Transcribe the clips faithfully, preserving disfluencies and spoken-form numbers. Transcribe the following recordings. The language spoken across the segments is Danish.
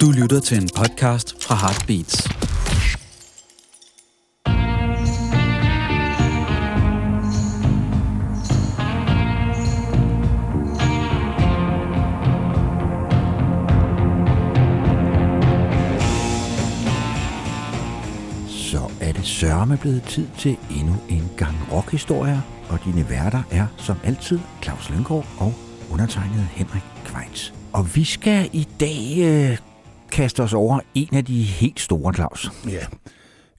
Du lytter til en podcast fra Heartbeats. Så er det sørme blevet tid til endnu en gang rockhistorier, og dine værter er som altid Claus Lynggaard og undertegnet Henrik Kvejts. Og vi skal i dag øh, kaste os over en af de helt store, Claus. Ja,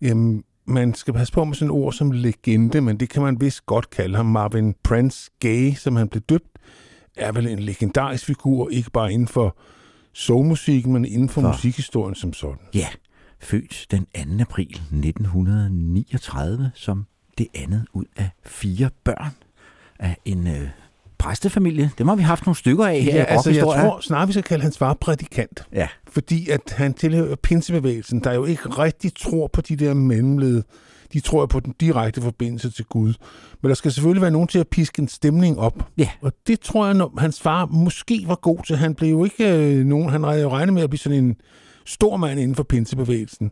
Jamen, man skal passe på med sådan et ord som legende, men det kan man vist godt kalde ham. Marvin Prince Gaye, som han blev døbt, er vel en legendarisk figur, ikke bare inden for soulmusikken, men inden for, for musikhistorien som sådan. Ja, født den anden april nitten niogtredive som det andet ud af fire børn af en... Øh, præstefamilie, det må vi have haft nogle stykker af her. Ja, altså jeg tror snart, vi skal kalde hans far prædikant. Ja. Fordi at han tilhører pinsebevægelsen, der jo ikke rigtig tror på de der mellemled. De tror på den direkte forbindelse til Gud. Men der skal selvfølgelig være nogen til at piske en stemning op. Ja. Og det tror jeg, når hans far måske var god til. Han blev jo ikke øh, nogen, han regnede jo regne med at blive sådan en stor mand inden for pinsebevægelsen.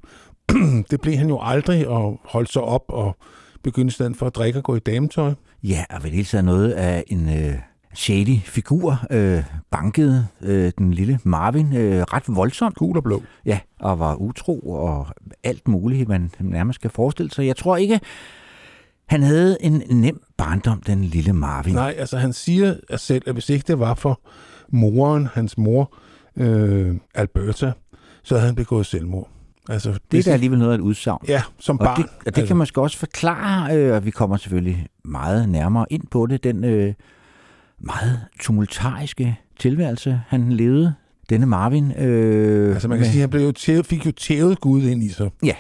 Det blev han jo aldrig, og holdt sig op og begyndte i stedet for at drikke og gå i dametøj. Ja, og vel hele tiden noget af en øh, shady figur, øh, bankede øh, den lille Marvin øh, ret voldsomt. Gul og blå. Ja, og var utro og alt muligt, man nærmest kan forestille sig. Jeg tror ikke, han havde en nem barndom, den lille Marvin. Nej, altså han siger selv, at hvis ikke det var for moren, hans mor, øh, Alberta, så havde han begået selvmord. Altså, det, det er da alligevel noget af et udsagn. Ja, som barn. Og det, og det altså. Kan man også forklare, øh, og vi kommer selvfølgelig meget nærmere ind på det, den øh, meget tumultariske tilværelse, han levede, denne Marvin. Øh, altså man kan med... sige, han blev jo tævet, fik jo tævet Gud ind i sig. Ja.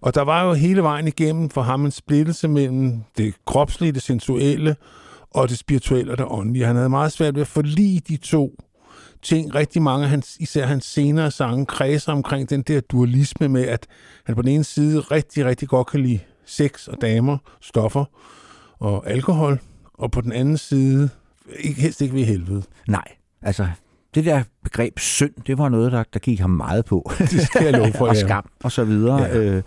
Og der var jo hele vejen igennem for ham en splittelse mellem det kropslige, det sensuelle, og det spirituelle og det åndelige. Han havde meget svært ved at forlige de to ting. Rigtig mange, hans, især hans senere sange, kredser omkring den der dualisme med, at han på den ene side rigtig, rigtig godt kan lide sex og damer, stoffer og alkohol, og på den anden side ikke, helst ikke ved helvede. Nej, altså det der begreb synd, det var noget, der, der gik ham meget på. Det skal jeg love for, og skam og så videre. Ja. Øh,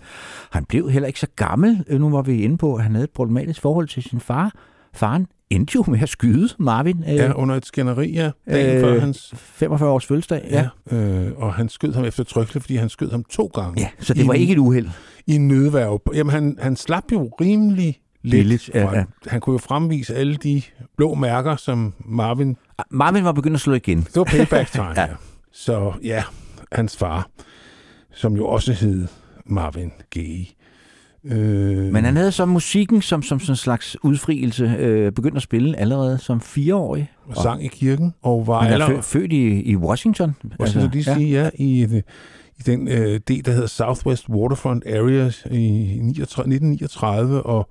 han blev heller ikke så gammel. Nu var vi inde på, at han havde et problematisk forhold til sin far. Faren endte jo med at skyde Marvin. Øh, ja, under et skænderi, ja. Dagen øh, før hans... femogfyrre års fødselsdag, ja. ja. Øh, og han skød ham eftertrykkeligt, fordi han skød ham to gange. Ja, så det var en, ikke et uheld. I en nødværv. Jamen, han, han slap jo rimelig lidt. lidt ja, ja. Han kunne jo fremvise alle de blå mærker, som Marvin... Marvin var begyndt at slå igen. Det var payback time, ja. ja. Så ja, hans far, som jo også hed Marvin Gaye. Øh... Men han havde så musikken som, som sådan en slags udfrielse, øh, begyndte at spille allerede som fireårig. Og sang i kirken. Og var han allerede... født i, i Washington. Washington altså, D C, ja. ja, i, i den øh, del, der hedder Southwest Waterfront Area i nitten niogtredive, og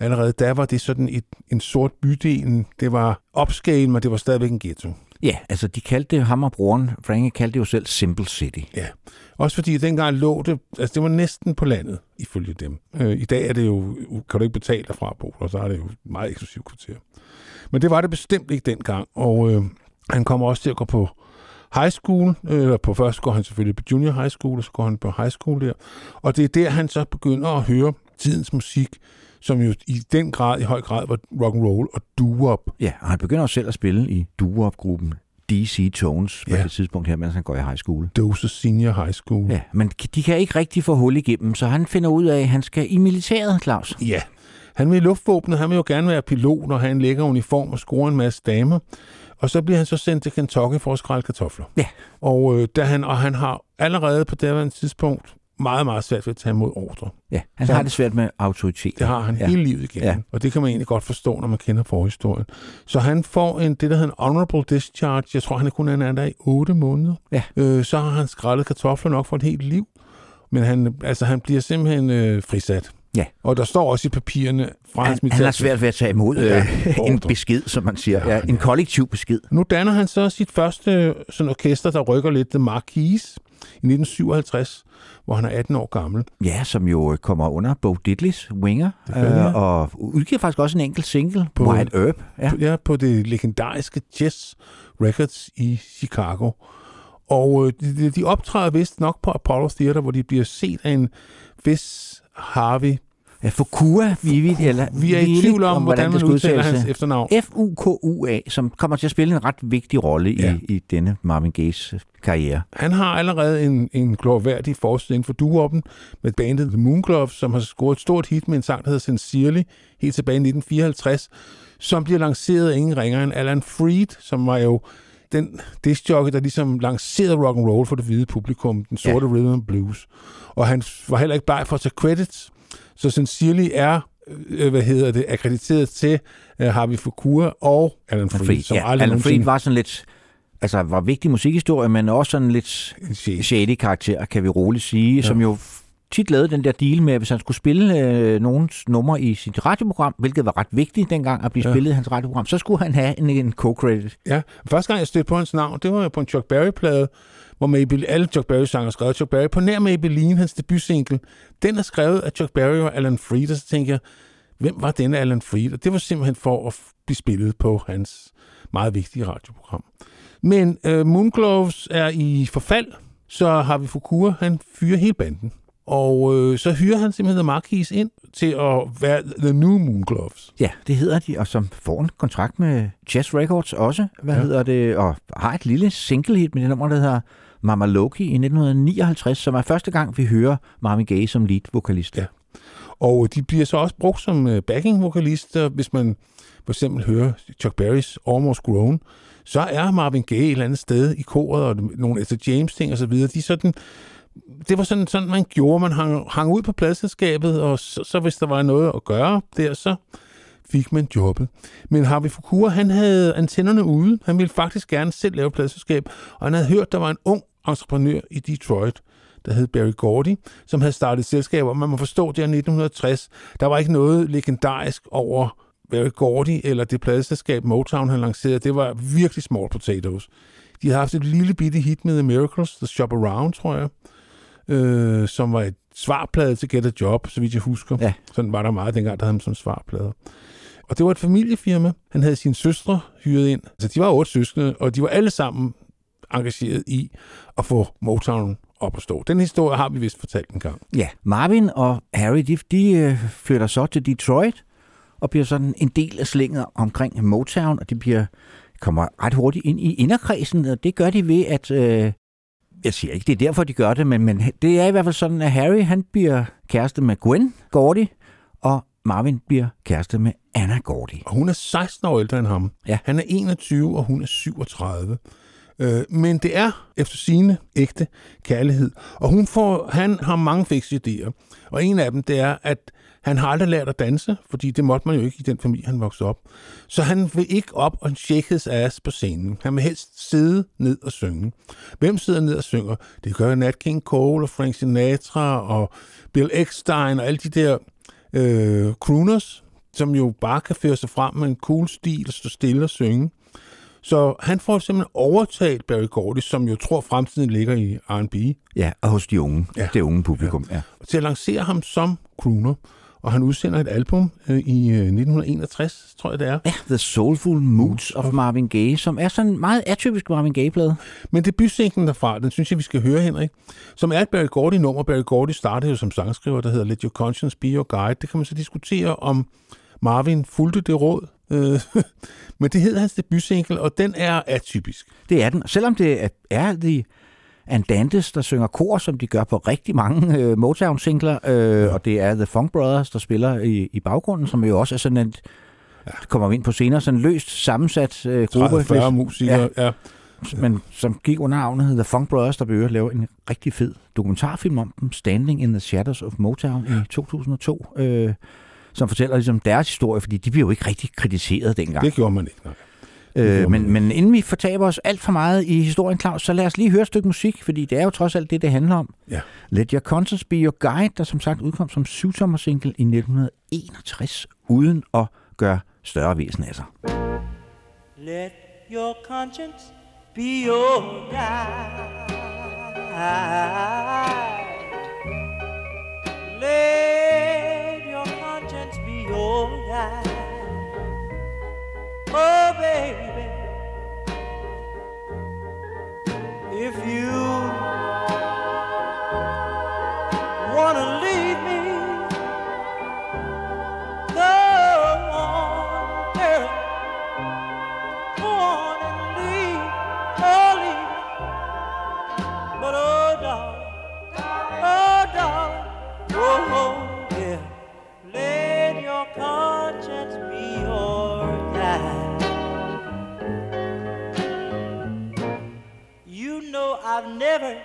allerede der var det sådan et, en sort bydel. Det var upscale, men det var stadigvæk en ghetto. Ja, altså de kaldte det, ham og broren, Frank kaldte det jo selv Simple City. Ja, også fordi dengang lå det, altså det var næsten på landet, ifølge dem. Øh, I dag er det jo, kan du ikke betale dig fra at bo, og så er det jo meget eksklusivt kvarter. Men det var det bestemt ikke dengang, og øh, han kommer også til at gå på high school, eller på først går han selvfølgelig på junior high school, og så går han på high school der. Og det er der, han så begynder at høre tidens musik, som jo i den grad, i høj grad, var rock'n'roll og doo-wop. Ja, og han begynder også selv at spille i doo-wop-gruppen D C Tones på ja. det tidspunkt her, mens han går i high school. Dozier Senior High School. Ja, men de kan ikke rigtig få hul igennem, så han finder ud af, at han skal i militæret, Claus. Ja, han vil i luftvåbnet, han vil jo gerne være pilot og have en lækker uniform og score en masse damer. Og så bliver han så sendt til Kentucky for at skrælle kartofler. Ja. Og, øh, da han, og han har allerede på det tidspunkt meget, meget svært ved at tage imod ordre. Ja, han så har han, det svært med autoritet. Det har han ja. hele livet igennem, ja. og det kan man egentlig godt forstå, når man kender forhistorien. Så han får en, det, der hedder en honorable discharge. Jeg tror, han kun er en der i otte måneder. Ja. Øh, så har han skrællet kartofler nok for et helt liv, men han, altså, han bliver simpelthen øh, frisat. Ja. Og der står også i papirerne fra han, hans militær. Han har svært ved at tage imod øh, en besked, som man siger. Ja, ja. En kollektiv besked. Nu danner han så sit første sådan orkester, der rykker lidt, The Marquees, i nitten syvoghalvtreds, hvor han er atten år gammel. Ja, som jo kommer under Bo Diddleys Winger, øh, og udgiver faktisk også en enkelt single, på, White Herb. Ja. På, ja, på det legendariske Chess Records i Chicago. Og de, de optræder vist nok på Apollo Theater, hvor de bliver set af en vis Harvey. Ja, Fuqua, vi, vi, eller, vi er i tvivl om, om hvordan man udtaler hans efternavn. F U K U A, som kommer til at spille en ret vigtig rolle ja. i, i denne Marvin Gayes karriere. Han har allerede en, en glorværdig forestilling for duoppen med bandet The Moonglows, som har scoret et stort hit med en sang, der hedder Sincerely, helt tilbage i nitten fireoghalvtreds, som bliver lanceret af ingen ringere end Alan Freed, som var jo den discjockey, der ligesom lancerede rock and roll for det hvide publikum, den sorte ja. rhythm and blues. Og han var heller ikke bleg for at tage credits, så Sincerely er, hvad hedder det, akkrediteret til uh, Harvey Fuqua og Alan Freed. Freed som ja. Alan nogensinde... Freed var sådan lidt, altså var vigtig musikhistorie, men også sådan lidt shady karakter, kan vi roligt sige, ja. som jo tit lavede den der deal med, at hvis han skulle spille øh, nogens nummer i sit radioprogram, hvilket var ret vigtigt dengang at blive ja. spillet i hans radioprogram, så skulle han have en, en co-credit. Ja, første gang jeg stødte på hans navn, det var på en Chuck Berry-plade, hvor Mabel, alle Chuck Berry-sanger er skrevet Chuck Berry. På nær Maybelline, hans debutsingle, den er skrevet af Chuck Berry og Alan Freed, og så tænker jeg, hvem var denne Alan Freed? Og det var simpelthen for at blive spillet på hans meget vigtige radioprogram. Men øh, Moonglows er i forfald, så har vi Fuqua, han fyrer hele banden. Og øh, så hyrer han simpelthen The Marquees ind til at være The New Moonglows. Ja, det hedder de, og som får en kontrakt med Chess Records også, hvad ja. hedder det, og har et lille single hit med det nummer, der hedder Mama Loki i nitten nioghalvtreds, som er første gang, vi hører Marvin Gaye som lead-vokalist. Ja. Og de bliver så også brugt som backing-vokalister, hvis man for eksempel hører Chuck Berrys Almost Grown, så er Marvin Gaye et eller andet sted i koret, og nogle Esther James-ting osv., de er sådan... Det var sådan, sådan man gjorde. Man hang, hang ud på pladselskabet, og så, så hvis der var noget at gøre der, så fik man jobbet. Men Harvey Fuqua, han havde antennerne ude. Han ville faktisk gerne selv lave pladselskab, og han havde hørt, der var en ung entreprenør i Detroit, der hed Berry Gordy, som havde startet selskaber. Man må forstå, det er nitten tres. Der var ikke noget legendarisk over Berry Gordy eller det pladselskab Motown, han lancerede. Det var virkelig small potatoes. De havde haft et lille bitte hit med The Miracles, The Shop Around, tror jeg, øh, som var et svarplade til Get a Job, så vidt jeg husker. Ja. Sådan var der meget dengang, der havde han sådan svarplader. Og det var et familiefirma. Han havde sine søstre hyret ind. Så de var otte søskende, og de var alle sammen engageret i at få Motown op at stå. Den historie har vi vist fortalt en gang. Ja, Marvin og Harry, de, de flytter så til Detroit og bliver sådan en del af slinget omkring Motown, og de bliver... kommer ret hurtigt ind i inderkredsen, og det gør de ved, at... Øh, jeg siger ikke, det er derfor, de gør det, men, men det er i hvert fald sådan, at Harry, han bliver kæreste med Gwen Gordy, og Marvin bliver kæreste med Anna Gordy. Og hun er seksten år ældre end ham. Ja. Han er enogtyve, og hun er syvogtredive. Øh, men det er efter sigende ægte kærlighed. Og hun får, han har mange fikse idéer, og en af dem, det er, at han har aldrig lært at danse, fordi det måtte man jo ikke i den familie, han voksede op. Så han vil ikke op og shake his ass på scenen. Han vil helst sidde ned og synge. Hvem sidder ned og synger? Det gør Nat King Cole og Frank Sinatra og Bill Eckstein og alle de der øh, crooners, som jo bare kan føre sig frem med en cool stil og stå stille og synge. Så han får simpelthen overtalt Berry Gordy, som jo tror, fremtiden ligger i R and B. Ja, og hos de unge. Ja. Det unge publikum. Ja. Ja. Til at lancere ham som crooner. Og han udsender et album øh, i nitten enogtres, tror jeg det er. Ja, The Soulful Moods of Marvin Gaye, som er sådan en meget atypisk Marvin Gaye-plade. Men debutsinglen derfra, den synes jeg, vi skal høre, Henrik, som er et Berry Gordy-nummer. Berry Gordy startede jo som sangskriver, der hedder Let Your Conscience Be Your Guide. Det kan man så diskutere, om Marvin fulgte det råd. Men det hedder hans debutsingle, og den er atypisk. Det er den, selvom det er de... Andantes, der synger kor, som de gør på rigtig mange øh, Motown-singler, øh, ja. og det er The Funk Brothers, der spiller i, i baggrunden, som jo også er sådan en, ja. kommer vi ind på senere, sådan en løst sammensat øh, gruppe. fyrre musikere, ja. ja. Men som gik under navnet The Funk Brothers, der blev lavet en rigtig fed dokumentarfilm om dem, Standing in the Shadows of Motown ja. i to tusind og to, øh, som fortæller ligesom deres historie, fordi de blev jo ikke rigtig kritiseret dengang. Det gjorde man ikke, nej. Øh, men, men inden vi fortaber os alt for meget i historien, Claus, så lad os lige høre et stykke musik, fordi det er jo trods alt det, det handler om. Ja. Let Your Conscience Be Your Guide, der som sagt udkom som syvtommersingle i nitten enogtres, uden at gøre større væsen af sig. Let your conscience be your guide. Let your conscience be your guide. Oh, baby, if you I've never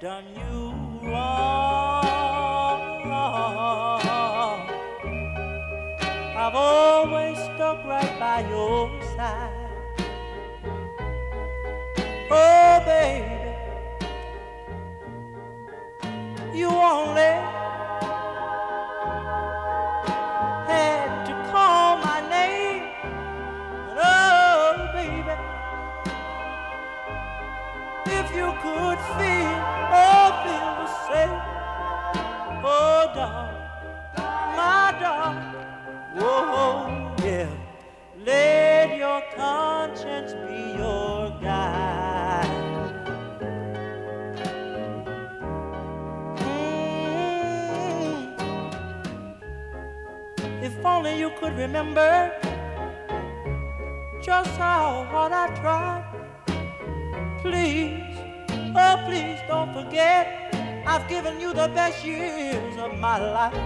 done you wrong, wrong. I've always stuck right by your side. Oh, baby, you only had to call my name. And oh, baby, if you could feel, oh, feel the same. Oh, darling, my darling, oh, yeah. Let your conscience be your guide. Mm-hmm. If only you could remember just how hard I tried. Please, oh please don't forget, I've given you the best years of my life.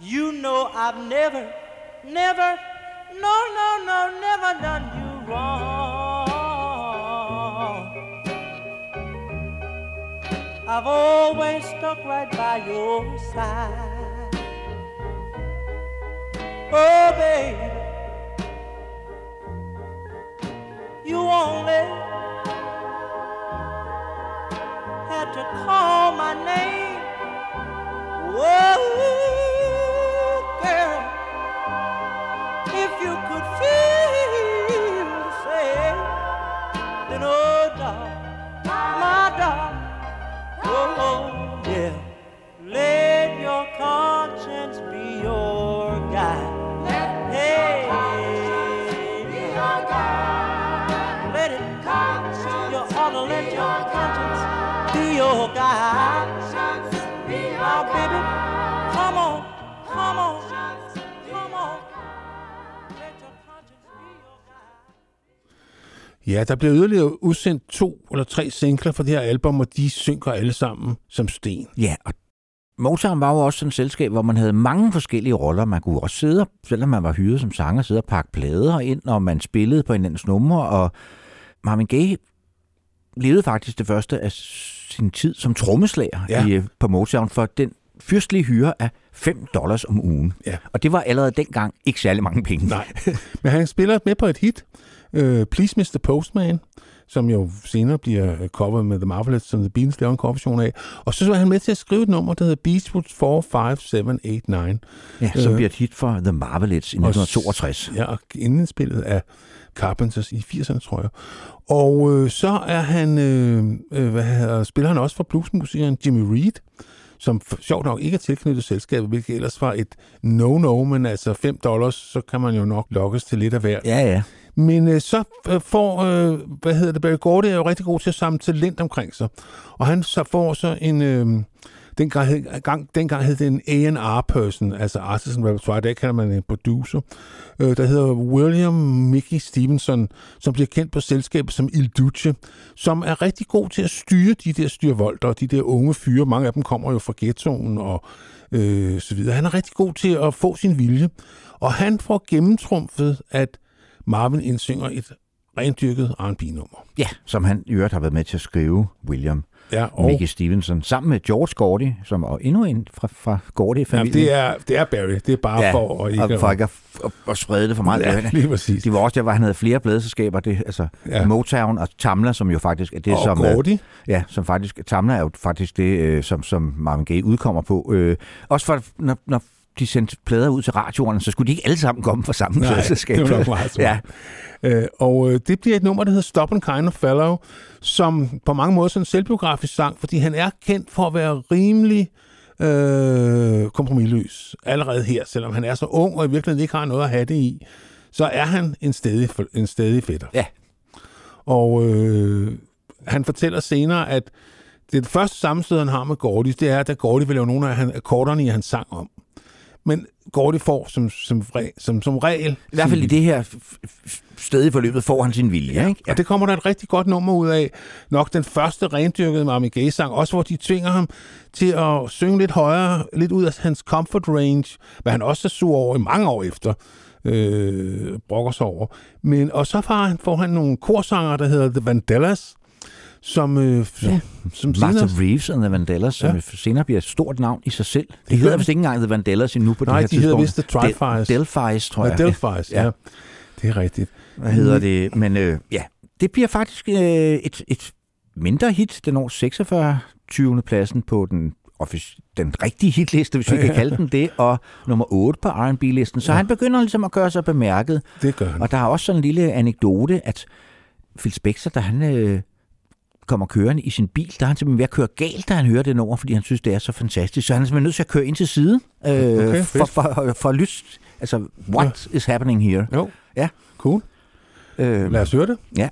You know I've never, never, no, no, no, never done you wrong. I've always stuck right by your side. Oh, baby, you only had to call my name. Oh, girl, if you could feel the same, then oh, darling, my darling, oh, oh, yeah, let your conscience be your guide. Let hey. your conscience be your guide. Let it conscience your honor, let your, your conscience be your guide. Conscience be your oh, guide. Baby, come on, come on. Ja, der blev yderligere udsendt to eller tre singler fra det her album, og de synker alle sammen som sten. Ja, og Motown var jo også sådan et selskab, hvor man havde mange forskellige roller. Man kunne også sidde, selvom man var hyret som sanger, sidde og pakke plader ind, og man spillede på hinandens numre, og Marvin Gaye levede faktisk det første af sin tid som trommeslager ja. i, på Motown, for den fyrstlige hyre af fem dollars om ugen. Ja. Og det var allerede dengang ikke særlig mange penge. Nej, men han spiller med på et hit, Uh, Please mister Postman, som jo senere bliver coveret med The Marvelettes, som The Beatles laver en coverversion af. Og så var han med til at skrive et nummer, der hedder Beachwood four five seven eight nine. Ja, som uh, bliver et hit for The Marvelettes i nitten toogtres. Ja, og indspillet af Carpenters i firserne, tror jeg. Og uh, så er han, uh, hvad hedder, spiller han også for bluesmusikeren Jimmy Reed, som sjovt nok ikke er tilknyttet selskabet, hvilket ellers var et no-no, men altså fem dollars, så kan man jo nok lokkes til lidt af hver. Ja, ja. Men øh, så får, øh, hvad hedder det, Berry Gordy er jo rigtig god til at samle talent omkring sig. Og han så får så en, øh, dengang, hed, gang, dengang hed det en A and R person, altså Artisan Repertoire, der kalder man en producer, øh, der hedder William Mickey Stevenson, som bliver kendt på selskabet som Il Duce, som er rigtig god til at styre de der styrvolter, de der unge fyre. Mange af dem kommer jo fra ghettoen og øh, så videre. Han er rigtig god til at få sin vilje, og han får gennemtrumfet, at Marvin indsynger et rendyrket R and B nummer. Ja, som han i øvrigt har været med til at skrive, William ja, og Mickey Stevenson, sammen med George Gordy, som er endnu en fra, fra Gordy-familien. Jamen, det er, det er Berry. Det er bare ja, for at ikke... for ikke at, at, at sprede det for meget. Ja, lige præcis. Det var også der, hvor han havde flere pladeselskaber. Det, altså ja. Motown og Tamla, som jo faktisk... er det, og som, Gordy. Er, ja, som faktisk... Tamla er jo faktisk det, som, som Marvin Gaye udkommer på. Øh, også for... Når, når de sendte plader ud til radioerne, så skulle de ikke alle sammen komme fra samme pladselskab. Nej, det var nok meget ja. øh, Og øh, det bliver et nummer, der hedder Stubborn Kind of Fellow, som på mange måder er en selvbiografisk sang, fordi han er kendt for at være rimelig øh, kompromisløs allerede her, selvom han er så ung og i virkeligheden ikke har noget at have det i. Så er han en stædig, en stædig fætter. Ja. Og øh, han fortæller senere, at det første sammenstød, han har med Gordy, det er, at Gordy vil lave nogle af akkorderne i hans sang om. Men Gordy får som, som, som, som regel... I hvert fald i det her sted i forløbet får han sin vilje. Ja, ikke? Ja. Og det kommer der et rigtig godt nummer ud af. Nok den første rendyrkede Marvin Gaye-sang, også hvor de tvinger ham til at synge lidt højere, lidt ud af hans comfort range, hvad han også er sur over i mange år efter, øh, brokker sig over. Men, og så får han, får han nogle korsanger, der hedder The Vandellas, som, øh, ja. som Martha Reeves og The Vandellas, som ja. senere bliver et stort navn i sig selv. De det hedder vist ikke engang The Vandellas endnu på det her tidspunkt. Nej, de hedder vist The Delphi's. Delphi's, tror jeg. Ja, Delphi's, ja. ja. Det er rigtigt. Hvad hedder det? Men øh, ja, det bliver faktisk øh, et, et mindre hit. Den år seksogfyrre, tyvende pladsen på den, offic- den rigtige hitliste, hvis vi ja. kan kalde den det, og nummer otte på R and B-listen. Så ja. han begynder ligesom at gøre sig bemærket. Det gør han. Og der er også sådan en lille anekdote, at Phil Spector, da han øh, kommer kørende i sin bil, der er han simpelthen ved at køre galt, da han hører den over, fordi han synes, det er så fantastisk. Så han er simpelthen nødt til at køre ind til side øh, okay, for, for, for lyst. Altså, what ja. is happening here? Jo, ja. Cool. Øh, Lad os høre det. Ja.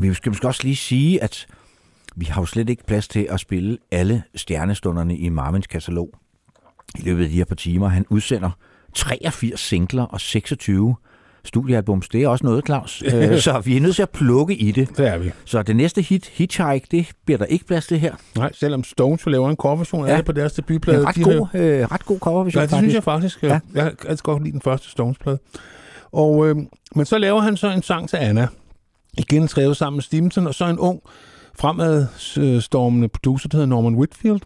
Vi skal måske også lige sige, at vi har jo slet ikke plads til at spille alle stjernestunderne i Marvins katalog. I løbet af de her par timer, han udsender treogfirs singler og seksogtyve studiealbums. Det er også noget, Claus. Så vi er nødt til at plukke i det. Det er vi. Så det næste hit, Hitchhike, det bliver der ikke plads til her. Nej, selvom Stones vil lave en coverversion af ja. det på deres debutplade. Det er en ret, de øh, ret god coverversion. Ja, det faktisk. synes jeg faktisk. Ja. Jeg kan altså godt lide den første Stones-plade. Og, øh, men så laver han så en sang til Anna. Igen skrevet sammen med Stevenson, og så en ung, fremadstormende producer, der hedder Norman Whitfield,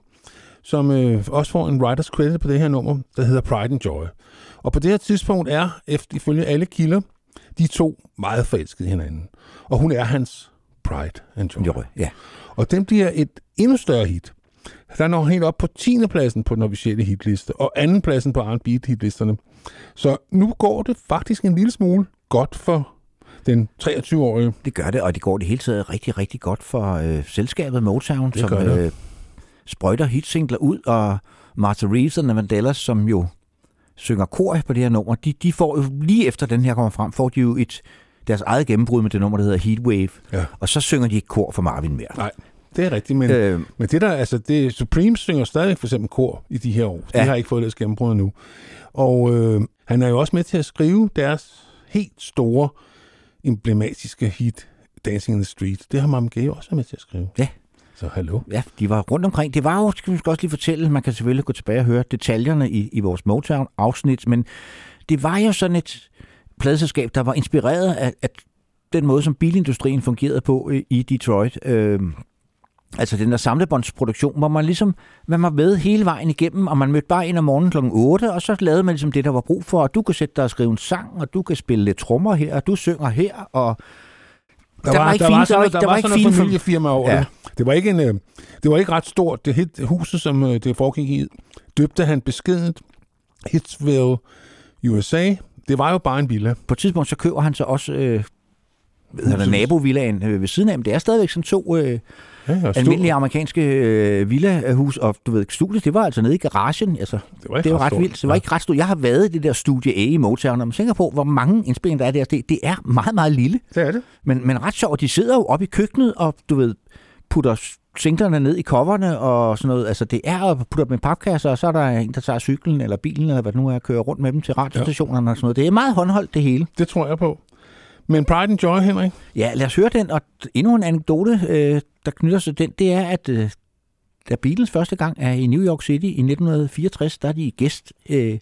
som øh, også får en writers credit på det her nummer, der hedder Pride and Joy. Og på det her tidspunkt er, efter ifølge alle kilder, de to meget forelskede hinanden. Og hun er hans Pride and Joy. Jo, ja. Og den bliver et endnu større hit. Der når helt op på tiende pladsen på den officielle hitliste, og anden pladsen på R and B-hitlisterne. Så nu går det faktisk en lille smule godt for den treogtyve-årige. Det gør det, og det går det hele taget rigtig, rigtig godt for øh, selskabet Motown, det som øh, sprøjter hitsingler ud, og Martha Reeves og The Vandellas, som jo synger kor på det her nummer, de, de får jo lige efter den her kommer frem, får de jo et, deres eget gennembrud med det nummer, der hedder Heatwave, ja. og så synger de ikke kor for Marvin mere. Nej, det er rigtigt, men, øh, men det der, altså, det, Supremes synger stadig for eksempel kor i de her år. De ja. har ikke fået deres gennembrud endnu. Og øh, han er jo også med til at skrive deres helt store emblematiske hit Dancing in the Street. Det har Marvin Gaye også med til at skrive. Ja. Så hallo? Ja, de var rundt omkring. Det var jo, skal vi også lige fortælle, man kan selvfølgelig gå tilbage og høre detaljerne i, i vores Motown-afsnit, men det var jo sådan et pladeselskab, der var inspireret af, af den måde, som bilindustrien fungerede på i Detroit. Øh, altså den der samlebåndsproduktion, hvor man ligesom, man var med hele vejen igennem, og man mødte bare ind om morgenen klokken otte, og så lavede man ligesom det, der var brug for, og du kan sætte dig og skrive en sang, og du kan spille lidt trommer her, og du synger her, og der, der var, var ikke der fint, var sådan, der, der var ikke fint familiefirma over ja. det. Det var ikke en, det var ikke ret stort. Det hit, huset, som det foregik i, døbte han beskedent Hitsville, U S A. Det var jo bare en villa. På et tidspunkt så køber han så også øh, der nabovillaen øh, ved siden af. Men det er stadigvæk sådan to øh, ja, almindelige amerikanske øh, villahus, og du ved, studiet, det var altså nede i garagen. Altså, det var, det var ret vildt. Det var ja. ikke ret stort. Jeg har været i det der studie A i Motown, og man tænker på, hvor mange indspillinger der er der. Det, det er meget, meget lille. Det er det. Men, men ret sjovt, de sidder jo oppe i køkkenet, og du ved, putter singlerne ned i coverne og sådan noget. Altså, det er at putte op med papkasser, og så er der en, der tager cyklen eller bilen, eller hvad det nu er, og kører rundt med dem til radiostationerne ja. og sådan noget. Det er meget håndholdt, det hele. Det tror jeg på. Men Pride and Joy, Henrik? Ja, lad os høre den, og endnu en anekdote, øh, der knytter sig den, det er, at øh, da Beatles første gang er i New York City i nitten fireogtres, der er de gæst øh,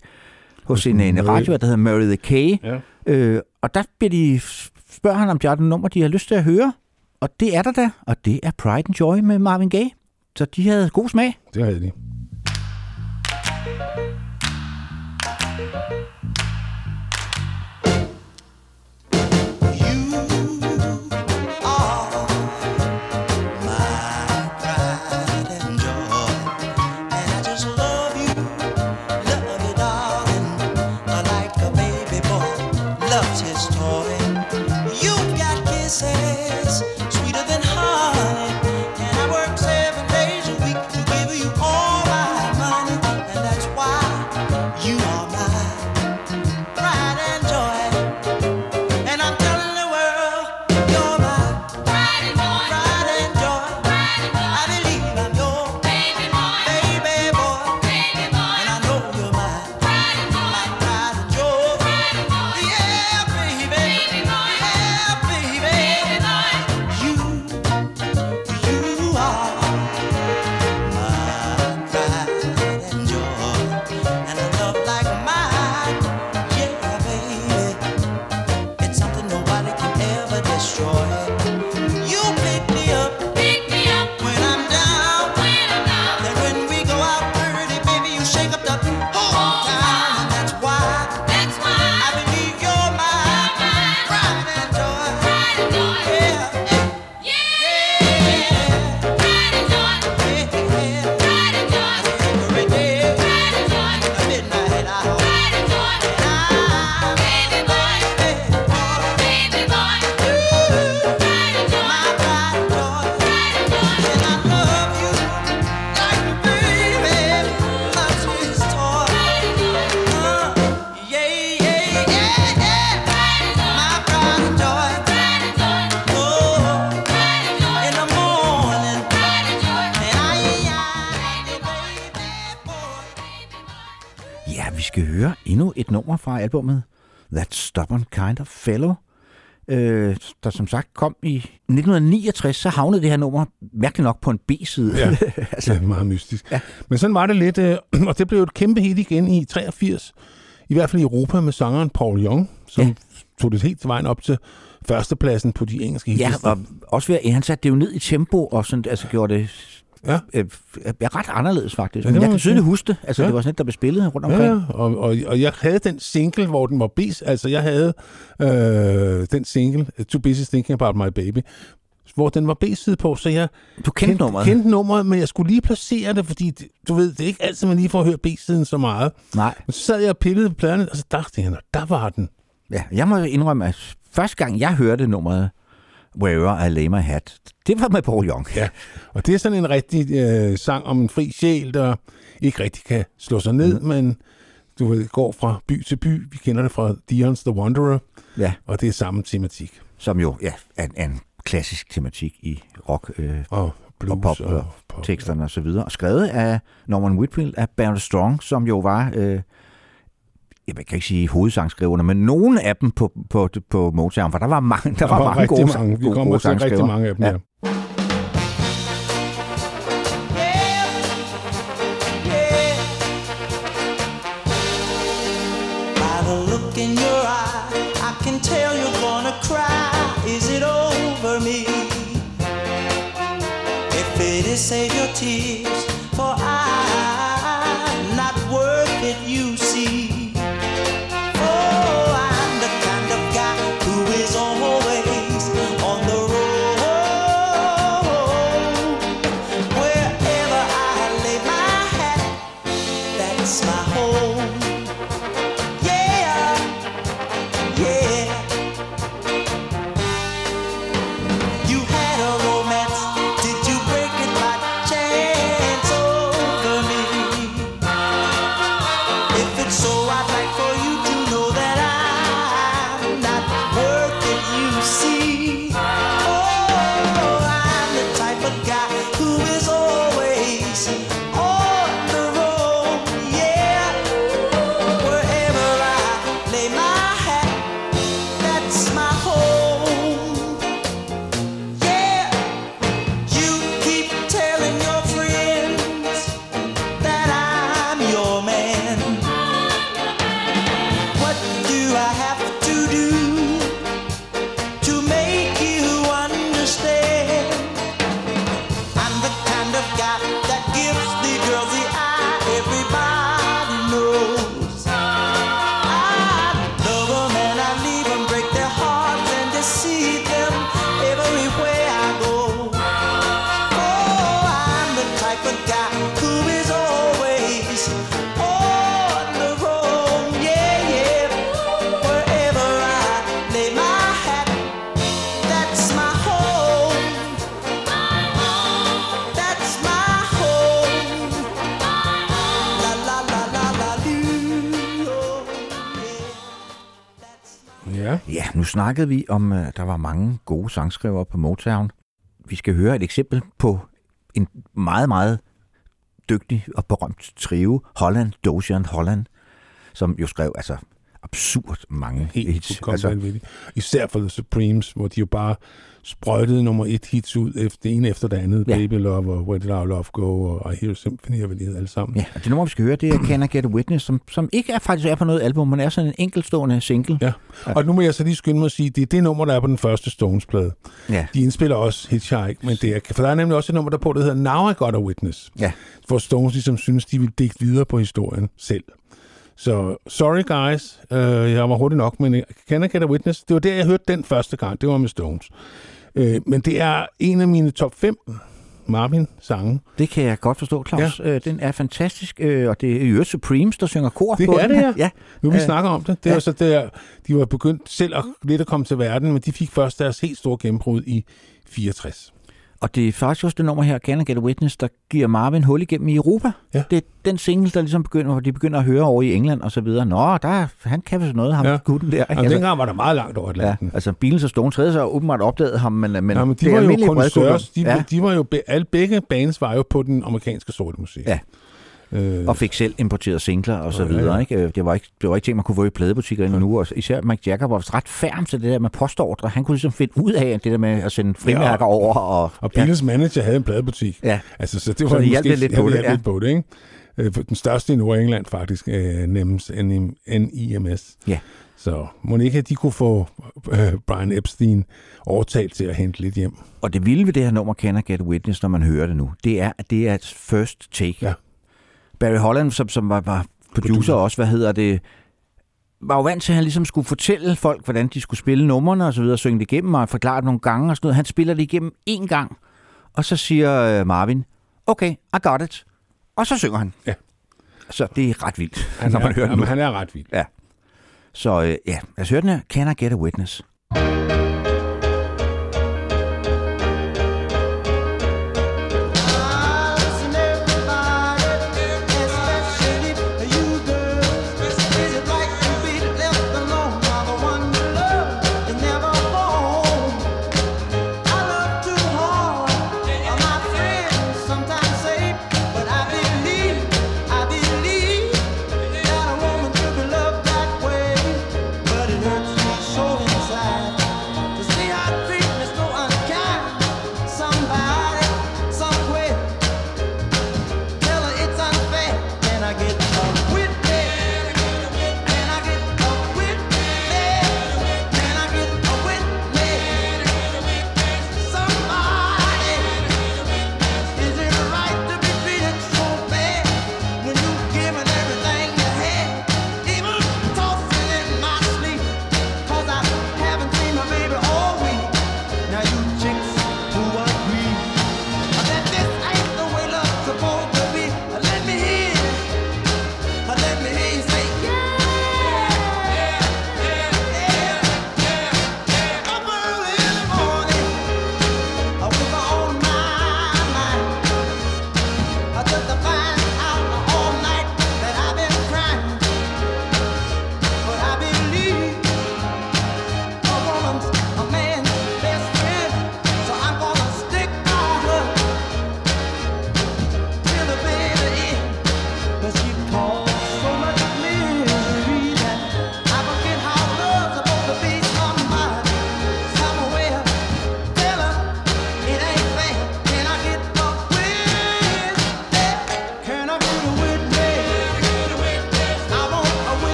hos en, en radioer, der hedder Mary the Kay, ja. øh, og der bliver de, spørger han, om de har den nummer, de har lyst til at høre, og det er der da, og det er Pride and Joy med Marvin Gaye. Så de havde god smag. Det havde de. Nummer fra albumet That Stubborn Kind of Fellow, øh, der som sagt kom i nitten niogtres, så havnede det her nummer mærkeligt nok på en B-side. Ja, altså, det er meget mystisk. Ja. Men sådan var det lidt, øh, og det blev et kæmpe hit igen i treogfirs, i hvert fald i Europa med sangeren Paul Young, som ja. tog det helt vejen op til førstepladsen på de engelske hitlister. Ja, og også ved at han satte det jo ned i tempo, og sådan, altså gjorde det Ja. Øh, er ret anderledes faktisk. Ja, men jeg kan tydeligt huske det. Altså, ja. det var sådan et, der blev spillet rundt omkring. Ja, og, og, og jeg havde den single, hvor den var bis. Altså, jeg havde øh, den single, Too Busy Thinking About My Baby, hvor den var B-side på, så jeg du kendte, kendte, nummeret. kendte nummeret, men jeg skulle lige placere det, fordi det, du ved, det er ikke altid, man lige får hørt B-siden så meget. Nej. Men så sad jeg og pillede på pladerne, og så dachte jeg, der var den. Ja, jeg må indrømme, at første gang, jeg hørte nummeret, Wherever I Lay My Hat. Det var med Paul Young. Ja, og det er sådan en rigtig øh, sang om en fri sjæl, der ikke rigtig kan slå sig ned, mm. men du ved, går fra by til by. Vi kender det fra Dion's The Wanderer, ja. og det er samme tematik. Som jo ja, er en, en klassisk tematik i rock øh, og, blues, og pop, og, og pop, teksterne ja. og så videre. Og skrevet af Norman Whitfield af Barry Strong, som jo var... Øh, jeg kan ikke sige hovedsangskriverne, men nogen af dem på, på, på Motown, for der var mange, der, der var, var mange gode, mange. Vi gode, gode sangskrivere. Vi kommer til rigtig mange af dem, ja. ja. the look in your eye, I can tell you're gonna cry. Is it over me? If it is, save your tears, for I'm not worth it, you see. Ja, nu snakkede vi om, at der var mange gode sangskrivere på Motown. Vi skal høre et eksempel på en meget, meget dygtig og berømt trio, Holland, Dozier og Holland, som jo skrev altså absurd mange helt hits. Altså, især for The Supremes, hvor de jo bare sprøjtede nummer et hits ud, efter det ene efter det andet. Ja. Baby Love og Where Did Our Love Go og I Hear Symphony, og hvad de hedder alle sammen. Ja, og det nummer, vi skal høre, det er Can I Get a Witness, som, som ikke er faktisk er på noget album, men er sådan en enkeltstående single. Ja, og nu må jeg så lige skynde mig at sige, at det er det nummer, der er på den første Stones-plade. Ja. De indspiller også Hitchhike, men det er, for der er nemlig også et nummer, der på, der hedder Now I Got a Witness, ja, hvor Stones ligesom synes, de vil digte videre på historien selv. Så so, sorry guys, uh, jeg var hurtig nok, men Can I Get a Witness? Det var der, jeg hørte den første gang, det var med Stones. Uh, men det er en af mine top fem Marvin-sange. Det kan jeg godt forstå, Claus. Ja. Uh, den er fantastisk, uh, og det er jo Supremes, der synger kor det på den. Det er det, ja. Nu vi uh, snakker om det. Det er ja. Så der, de var begyndt selv at, lidt at komme til verden, men de fik først deres helt store gennembrud i fireogtres. Og det er faktisk også det nummer her, Can I Get a Witness, der giver Marvin hul igennem i Europa. Ja. Det er den single, der ligesom begynder, hvor de begynder at høre over i England og så videre. Nå, der, han kan vel noget, ham ja. gutten der. Ikke? Altså, dengang var der meget langt over Atlanten. Ja, altså Beatles og Stones havde så åbenbart opdagede ham, men, men, ja, men de det var jo koncerts. De, ja. de var jo, alle begge bands var jo på den amerikanske sorte musik. Ja. Øh. Og fik selv importeret singler og så videre. Ja, ja. Ikke? Det var ikke, det var ikke ting, man kunne få i pladebutikker endnu nu. Og især Mick Jagger var ret færm til det der med postordre. Han kunne ligesom finde ud af det der med at sende frimærker ja, og, over. Og, og Beatles ja. manager havde en pladebutik. Ja. Altså, så det var så det måske, hjalp lidt på det. Ja. Lidt på det, ikke? Den største i Nord-England faktisk, N I M S. Ja. Så Monika, de kunne få øh, Brian Epstein overtalt til at hente lidt hjem. Og det vilde ved det her nummer, Can I Get a Witness, når man hører det nu, det er, at det er et first take. Ja. Berry Holland, som, som var, var producer, producer også, hvad hedder det, var jo vant til, at han ligesom skulle fortælle folk, hvordan de skulle spille numrene og så videre, og synge det igennem og forklare det nogle gange og sådan noget. Han spiller det igennem én gang, og så siger øh, Marvin, okay, I got it. Og så synger han. Ja. Så det er ret vildt, han når man er, hører det. Han er ret vildt. Ja. Så øh, ja, lad os høre den her. Can I Get a Witness? Hurts me so inside.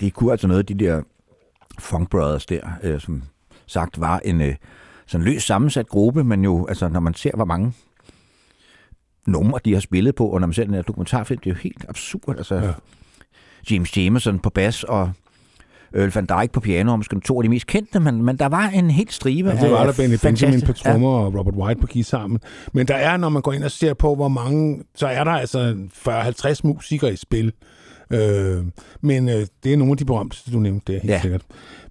de kunne altså noget af de der Funk Brothers der, øh, som sagt var en øh, sådan løs sammensat gruppe, men jo, altså når man ser, hvor mange numre de har spillet på, og når man ser den her dokumentarfilm, det er jo helt absurd, altså ja. James Jamerson på bas og Earl van Dyke på piano, og måske to af de mest kendte, men, men der var en helt stribe. Ja, det var der Benny Benjamin på trommer ja. Og Robert White på guitar sammen. Men der er, når man går ind og ser på, hvor mange, så er der altså fyrre til halvtreds musikere i spil. Øh, men øh, det er nogle af de berømte, du nævnte der, helt ja. Sikkert.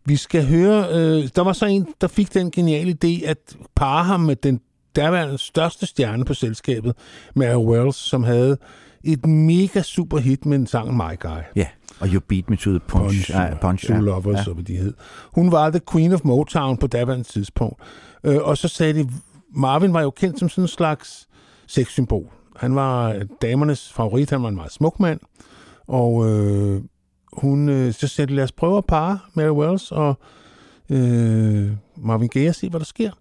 Vi skal høre, øh, der var så en, der fik den geniale idé, at parre ham med den derværende største stjerne på selskabet, Mary Wells, som havde et mega super hit med en sang My Guy. Ja. Yeah. Og You Beat Me to the Punch. Punch to Lovers, ja. Så hvad de hed. Hun var the Queen of Motown på daværende tidspunkt. Øh, og så sagde de, Marvin var jo kendt som sådan en slags sexsymbol. Han var damernes favorit, han var en meget smuk mand. Og øh, hun, øh, så sagde de, lad os prøve at parre Mary Wells og øh, Marvin Gaye og se, hvad der sker.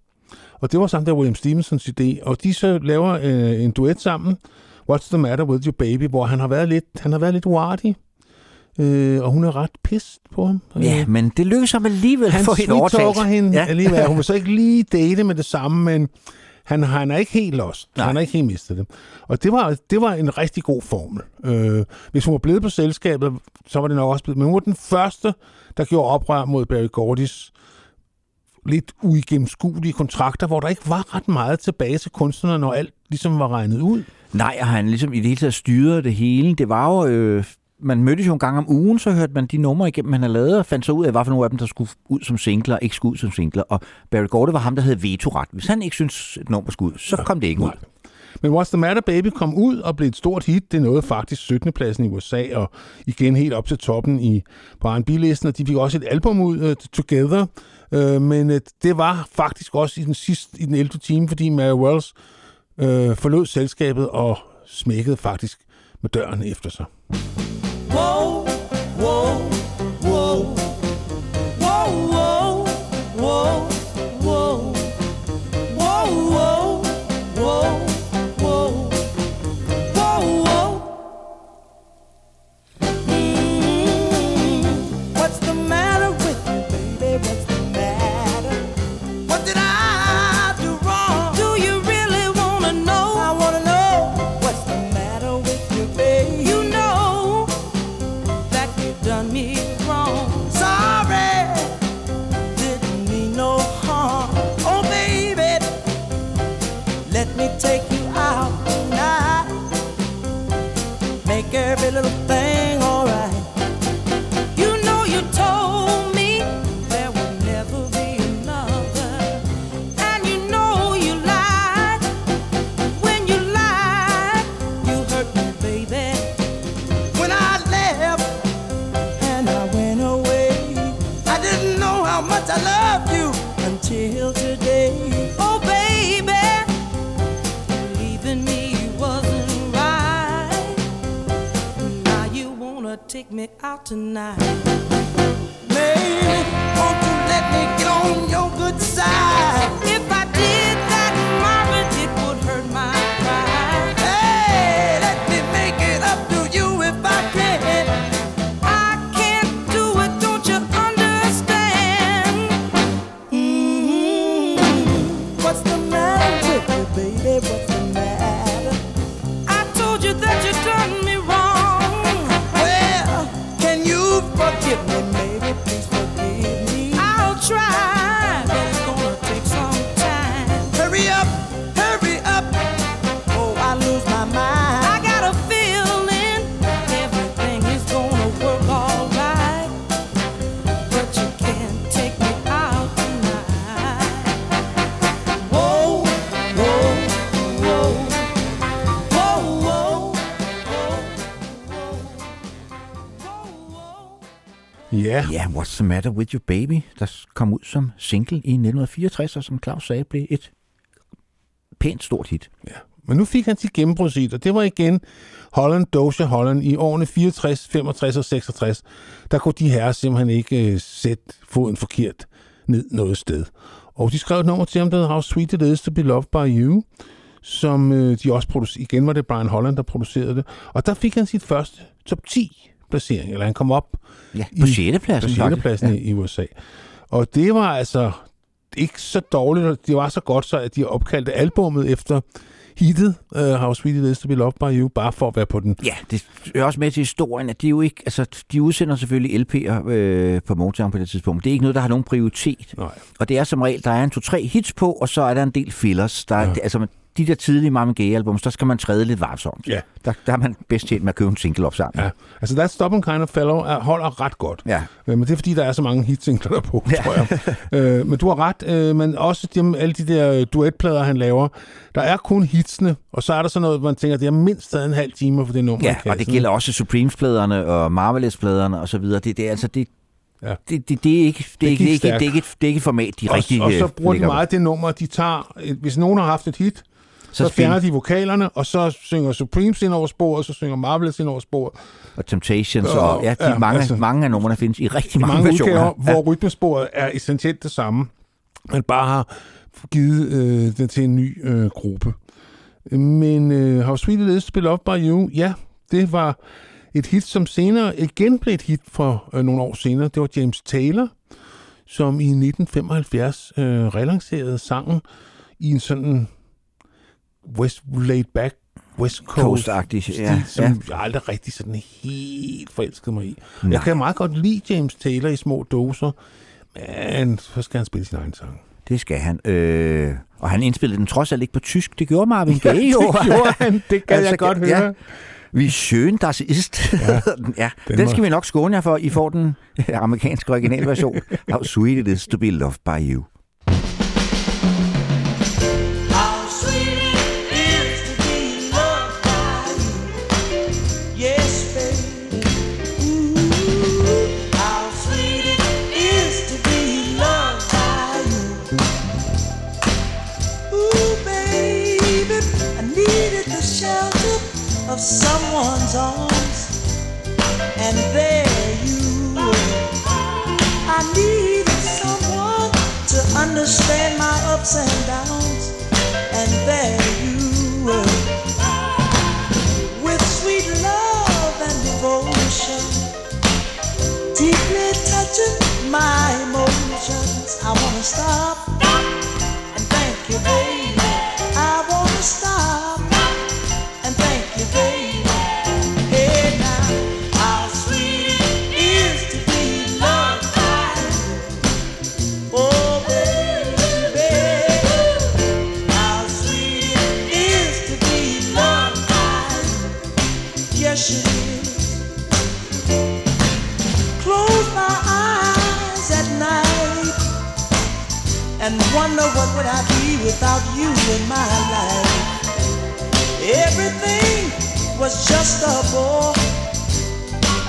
Og det var sammen der William Stevensons idé. Og de så laver øh, en duet sammen, What's the Matter with Your Baby, hvor han har været lidt, han har været lidt warty. Øh, og hun er ret pissed på ham. Ja, men det lykkes ham alligevel at få hende overtalt. Han sweet-talker hende ja. Alligevel. Hun vil så ikke lige date med det samme, men han, han er ikke helt lost. Nej. Han har ikke helt mistet det. Og det var, det var en rigtig god formel. Øh, hvis hun var blevet på selskabet, så var det nok også blevet. Men hun var den første, der gjorde oprør mod Berry Gordys lidt uigennemskuelige kontrakter, hvor der ikke var ret meget tilbage til kunstnerne, når alt ligesom var regnet ud. Nej, og han ligesom i det hele taget styrede det hele. Det var jo... Øh man mødtes jo en gang om ugen, så hørte man de numre igennem, han havde lavet, og fandt så ud af, hvad for nogle af dem, der skulle ud som singler, ikke skulle ud som singler. Og Berry Gordy var ham, der havde vetoret. Hvis han ikke syntes, et nummer skulle ud, så kom det ikke ud. Men What's the Matter Baby kom ud og blev et stort hit. Det nåede faktisk syttende pladsen i U S A, og igen helt op til toppen i, på R and B-listen, og de fik også et album ud, uh, Together. Uh, men uh, det var faktisk også i den sidste, i den ellevte time, fordi Mary Wells uh, forlod selskabet og smækkede faktisk med døren efter sig. Whoa, whoa, whoa, whoa, whoa, whoa, whoa, whoa, whoa, whoa, whoa. What's the matter with you, baby? What's the matter? What did I do wrong? Do you really wanna know? I wanna know. What's the matter with you, baby? You know. Done me wrong. Sorry, didn't mean no harm. Oh baby, let me take you out tonight. Make every little thing alright. You know you told me there will never be another, and you know you lied. When you lied, you hurt me, baby. When I left. I love you until today. Oh baby, leaving me wasn't right. Now you wanna take me out tonight. Baby, won't you let me get on your good side? If I did that, Marvin, it would hurt my pride. Hey, let me make it up to you if I can. Ja, yeah. yeah, What's the Matter with Your Baby, der kom ud som single i nitten fireogtres, og som Claus sagde, blev et pænt stort hit. Ja. Men nu fik han sit gennembrudsigt, og det var igen Holland, Dozier, Holland i årene fireogtres, femogtres og seksogtres. Der kunne de herrer simpelthen ikke uh, sætte foden forkert ned noget sted. Og de skrev et nummer til ham, der hedder How Sweet It Is to Be Loved by You, som uh, de også producerede. Igen var det Brian Holland, der producerede det. Og der fik han sit første top ti placering, eller han kom op ja, på sjette pladsen, på sjette pladsen ja. i, i U S A. Og det var altså ikke så dårligt, det var så godt, så at de opkaldte albummet efter hittet, uh, How Sweet It Is To Be Loved By You, bare for at være på den. Ja, det hører også med til historien, at de jo ikke, altså, de udsender selvfølgelig L P'er øh, på Motown på det tidspunkt. Det er ikke noget, der har nogen prioritet. Nej. Og det er som regel, der er en to-tre hits på, og så er der en del fillers. Der, ja. Altså, de der tidlige Marvin Gaye-albums, der skal man træde lidt varsomt. Ja. Der, der er man bedst tjent med at købe en single op sammen. Ja. Altså, That Stubborn Kind of Fellow er, holder ret godt. Ja. Men det er, fordi der er så mange hitsingler der på, ja. tror jeg. øh, men du har ret, øh, men også de, alle de der duetplader, han laver, der er kun hitsene, og så er der sådan noget, hvor man tænker, det er mindst stadig en halv time for det nummer. Ja, og det gælder også Supremes-pladerne og Marvelettes-pladerne og så videre. Det, det er altså... Det Ja. Det, det, det er ikke det, det, ikke, det, ikke, det, ikke, det ikke format, de og, rigtig... Og så bruger de meget det nummer, de tager... Hvis nogen har haft et hit, så, så fjerner de vokalerne, og så synger Supremes ind over sporet, så synger Marvelettes ind over sporet. Og Temptations, og, og ja, de ja, mange, altså, mange af numrene findes i rigtig mange, mange versioner. Udgaver, ja. Hvor rytmesporet er essentielt det samme, man bare har givet øh, den til en ny øh, gruppe. Men øh, How Sweet It Is To Be Loved By You, ja, det var... Et hit, som senere igen blev et hit for øh, nogle år senere, det var James Taylor, som i nitten femoghalvfjerds øh, relancerede sangen i en sådan West laid back, West Coast Coast-agtig stil, ja, som ja. jeg aldrig rigtig sådan helt forelskede mig i. Nej. Jeg kan meget godt lide James Taylor i små doser, men så skal han spille sin egen sang. Det skal han. Øh, og han indspillede den trods alt ikke på tysk. Det gjorde Marvin Gaye. Ja, det gjorde han. Det kan altså, jeg godt ja. høre. Vi schön das ist. Ja, ja, den, den skal må... vi nok skåne jer for. I får den amerikanske originalversion. How sweet it is to be loved by you. Of someone's arms, and there you were. I needed someone to understand my ups and downs, and there you were. With sweet love and devotion, deeply touching my emotions. I wanna stop and thank you, baby. I wanna stop. And wonder what would I be without you in my life. Everything was just a bore.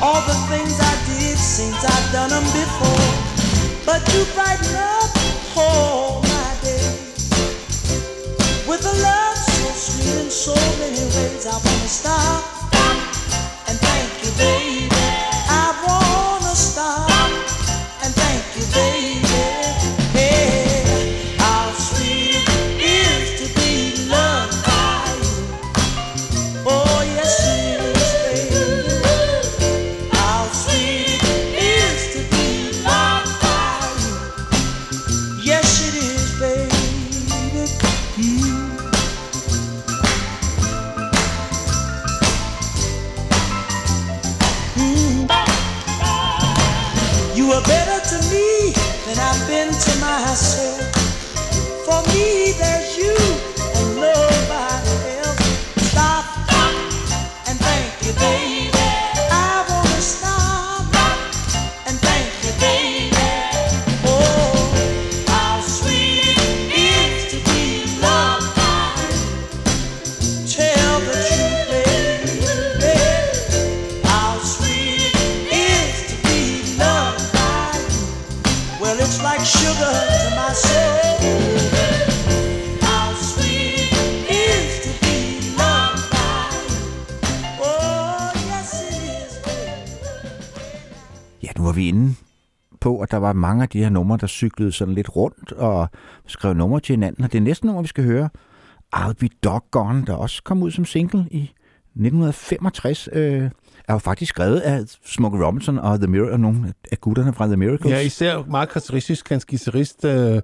All the things I did seems I've done them before. But you brighten up all my days with a love so sweet in so many ways. I wanna stop and thank you, baby. I wanna stop and thank you, baby. For me, there's you and nobody else. Stop and thank you, baby. I wanna stop and thank you, baby. Oh, how sweet it is to be loved by you. Tell the truth, baby, baby. How sweet it is to be loved by you. Well, it's like sugar. Vi inde på, at der var mange af de her numre, der cyklede sådan lidt rundt og skrev numre til hinanden. Og det næste nummer, vi skal høre, I'll Be Doggone, der også kom ud som single i nitten femogtres øh, er jo faktisk skrevet af Smokey Robinson og The Mirror, nogle af gutterne fra The Miracles. Ja, især meget karakteristisk hans guitarist øh,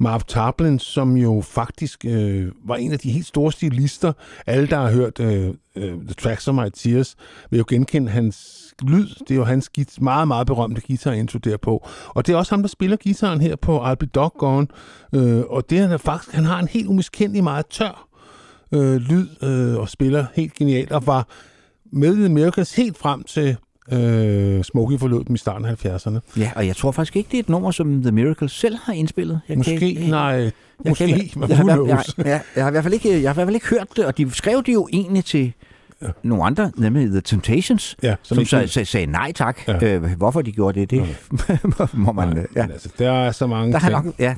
Marv Tarplin, som jo faktisk øh, var en af de helt store stilister. Alle, der har hørt øh, øh, The Tracks of My Tears, vil jo genkende hans lyd. Det er jo hans meget, meget berømte guitar-intro derpå. Og det er også ham, der spiller guitaren her på I'll Be Doggone. Øh, og det er faktisk, han har en helt umiskendelig, meget tør øh, lyd øh, og spiller helt genialt og var med i The Miracles helt frem til øh, Smokey forlod dem i starten af halvfjerdserne. Ja, og jeg tror faktisk ikke, det er et nummer, som The Miracles selv har indspillet. Jeg Måske, kan ikke, nej. Jeg måske, kan ikke, man jeg, jeg, jeg, jeg, jeg har i hvert fald ikke, jeg har i hvert fald ikke hørt det, og de skrev det jo egentlig til ja. nogle andre, nemlig The Temptations, ja, som, som så, sagde nej tak. Ja. Øh, hvorfor de gjorde det, det okay. må man... Nej, ja. altså, der er så mange der ting. Har nok, ja.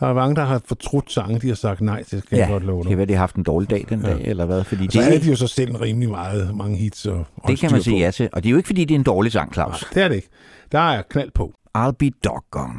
Der er mange, der har fortrudt sange, de har sagt nej til, skal ja, jeg godt love dig. Det kan være, de har haft en dårlig dag den ja. dag, eller hvad? Fordi altså, det er de ikke... jo så selv rimelig meget, mange hits og det kan man sige ja til, og det er jo ikke, fordi det er en dårlig sang, Claus. Nej, det er det ikke. Der er knald på. I'll be doggone.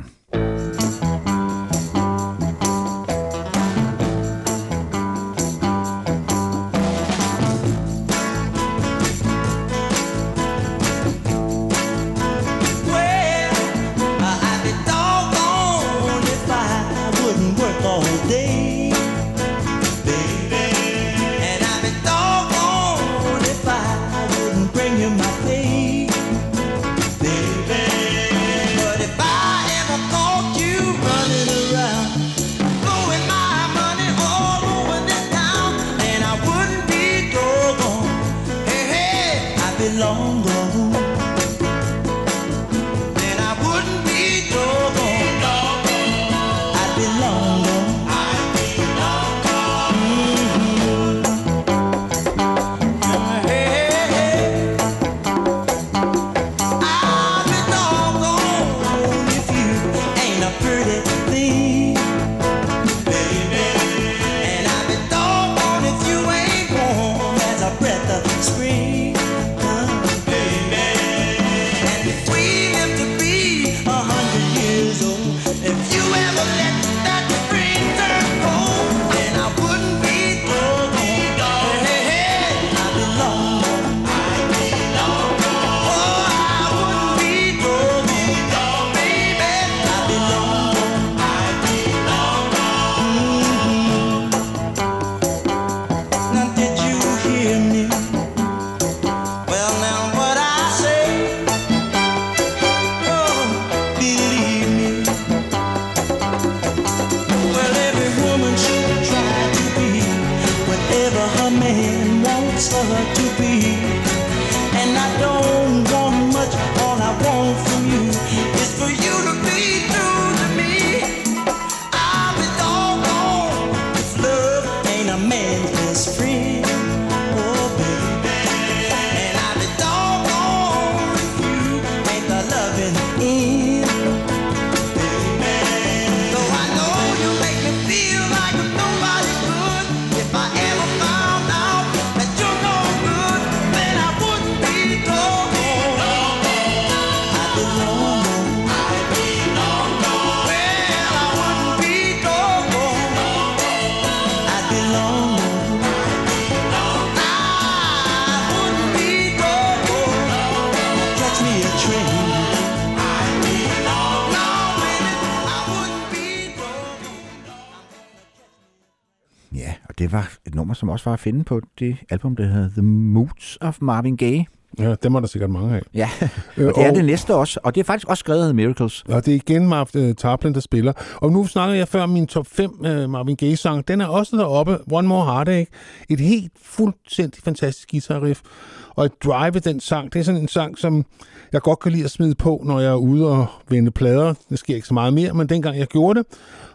Som også var at finde på det album, der hedder The Moods of Marvin Gaye. Ja, dem var der sikkert mange af. Ja, og det er det næste også, og det er faktisk også skrevet af The Miracles. Og det er igen Marvin uh, Tarplin, der spiller. Og nu snakkede jeg før om min top fem uh, Marvin Gaye-sang. Den er også deroppe, One More Heartache. Et helt fuldstændig fantastisk guitar-riff. Og et drive i den sang, det er sådan en sang, som jeg godt kan lide at smide på, når jeg er ude og vende plader. Det sker ikke så meget mere, men dengang jeg gjorde det.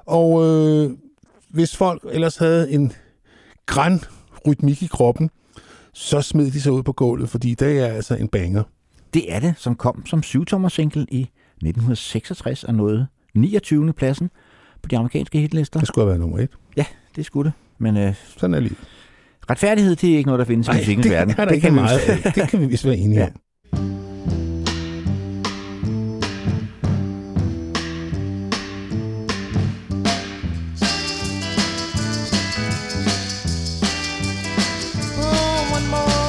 Og øh, hvis folk ellers havde en græn rytmik i kroppen, så smed de sig ud på gulvet, fordi det er altså en banger. Det er det, som kom som syv-tommer single i nitten seksogtres og nåede niogtyvende pladsen på de amerikanske hitlister. Det skulle have været nummer et. Ja, det skulle det. Men, øh, sådan er livet. Retfærdighed, det er ikke noget, der findes i musikkens verden. Det, det, kan meget, det kan vi vist være enige ja. om. More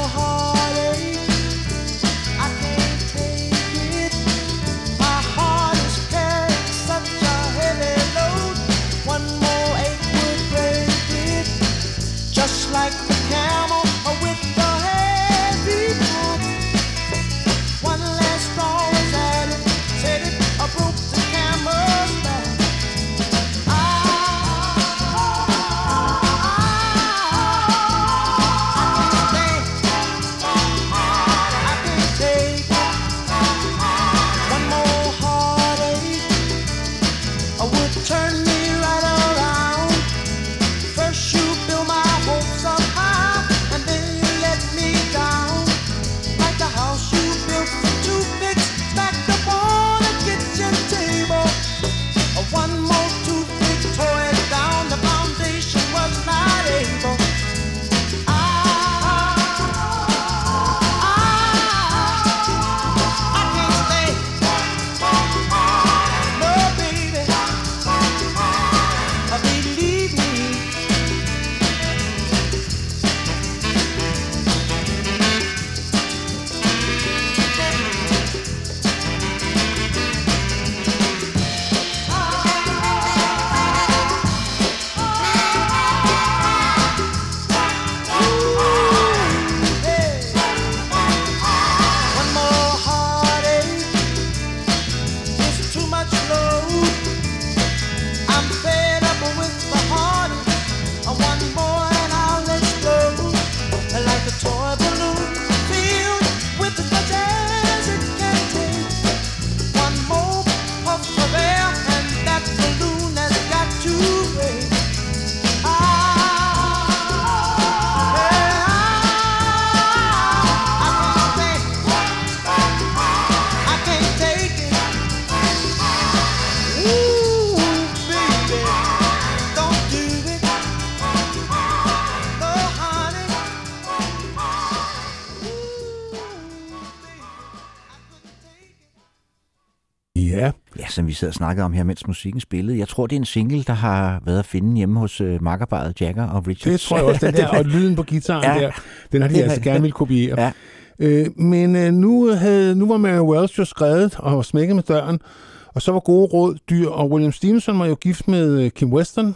Ja. Ja, som vi sad og snakkede om her, mens musikken spillede. Jeg tror, det er en single, der har været at finde hjemme hos øh, makkerparet Jagger og Richards. Det tror jeg også, den der, og lyden på guitaren ja. der, den har de altså gerne vil kopiere. Ja. Øh, men øh, nu, havde, nu var Mary Wells jo skrevet og smækket med døren, og så var gode råd dyr, og William Stevenson var jo gift med øh, Kim Weston,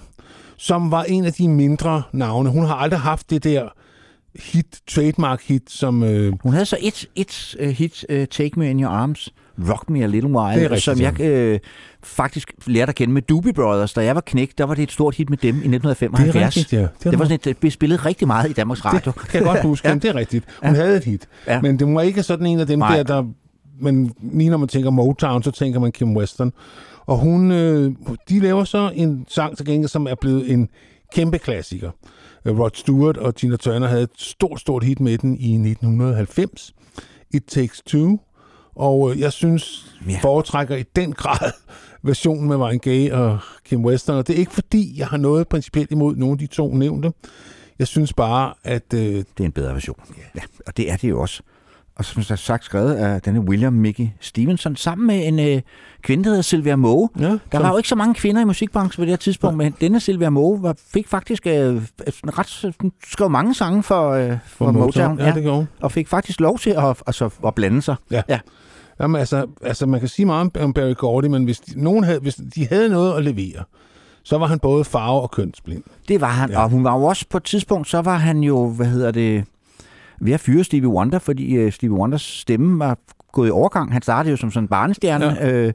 som var en af de mindre navne. Hun har aldrig haft det der hit, trademark-hit, som... Øh... Hun havde så et, et uh, hit, uh, Take Me In Your Arms, Rock Me A Little While, som jeg øh, faktisk lærte at kende med Doobie Brothers. Da jeg var knægt, der var det et stort hit med dem i nitten femoghalvfjerds. Det er rigtigt, ja. Det, det var sådan et, spillet rigtig meget i Danmarks Radio. Det kan jeg godt huske, ja. Jamen, det er rigtigt. Hun ja. havde et hit, ja. men det var ikke sådan en af dem Nej. der, der... Men lige når man tænker Motown, så tænker man Kim Weston. Og hun, øh, de laver så en sang til gengæld, som er blevet en kæmpe klassiker. Rod Stewart og Tina Turner havde et stort, stort hit med den i nitten halvfems. It Takes Two. Og jeg synes, yeah. foretrækker i den grad versionen med Marvin Gaye og Kim Weston. Og det er ikke fordi, jeg har noget principielt imod nogen af de to nævnte. Jeg synes bare, at... Øh... det er en bedre version. Yeah. Ja, og det er det jo også. Og som jeg sagt skrevet af denne William Mickey Stevenson, sammen med en øh, kvinde, der hedder Sylvia Moy. Ja, der som... var jo ikke så mange kvinder i musikbranchen på det her tidspunkt, ja. men denne Sylvia Moy var, fik faktisk øh, ret, skrev mange sange for, øh, for, for Motown, ja, ja, og fik faktisk lov til at, altså, at blande sig. Ja. Ja. Jamen, altså, altså, man kan sige meget om Berry Gordy, men hvis de, nogen havde, hvis de havde noget at levere, så var han både farve- og kønsblind. Det var han, ja. og hun var jo også på et tidspunkt, så var han jo, hvad hedder det... ved at fyre Stevie Wonder, fordi Stevie Wonders stemme var gået i overgang. Han startede jo som sådan en barnestjerne, ja. øh,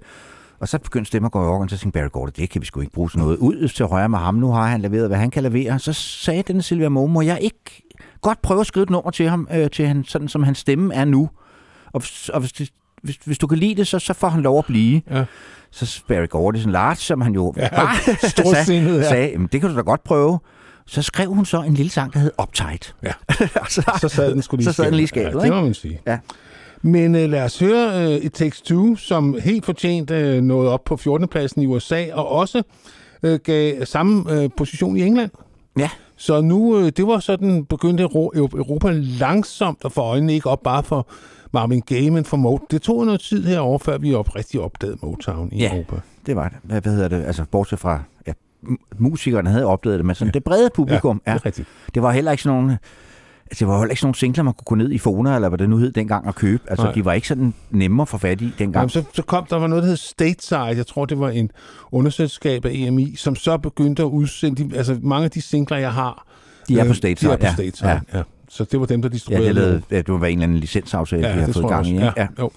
og så begyndte stemmen at gå i overgang, så tænkte Berry Gordy, det kan vi sgu ikke bruge sådan noget ud til højre med ham. Nu har han leveret, hvad han kan levere. Så sagde denne Sylvia Moy, må jeg ikke godt prøve at skrive et nummer til ham, øh, til han, sådan som hans stemme er nu. Og, og hvis, det, hvis, hvis du kan lide det, så, så får han lov at blive. Ja. Så Berry Gordy, sådan Lars, som han jo ja, sag, sindet, ja. sagde, det kan du da godt prøve. Så skrev hun så en lille sang, der hed Uptight. Ja. så, så sad den sgu lige, så sad den lige skabet. Ja, det må man sige. Ja. Men uh, lad os høre uh, It Takes Two, som helt fortjent uh, nåede op på fjortende pladsen i U S A, og også uh, gav samme uh, position i England. Ja. Så nu, uh, det var sådan, begyndte Europa langsomt at få øjnene ikke op bare for Marvin Gaye, men for Motown. Det tog noget tid herovre, før vi op, rigtig opdagede Motown i ja, Europa. Det var det. Hvad hedder det? Altså, bortset fra... Ja. musikerne havde oplevet det, men sådan ja. det brede publikum, ja, det, er rigtigt. det var heller ikke sådan nogle, det var heller ikke sådan nogle singler, man kunne gå ned i Fona, eller hvad det nu hed dengang, at købe. Altså, Nej. de var ikke sådan nemmere at få fat i dengang. Jamen, så, så kom der var noget, der hed Stateside, jeg tror, det var en underselskab af E M I, som så begyndte at udsende, de, altså mange af de singler, jeg har, de er øh, på Stateside, er på Stateside. Ja. Ja. Så det var dem, der distribuerede. Ja, det, lavede, det var en eller anden licensaftale, ja, de havde fået gang i. Ja, ja. Jo.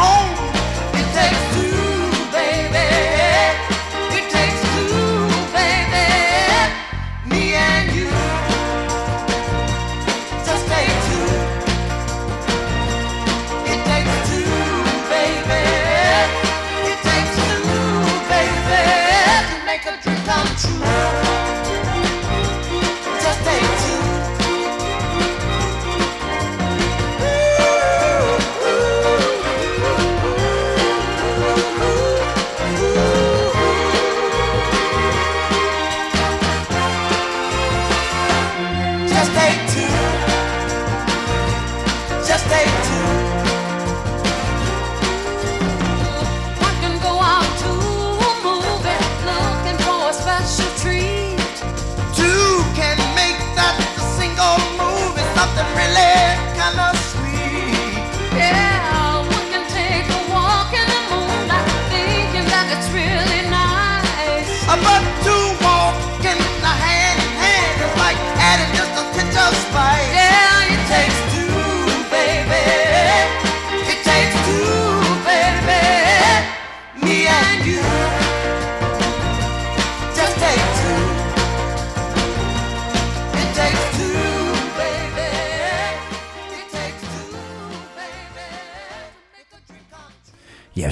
Woo!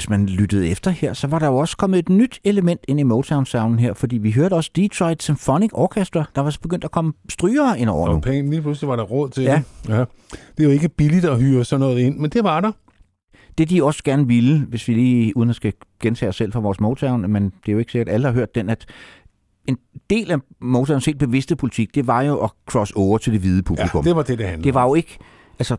hvis man lyttede efter her, så var der jo også kommet et nyt element ind i Motown-sounden her, fordi vi hørte også Detroit Symphonic Orchestra, der var begyndt at komme strygere ind over nu. Og pænt, lige pludselig var der råd til ja. det. Ja. Det er jo ikke billigt at hyre sådan noget ind, men det var der. Det de også gerne ville, hvis vi lige uden at skal gentage os selv fra vores Motown, men det er jo ikke sikkert, at alle har hørt den, at en del af Motowns helt bevidste politik, det var jo at cross over til det hvide publikum. Ja, det var det, det handlede om. Det var jo ikke... Altså,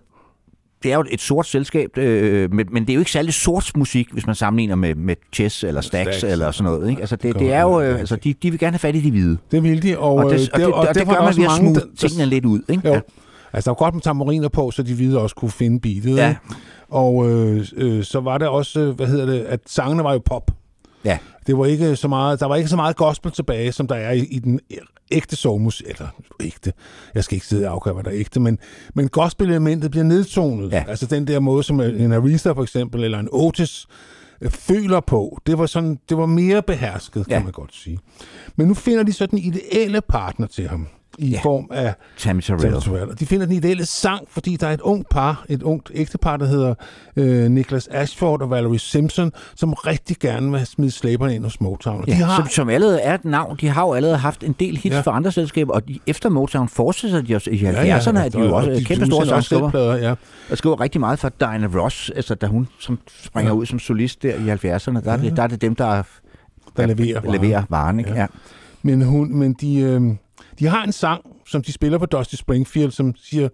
det er jo et sort selskab, øh, men, men det er jo ikke særlig sort musik, hvis man sammenligner med, med Chess eller Stax, Stax eller sådan noget. Ikke? Altså, det, det er jo... Øh, altså, de, de vil gerne have fat i de hvide. Det vil de, og, og, det, og, det, og, det, og det gør man ved at smuge tingene lidt ud. Ikke? Ja. Altså, der var godt med tamburiner på, så de hvide også kunne finde beatet. Ja. Og øh, øh, så var der også, hvad hedder det, at sangene var jo pop. Ja. Det var ikke så meget, der var ikke så meget gospel tilbage, som der er i, i den ægte soulmus, eller ægte, jeg skal ikke sidde og afgøre, hvad der er ægte, men, men gospel-elementet bliver nedtonet. Ja. Altså den der måde, som en Arista for eksempel, eller en Otis føler på, det var, sådan, det var mere behersket, ja. kan man godt sige. Men nu finder de så den ideelle partner til ham, i ja. form af Tammi Terrell. De finder den ideelle sang, fordi der er et ungt par, et ungt ægtepar, der hedder øh, Nicholas Ashford og Valerie Simpson, som rigtig gerne vil smide slæberne ind hos Motown. Ja, de har... som, som allerede er et navn. De har jo allerede haft en del hits ja. for andre selskaber, og de, efter Motown fortsætter de også i halvfjerdserne, ja, ja, ja. at de jo også og de kæmpe store sangskriver. Ja. Og skriver rigtig meget for Diana Ross, altså da hun som springer ja. ud som solist der i halvfjerdserne, der, ja. er, det, der er det dem, der, der, der leverer varen. Leverer varen ikke? Ja. Ja. Men, hun, men de... Øh... De har en sang, som de spiller på Dusty Springfield, som siger,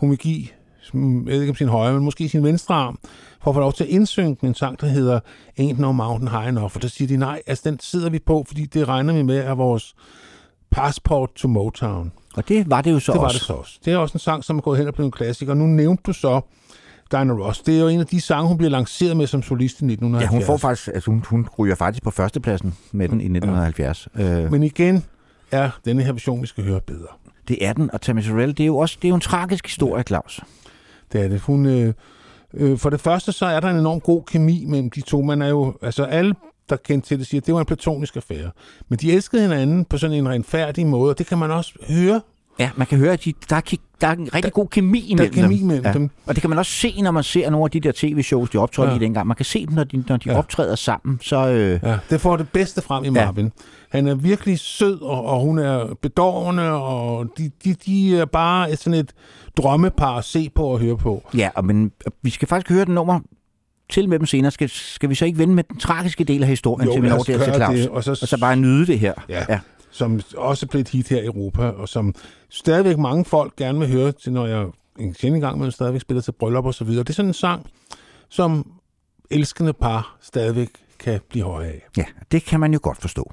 hun vil give, jeg ved ikke om sin højre, men måske sin venstre arm, for at få lov til at indsynge en sang, der hedder Ain't No Mountain High Enough. Og der siger de, nej, altså den sidder vi på, fordi det regner vi med er vores passport to Motown. Og det var det jo så det også. Det var det så også. Det er også en sang, som er gået hen og blevet en klassiker. Og nu nævnte du så Diana Ross. Det er jo en af de sange, hun bliver lanceret med som solist i nitten halvfjerds. Ja, hun får faktisk, altså hun, hun ryger faktisk på førstepladsen med den i nitten halvfjerds. Ja. Øh. Men igen... er denne her version, vi skal høre bedre. Det er den, og Tammi Terrell, det er jo også det er jo en tragisk historie, Claus. Det er det. Hun, øh, øh, for det første, så er der en enorm god kemi mellem de to. Man er jo, altså alle, der kendte til det, siger, at det var en platonisk affære. Men de elskede hinanden på sådan en renfærdig måde, og det kan man også høre. Ja, man kan høre, at de, der, er, der er en rigtig der, god kemi imellem, der er kemi imellem dem. Ja. dem. Og det kan man også se, når man ser nogle af de der tv-shows, de optræder ja. i dengang. Man kan se dem, når de, når de ja. optræder sammen. Så, øh... ja. Det får det bedste frem i Marvin. Ja. Han er virkelig sød, og, og hun er bedårende, og de, de, de er bare et, sådan et drømmepar at se på og høre på. Ja, og men vi skal faktisk høre den nummer til med dem senere. Skal, skal vi så ikke vende med den tragiske del af historien, jo, til vi når det til Claus? Og så, og så bare nyde det her. Ja. ja. Som også blev et hit her i Europa, og som stadigvæk mange folk gerne vil høre til, når jeg en sjældent gang med stadigvæk spiller til bryllup og så videre. Det er sådan en sang, som elskende par stadigvæk kan blive høje af. Ja, det kan man jo godt forstå.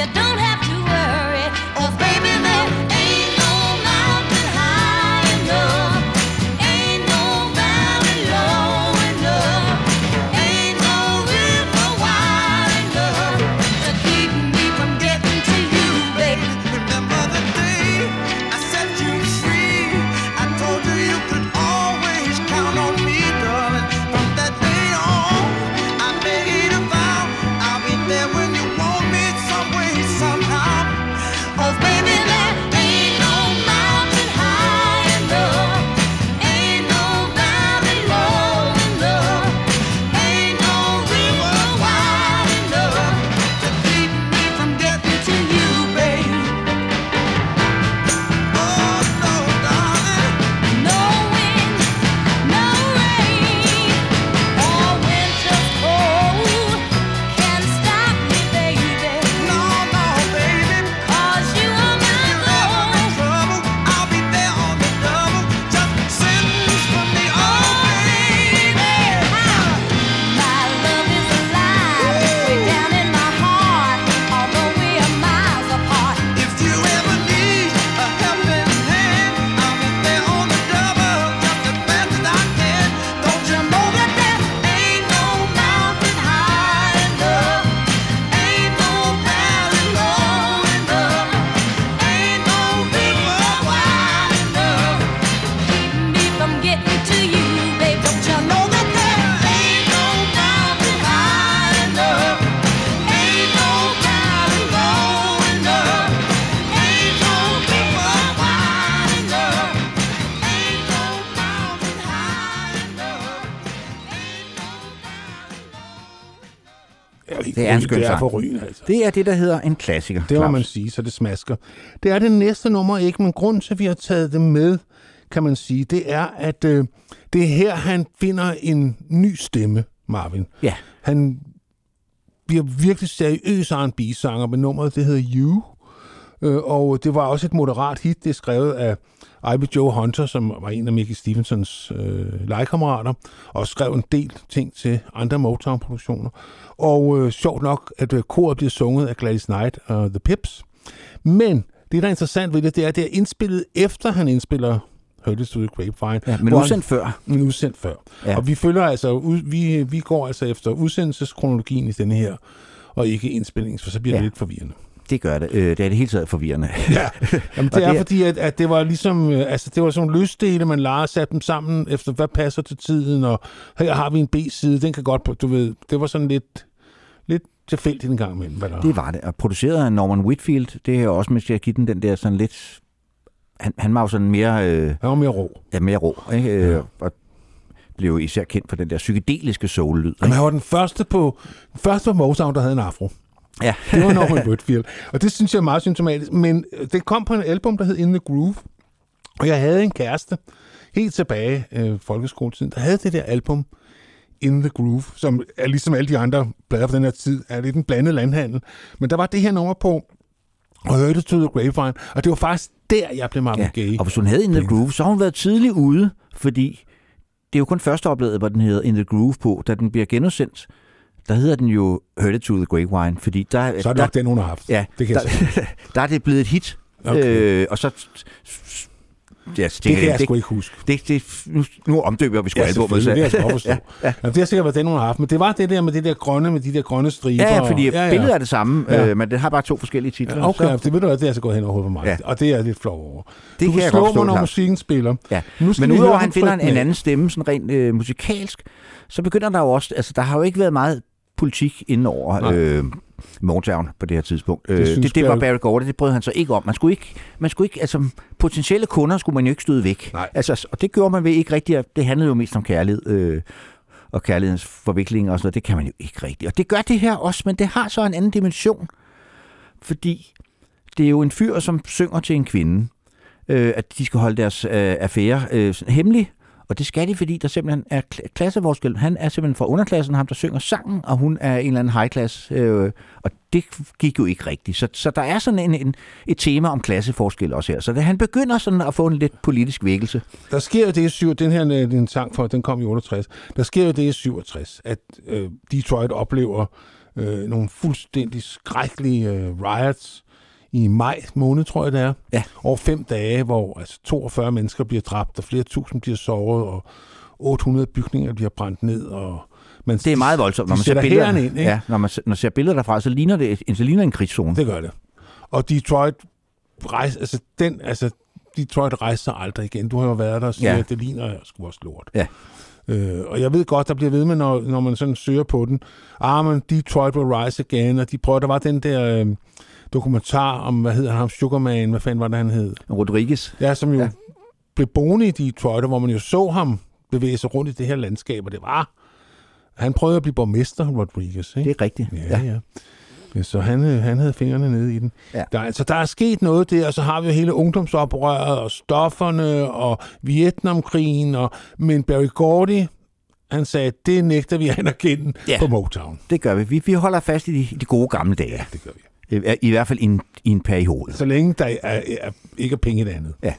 You don't have to worry, 'cause baby, baby Det er en skøn sang. Det er forrygende, altså. Det er det, der hedder en klassiker. Det må man sige, så det smasker. Det er det næste nummer, ikke? Men grunden til, at vi har taget det med, kan man sige, det er, at øh, det er her, han finder en ny stemme, Marvin. Ja. Han bliver virkelig seriøs R and B-sanger med nummeret, det hedder You. Øh, og det var også et moderat hit, det er skrevet af Ivy Joe Hunter, som var en af Mickey Stevensons øh, legekammerater, og skrev en del ting til andre Motown-produktioner. Og øh, sjovt nok, at øh, koret bliver sunget af Gladys Knight og The Pips. Men det, der er interessant ved det, det er, at det er indspillet efter, han indspiller Hurtless to the Grapevine. Ja, men udsendt før. Men udsendt før. Ja. Og vi følger altså, ud, vi, vi går altså efter udsendelseskronologien i denne her, og ikke indspillings, for så bliver ja. det lidt forvirrende. Det gør det. Øh, det er det hele taget forvirrende. Ja, jamen, det er det... fordi, at, at det var ligesom, øh, altså det var sådan nogle løsdele, man lader satte dem sammen efter, hvad passer til tiden, og her har vi en B-side, den kan godt, du ved, det var sådan lidt, lidt tilfældigt en gang imellem. Hvad der... Det var det, og produceret af Norman Whitfield, det er også, hvis jeg giver den den der sådan lidt, han, han var jo sådan mere... Øh... Han var mere rå. Ja, mere rå, ikke? Øh, ja. Og blev især kendt for den der psykedeliske soul-lyd. Han var den første på, den første på Motown, der havde en afro. Ja. Det var Norman Whitfield. Og det synes jeg er meget symptomatisk. Men det kom på en album, der hed In the Groove. Og jeg havde en kæreste helt tilbage øh, folkeskoletiden, der havde det der album In the Groove, som er ligesom alle de andre plader fra den her tid, er lidt en blandet landhandel. Men der var det her nummer på, og hørte to the Grapevine. Og det var faktisk der, jeg blev Marvin Gaye. Og hvis hun havde In the Groove, så har hun været tidlig ude, fordi det er jo kun første oplevet, hvor den hedder In the Groove på, da den bliver genudsendt. Der hedder den jo Hurtless to the Grapevine, fordi der... Så er det der, nok den, hun har haft. Ja, det kan der, jeg der er det blevet et hit, okay. øh, og så... Ja, det, det kan jeg, jeg sgu ikke huske. Det, det, nu, nu omdøber vi sgu albumet. Ja, det er jeg sgu ja, ja. Jamen, det har sikkert været den, hun har haft, men det var det der med det der grønne, med de der grønne striber. Ja, ja fordi og, ja, ja. billedet er det samme, ja. øh, men det har bare to forskellige titler. Ja, okay, så. Det ved du hvad, det er altså gået hen overhovedet for mig, ja. og det er lidt flov over. Det du kan jeg godt slå mig, når musikken spiller. Ja. Nu men udover at han finder en, en anden stemme, sådan rent øh, musikalsk, så begynder der jo også... Altså, der har jo ikke været meget politik indenover... Øh, Motown på det her tidspunkt. Det, øh, det, det var Berry Gordy, det brød han så ikke om. Man skulle ikke, man skulle ikke, altså potentielle kunder skulle man jo ikke støde væk. Altså, og det gjorde man ved ikke rigtigt. Det handlede jo mest om kærlighed øh, og kærlighedens forvikling og sådan noget. Det kan man jo ikke rigtigt. Og det gør det her også, men det har så en anden dimension. Fordi det er jo en fyr, som synger til en kvinde, øh, at de skal holde deres øh, affære øh, hemmelig. Og det skal de, fordi der simpelthen er klasseforskel. Han er simpelthen fra underklassen, ham der synger sangen, og hun er en eller anden high class. Øh, og det gik jo ikke rigtigt. Så, så der er sådan en, en, et tema om klasseforskel også her. Så det, han begynder sådan at få en lidt politisk vækkelse. Der sker jo det i syv, den her den sang for, den kom i otteogtres. Der sker jo det i syvogtres, at øh, Detroit oplever øh, nogle fuldstændig skrækkelige øh, riots i maj måned, tror jeg det er, ja. over fem dage, hvor altså, toogfyrre mennesker bliver dræbt, og flere tusind bliver såret, og otte hundrede bygninger bliver brændt ned. Og man, det er meget voldsomt, når man ser billederne ind. Ja, når man, når man ser billeder derfra, så ligner det så ligner en krigszone. Det gør det. Og Detroit rejser, altså den, altså Detroit rejser aldrig igen. Du har jo været der og siger, ja. at det ligner sgu også lort. Ja. Øh, og jeg ved godt, der bliver ved med, når, når man sådan søger på den, ah, men Detroit will rise again, og de prøver, der var den der... Øh, dokumentar om, hvad hedder han, Sugarman, hvad fanden var det, han hed? Rodriguez. Ja, som jo ja. blev boende i Detroit, hvor man jo så ham bevæge sig rundt i det her landskab, og det var... Han prøvede at blive borgmester, Rodriguez, ikke? Det er rigtigt. Ja, ja. ja. Så han, han havde fingrene nede i den. Ja. Der, altså, der er sket noget der, og så har vi jo hele ungdomsoprøret, og stofferne, og Vietnamkrigen, og... Men Berry Gordy... Han sagde, det nægter vi at anerkende ja. på Motown. Det gør vi. Vi, vi holder fast i de, de gode gamle dage. Ja, det gør vi. I hvert fald i en, i en periode. Så længe der er, er, er, ikke er penge i det andet. Ja. Hey!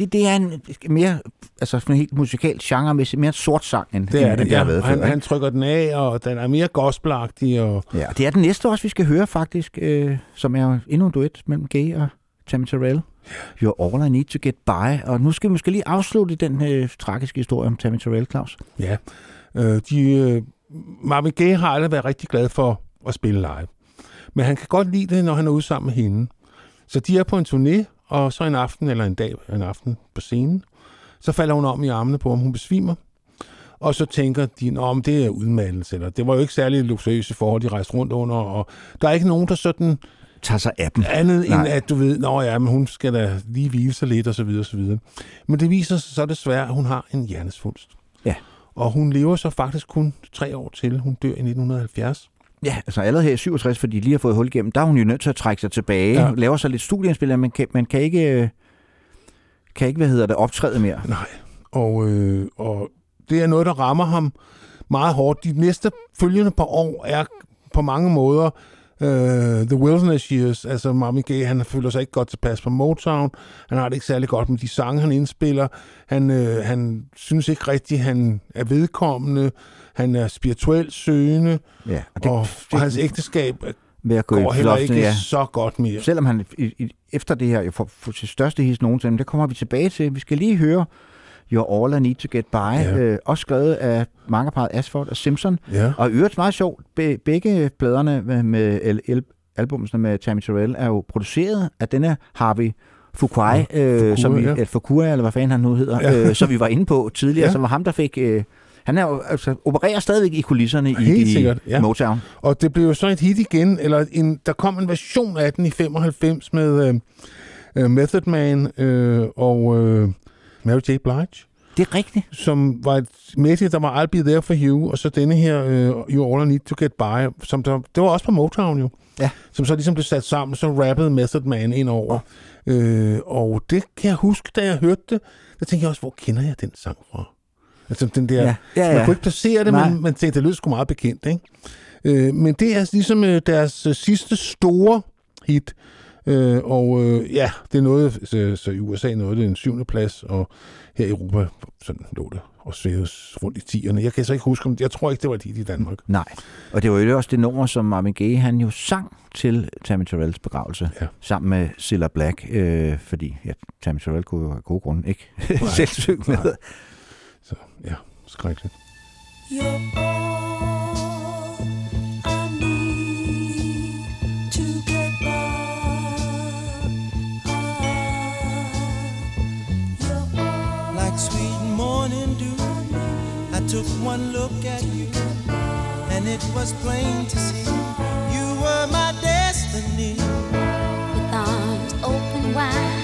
det, det er en mere, altså en helt musikalt genremæssigt, mere sort sang end det er det, end, ja. Ved, og han, han trykker den af, og den er mere gospelagtig. Og... Ja, det er den næste også, vi skal høre faktisk, øh, som er endnu en duet mellem Gaye og Tammi Terrell. You're all I need to get by. Og nu skal vi måske lige afslutte den øh, tragiske historie om Tammi Terrell, Claus. Ja, øh, de, øh, Marvin Gaye har aldrig været rigtig glad for at spille live. Men han kan godt lide det, når han er ude sammen med hende. Så de er på en turné, og så en aften, eller en dag, en aften på scenen, så falder hun om i armene på, om hun besvimer. Og så tænker de, om det er udmattelse, eller det var jo ikke særlig luksuriøse forhold, de rejste rundt under, og der er ikke nogen, der sådan... tager sig af dem. Andet Nej. End, at du ved, nå ja, men hun skal da lige hvile sig lidt, og så videre, og så videre. Men det viser sig så desværre, at hun har en hjernesvulst. Ja. Og hun lever så faktisk kun tre år til. Hun dør i nitten halvfjerds. Ja, altså allerede her i syvogtres, fordi de lige har fået hul igennem, der er hun jo nødt til at trække sig tilbage, ja. Laver sig lidt studieindspil, men kan, man kan ikke, kan ikke, hvad hedder det, optræde mere. Nej, og, øh, og det er noget, der rammer ham meget hårdt. De næste følgende par år er på mange måder øh, The Wilderness Years, altså Marvin Gaye, han føler sig ikke godt tilpas på Motown, han har det ikke særlig godt med de sange, han indspiller, han, øh, han synes ikke rigtigt, han er vedkommende, han er spirituelt søgende, ja, og, det, og, og hans ægteskab at gå går heller ikke ja. Så godt mere. Selvom han i, i, efter det her, jeg får, får til største hits nogensinde, det kommer vi tilbage til. Vi skal lige høre You're All I Need to Get By, ja. øh, også skrevet af makkerparret Ashford og Simpson, ja. Og i øvrigt meget sjovt, be, begge pladerne med, med albumsene med Tammi Terrell er jo produceret af denne Harvey Fuqua, ja, Fuqua øh, som vi, ja. Fuqua, eller hvad fanden han nu hedder, ja. øh, som vi var inde på tidligere, ja. Som var ham, der fik... Øh, Han er jo, altså, opererer stadigvæk i kulisserne i, sikkert, i ja. Motown. Og det blev jo så et hit igen, eller en, der kom en version af den i femoghalvfems med øh, Method Man øh, og øh, Mary J. Blige. Det er rigtigt. Som var et medie, der var I'll Be There For You, og så denne her øh, You All I Need To Get By, som der, det var også på Motown jo, ja. Som så ligesom blev sat sammen, så rappede Method Man ind over. Ja. Øh, og det kan jeg huske, da jeg hørte det, der tænkte jeg også, hvor kender jeg den sang fra? Altså den der, ja, ja, ja. Man kunne ikke placere det, men man tænkte, det lød sgu meget bekendt, ikke? Øh, men det er ligesom øh, deres øh, sidste store hit, øh, og øh, ja, det er noget, så, så i U S A nåede det en syvende plads, og her i Europa, sådan lå det, og svæves rundt i tierne. Jeg kan så ikke huske, om, jeg tror ikke, det var et hit i Danmark. Nej, og det var jo også det nummer, som Marvin Gaye, han jo sang til Tammi Terrells begravelse, ja. Sammen med Cilla Black, øh, fordi ja, Tammi Terrell kunne jo af gode grunde ikke selv synge med. Så ja, skrækkeligt. Like sweet morning dew, I took one look at you, and it was plain to see you were my destiny. With arms open wide,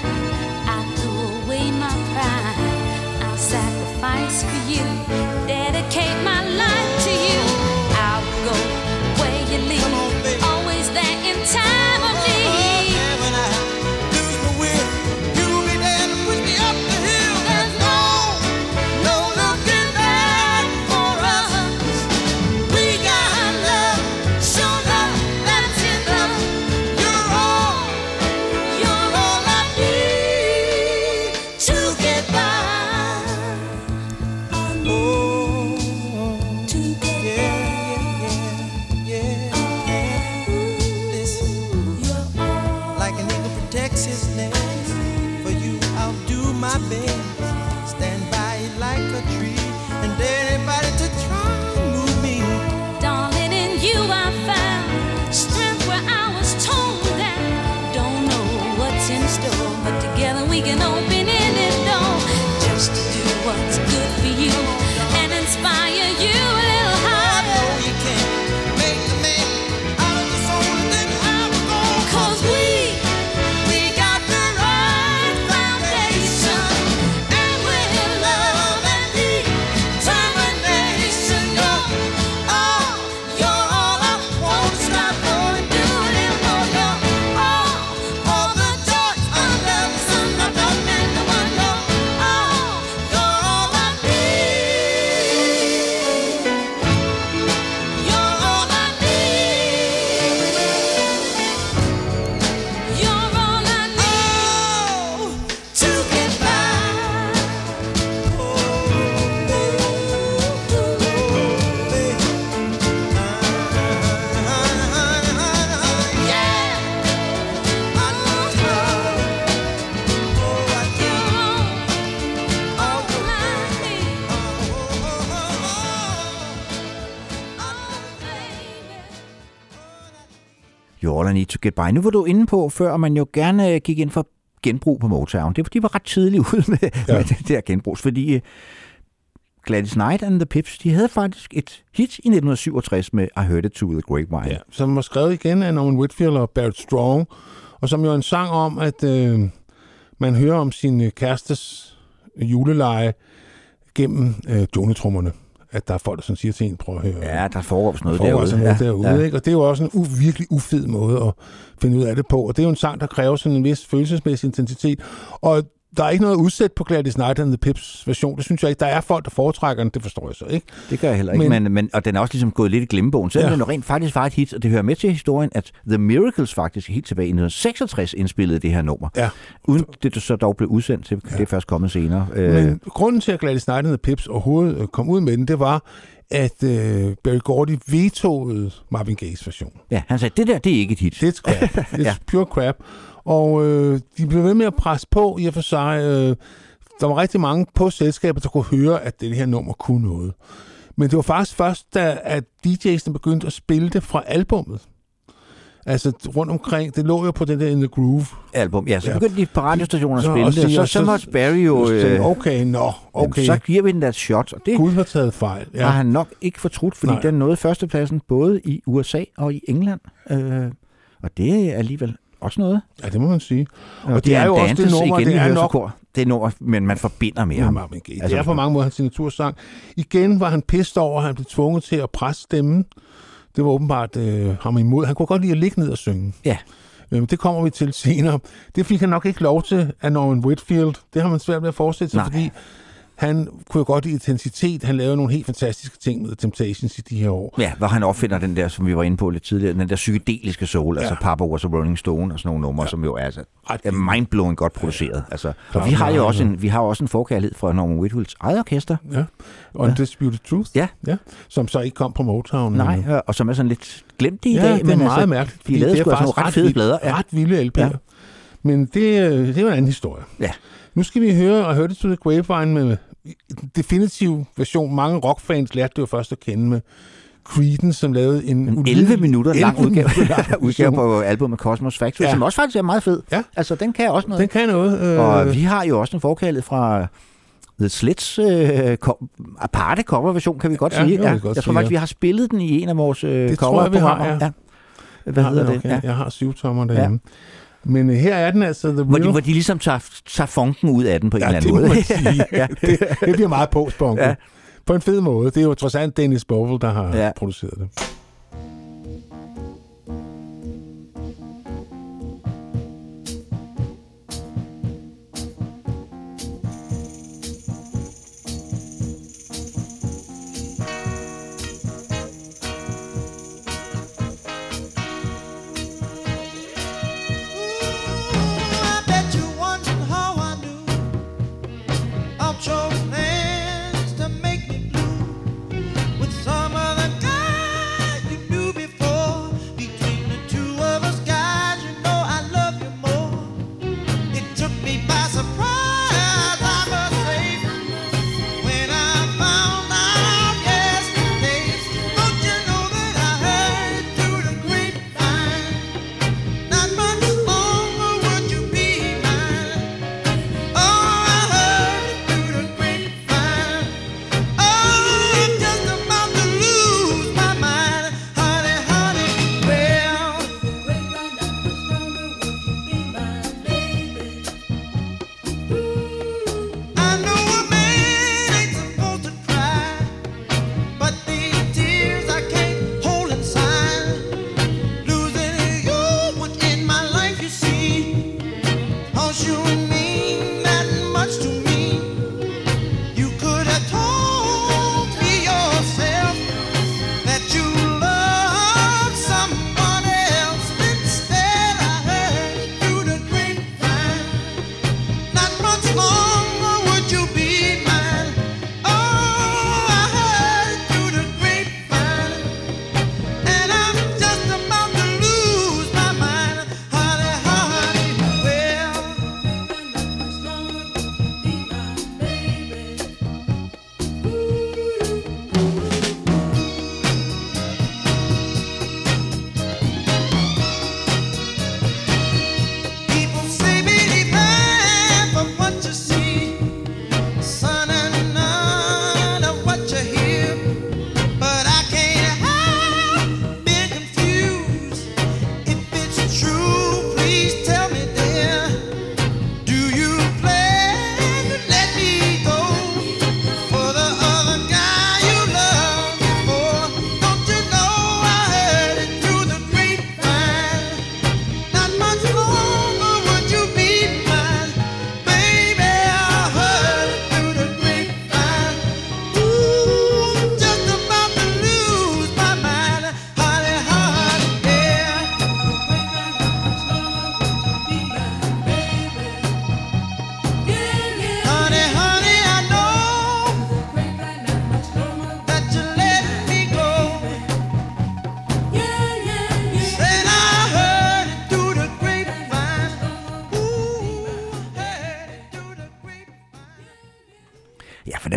I threw away my pride. Sacrifice for you, dedicate my life to you. I'll go where you lead, always there in time of need. When I lose my will, you'll be there to push me up the hill. There's no, no looking back for us. We got love, show You're All I Need to Get By. Nu var du inde på før, at man jo gerne gik ind for genbrug på Motown. Det var, de var ret tidligt ude med, ja. med det der genbrug, fordi uh, Gladys Knight and the Pips, de havde faktisk et hit i nitten syvogtres med I Heard It Through the Grapevine. Ja, som var skrevet igen af Norman Whitfield og Barrett Strong, og som jo er en sang om, at øh, man hører om sin kærestes juleleje gennem øh, jonetrummerne. At der er folk, der siger til en, prøv at høre. Ja, der foregår sådan noget foregår derude. Sådan noget ja, derude ja. Ikke? Og det er jo også en u- virkelig ufed måde at finde ud af det på. Og det er jo en sang, der kræver sådan en vis følelsesmæssig intensitet. Og der er ikke noget udsæt på Gladys Knight and the Pips version. Det synes jeg ikke. Der er folk, der foretrækker den. Det forstår jeg så ikke. Det gør jeg heller ikke. Men, men, men, og den er også ligesom gået lidt i glemmebogen. Selvom ja. den rent faktisk var et hit, og det hører med til historien, at The Miracles faktisk helt tilbage i nitten seksogtres indspillede det her nummer. Ja. Uden det så dog blev udsendt til. Ja. Det er først kommet senere. Men grunden til, at Gladys Knight and the Pips overhovedet kom ud med den, det var, at øh, Berry Gordy vetoede Marvin Gayes version. Ja, han sagde, det der, det er ikke et hit. Det er crap. Det er ja. pure crap. Og øh, de blev ved med at presse på i og for sig. Øh, der var rigtig mange på selskabet, der kunne høre, at det her nummer kunne noget. Men det var faktisk først, da at D J'erne begyndte at spille det fra albummet. Altså rundt omkring, det lå jo på den der In The Groove-album. Ja, så begyndte ja. de på radiostationer at spille det, så, og så, så, så måtte Barry jo... Øh, okay, nå, okay. Så giver vi den der shot, og det Gud har taget fejl. Ja. Har han nok ikke fortrudt, fordi Nej. den nåede førstepladsen både i U S A og i England. Øh, og det er alligevel... Også noget. Ja, det må man sige. Og, og det, det er, er jo også det nummer, igen, det er nok... Det er nummer, men man forbinder med ham. Altså, det er på mange måder hans signatursang. Igen var han pissed over, at han blev tvunget til at presse stemmen. Det var åbenbart øh, ham imod. Han kunne godt lide at ligge ned og synge. Ja. Øhm, det kommer vi til senere. Det fik han nok ikke lov til af Norman Whitfield. Det har man svært ved at forestille sig, Nej. fordi han kunne jo godt lide intensitet. Han lavede nogle helt fantastiske ting med Temptations i de her år. Ja, hvor han opfinder den der, som vi var inde på lidt tidligere, den der psykedeliske soul, ja. altså Papa Was a Rolling Stone og sådan nogle numre, ja. som jo er, altså, er mindblowing godt produceret. Ja, ja. Altså, klar, og vi har jo også en, vi har også en forkærlighed fra Norman Whitfields eget orkester. Ja, Undisputed ja. Truth, ja. ja, som så ikke kom på Motown. Nej, ja, og som er sådan lidt glemt i ja, dag. Ja, det er men meget altså, mærkeligt. De lavede sgu altså nogle ret fede blader. Ja. Ret vilde L P'er. Ja. Men det, det var en anden historie. Ja. Nu skal vi høre I Heard It Through the Grapevine med en definitiv version. Mange rockfans lærte det jo først at kende med Creedence, som lavede en... en elleve minutter lang udgave, udgave på albumet Cosmos Factory, ja. som også faktisk er meget fed. Ja. Altså, den kan også noget. Den kan noget. Øh... Og vi har jo også en forkærlighed fra The Slits øh, kom, aparte coverversion, kan vi godt ja, sige. Ja, jeg godt jeg tror faktisk, vi har spillet den i en af vores øh, coverprogrammer. Ja. Ja. Hvad ja, hedder okay. det? Ja. Jeg har syv tommer derhjemme. Ja. Men her er den altså... The hvor, de, hvor de ligesom tager, tager funken ud af den på ja, en eller anden måde. ja, det, det bliver meget post-funken. Ja. På en fed måde. Det er jo trods alt Dennis Bovell, der har ja. produceret det. Your hands to make me blue with some other guy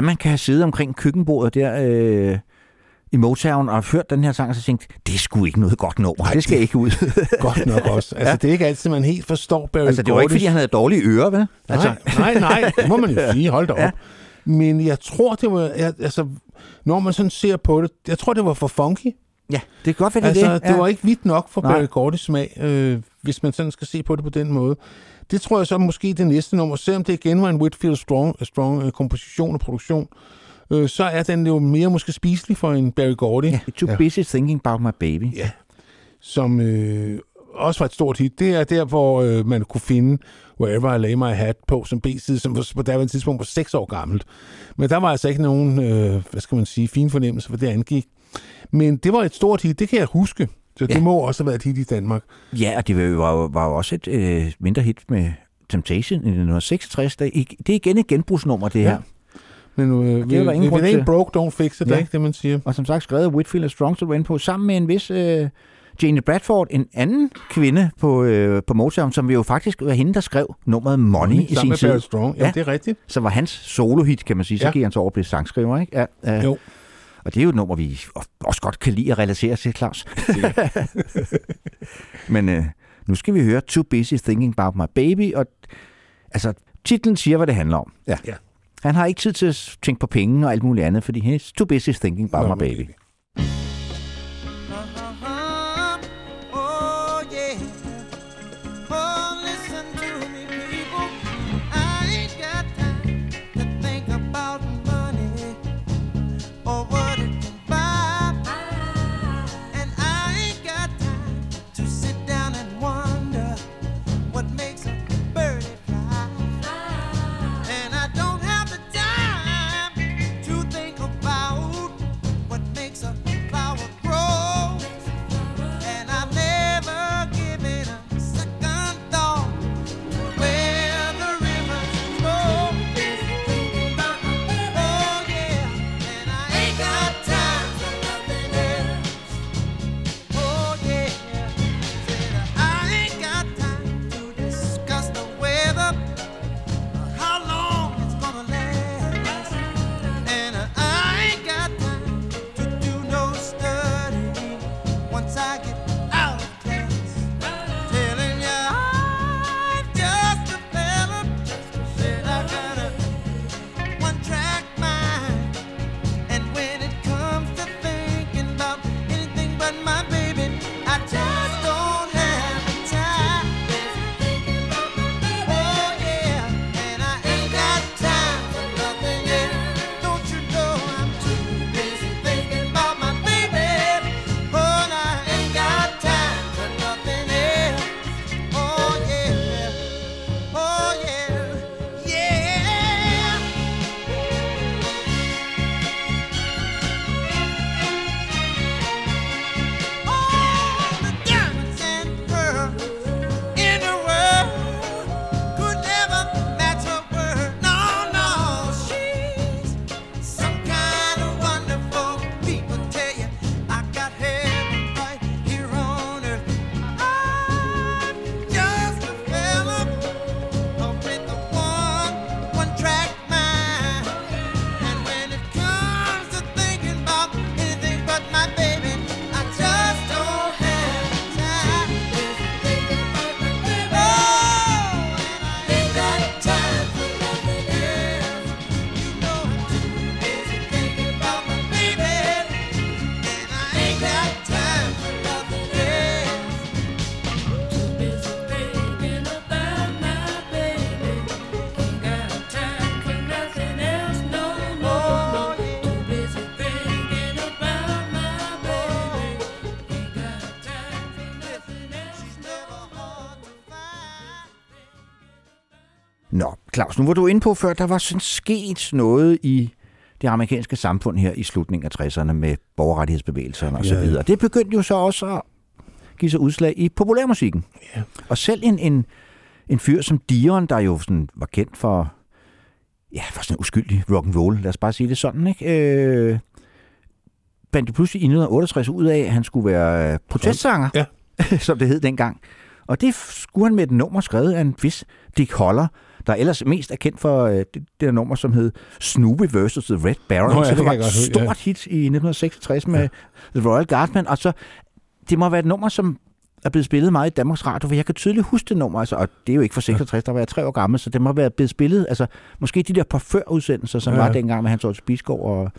hvordan man kan have siddet omkring køkkenbordet der øh, i Motown og hørt den her sang, og så tænkte, det skulle ikke noget godt nummer. Nej, det skal det ikke ud. Godt nok også. Altså, ja. Det er ikke altid, man helt forstår Berry Gordy. Altså, det var ikke, fordi han havde dårlige ører, vel? Altså. Nej, nej, nej. Det må man jo sige. Hold da op. Ja. Men jeg tror, det var... Jeg, altså, når man sådan ser på det, jeg tror, det var for funky. Ja, det kan godt være, det altså, det. Ja. Det var ikke vidt nok for Berry Gordys smag, øh, hvis man sådan skal se på det på den måde. Det tror jeg så måske det næste nummer, selvom det igen var en Whitfield Strong, strong øh, komposition og produktion, øh, så er den jo mere måske spiselig for en Berry Gordy. Yeah, too ja. Busy thinking about my baby. Ja, som øh, også var et stort hit. Det er der, hvor øh, man kunne finde Wherever I Lay My Hat på, som B-side, som på daværende tidspunkt var seks år gammelt. Men der var altså ikke nogen, øh, hvad skal man sige, fine fornemmelse, hvad det angik. Men det var et stort hit, det kan jeg huske. Så ja. Det må også have været et hit i Danmark. Ja, og det var jo, var jo også et øh, mindre hit med Temptation i nitten seksogtres. Der, det er igen et genbrugsnummer, det her. Ja. Men øh, det var ingen if it ain't broke, don't fix it, ja. Det er ikke det, man siger. Og som sagt skrevet Whitfield og Strong, så var inde på, sammen med en vis øh, Jane Bradford, en anden kvinde på, øh, på Motown, som jo faktisk var hende, der skrev nummeret Money, Money i sin tid. Barry Strong, ja, ja, det er rigtigt. Så var hans solo-hit, kan man sige. Så ja. Gik han så over til sangskriver, ikke? Ja, øh, jo. Og det er jo et nummer, vi også godt kan lide at relatere til, Claus. Men øh, nu skal vi høre Too Busy Thinking About My Baby. Og, altså, titlen siger, hvad det handler om. Ja. Ja. Han har ikke tid til at tænke på penge og alt muligt andet, fordi he's too busy thinking about my, my baby. baby. Claus, nu var du inde på før, der var sådan sket noget i det amerikanske samfund her i slutningen af tresserne med borgerrettighedsbevægelserne og så videre. Ja. Det begyndte jo så også at give sig udslag i populærmusikken. Ja. Og selv en, en, en fyr som Dion, der jo sådan var kendt for, ja, for sådan uskyldig rock'n'roll, lad os bare sige det sådan, ikke? Øh, bandt pludselig i nitten otteogtres ud af, at han skulle være protestsanger, ja. Som det hed dengang. Og det skulle han med et nummer skrevet af en vis Dick Holler, der ellers mest er kendt for øh, det der nummer, som hed Snoopy versus. The Red Baron. Nå, ja, så det var et stort ja. hit i nitten seksogtres med ja. The Royal Guardman, og så det må være et nummer, som er blevet spillet meget i Danmarks Radio, for jeg kan tydeligt huske det nummer, altså, og det er jo ikke fra seksogtres, der var jeg tre år gammel, så det må være blevet spillet, altså måske de der parfør-udsendelser, som ja. var dengang med Hans Otto Bisgaard og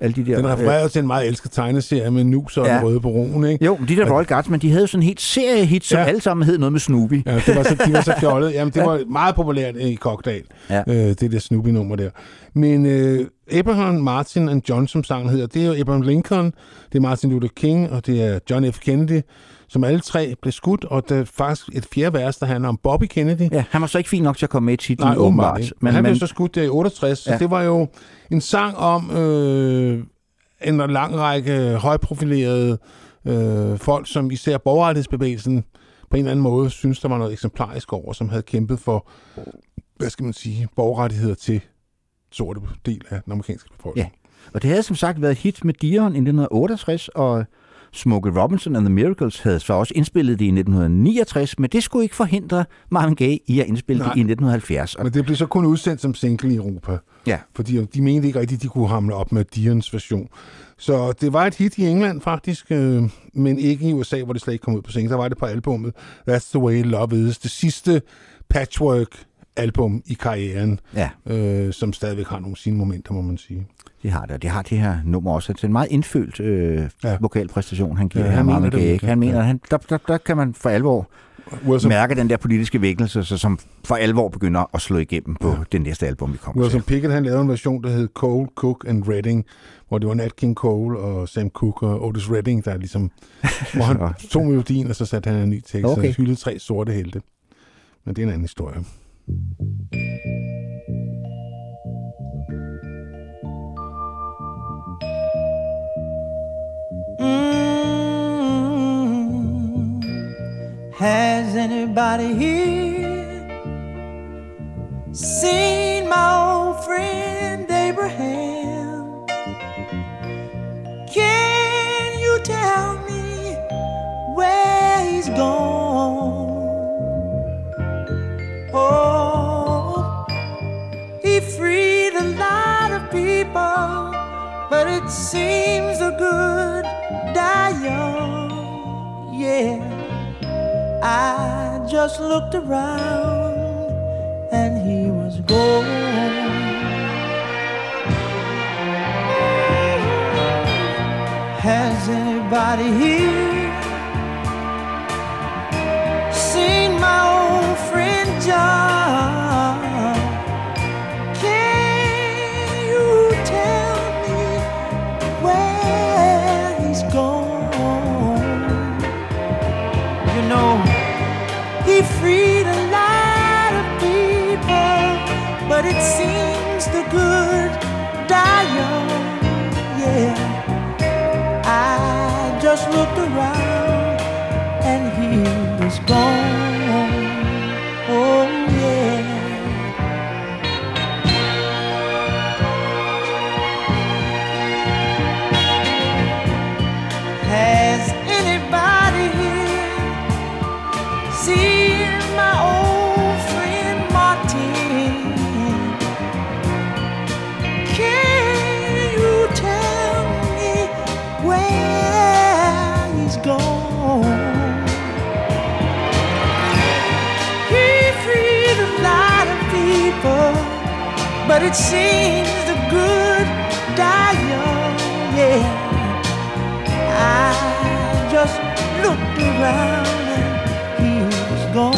alle de der... Den refererer til en meget elsket tegneserie med Nus og ja. den røde baron, ikke? Jo, men de der Royal Guardsmen, de havde jo sådan en helt seriehit, som ja. alle sammen hed noget med Snoopy. Ja, det var så, de var så fjollet. Jamen, det var meget populært i Kokdal, ja. øh, det der Snoopy-nummer der. Men øh, Abraham, Martin and John, som sangen hedder, det er jo Abraham Lincoln, det er Martin Luther King, og det er John F. Kennedy, som alle tre blev skudt, og der er faktisk et fjerde vers, der handler om Bobby Kennedy. Ja, han var så ikke fin nok til at komme med i titlen. Nej, åbenbart. Men han men... blev så skudt der i otteogtres, ja. så det var jo en sang om øh, en lang række højprofilerede øh, folk, som især borgerrettighedsbevægelsen på en eller anden måde synes, der var noget eksemplarisk over, som havde kæmpet for, hvad skal man sige, borgerrettigheder til sorte del af den amerikanske befolkning. Ja, og det havde som sagt været hit med Dion i nitten otteogtres, og Smokey Robinson and the Miracles havde så også indspillet det i nitten niogtres, men det skulle ikke forhindre Marvin Gaye i at indspille Nej, det i nitten halvfjerds. Men det blev så kun udsendt som single i Europa, ja. fordi de mente ikke rigtigt, at de kunne hamle op med Dions version. Så det var et hit i England faktisk, øh, men ikke i U S A, hvor det slet ikke kom ud på single. Der var det på albumet That's the Way Love Is, det sidste patchwork-album i karrieren, ja. øh, som stadigvæk har nogle sine momenter, må man sige. Det har det, og det har det her nummer også. Det er en meget indfølt øh, ja. vokalpræstation, han giver ja, her Marvin Gaye. Han mener, at han, der, der, der kan man for alvor Wilson. mærke den der politiske vækkelse, så, som for alvor begynder at slå igennem på ja. det næste album, vi kommer Wilson til. Wilson Pickett, han lavede en version, der hed Cole, Cook and Redding, hvor det var Nat King Cole og Sam Cooke og Otis Redding, der ligesom, hvor han tog melodien, og så satte han en ny tekst, okay. og hyldede tre sorte helte. Men det er en anden historie. Mm-hmm. Has anybody here seen my old friend Abraham? Can you tell me where he's gone? Oh, he freed a lot of people, but it seems the good die young, yeah. I just looked around and he was gone. Has anybody here seen my old friend John? Freed a lot of people, but it seems the good die young, yeah. I just looked around and he was gone, oh yeah. Has anybody here seen my old friend Martin? Can you tell me where he's gone? He freed a lot of people, but it seems the good die young, yeah. I just looked around and he was gone.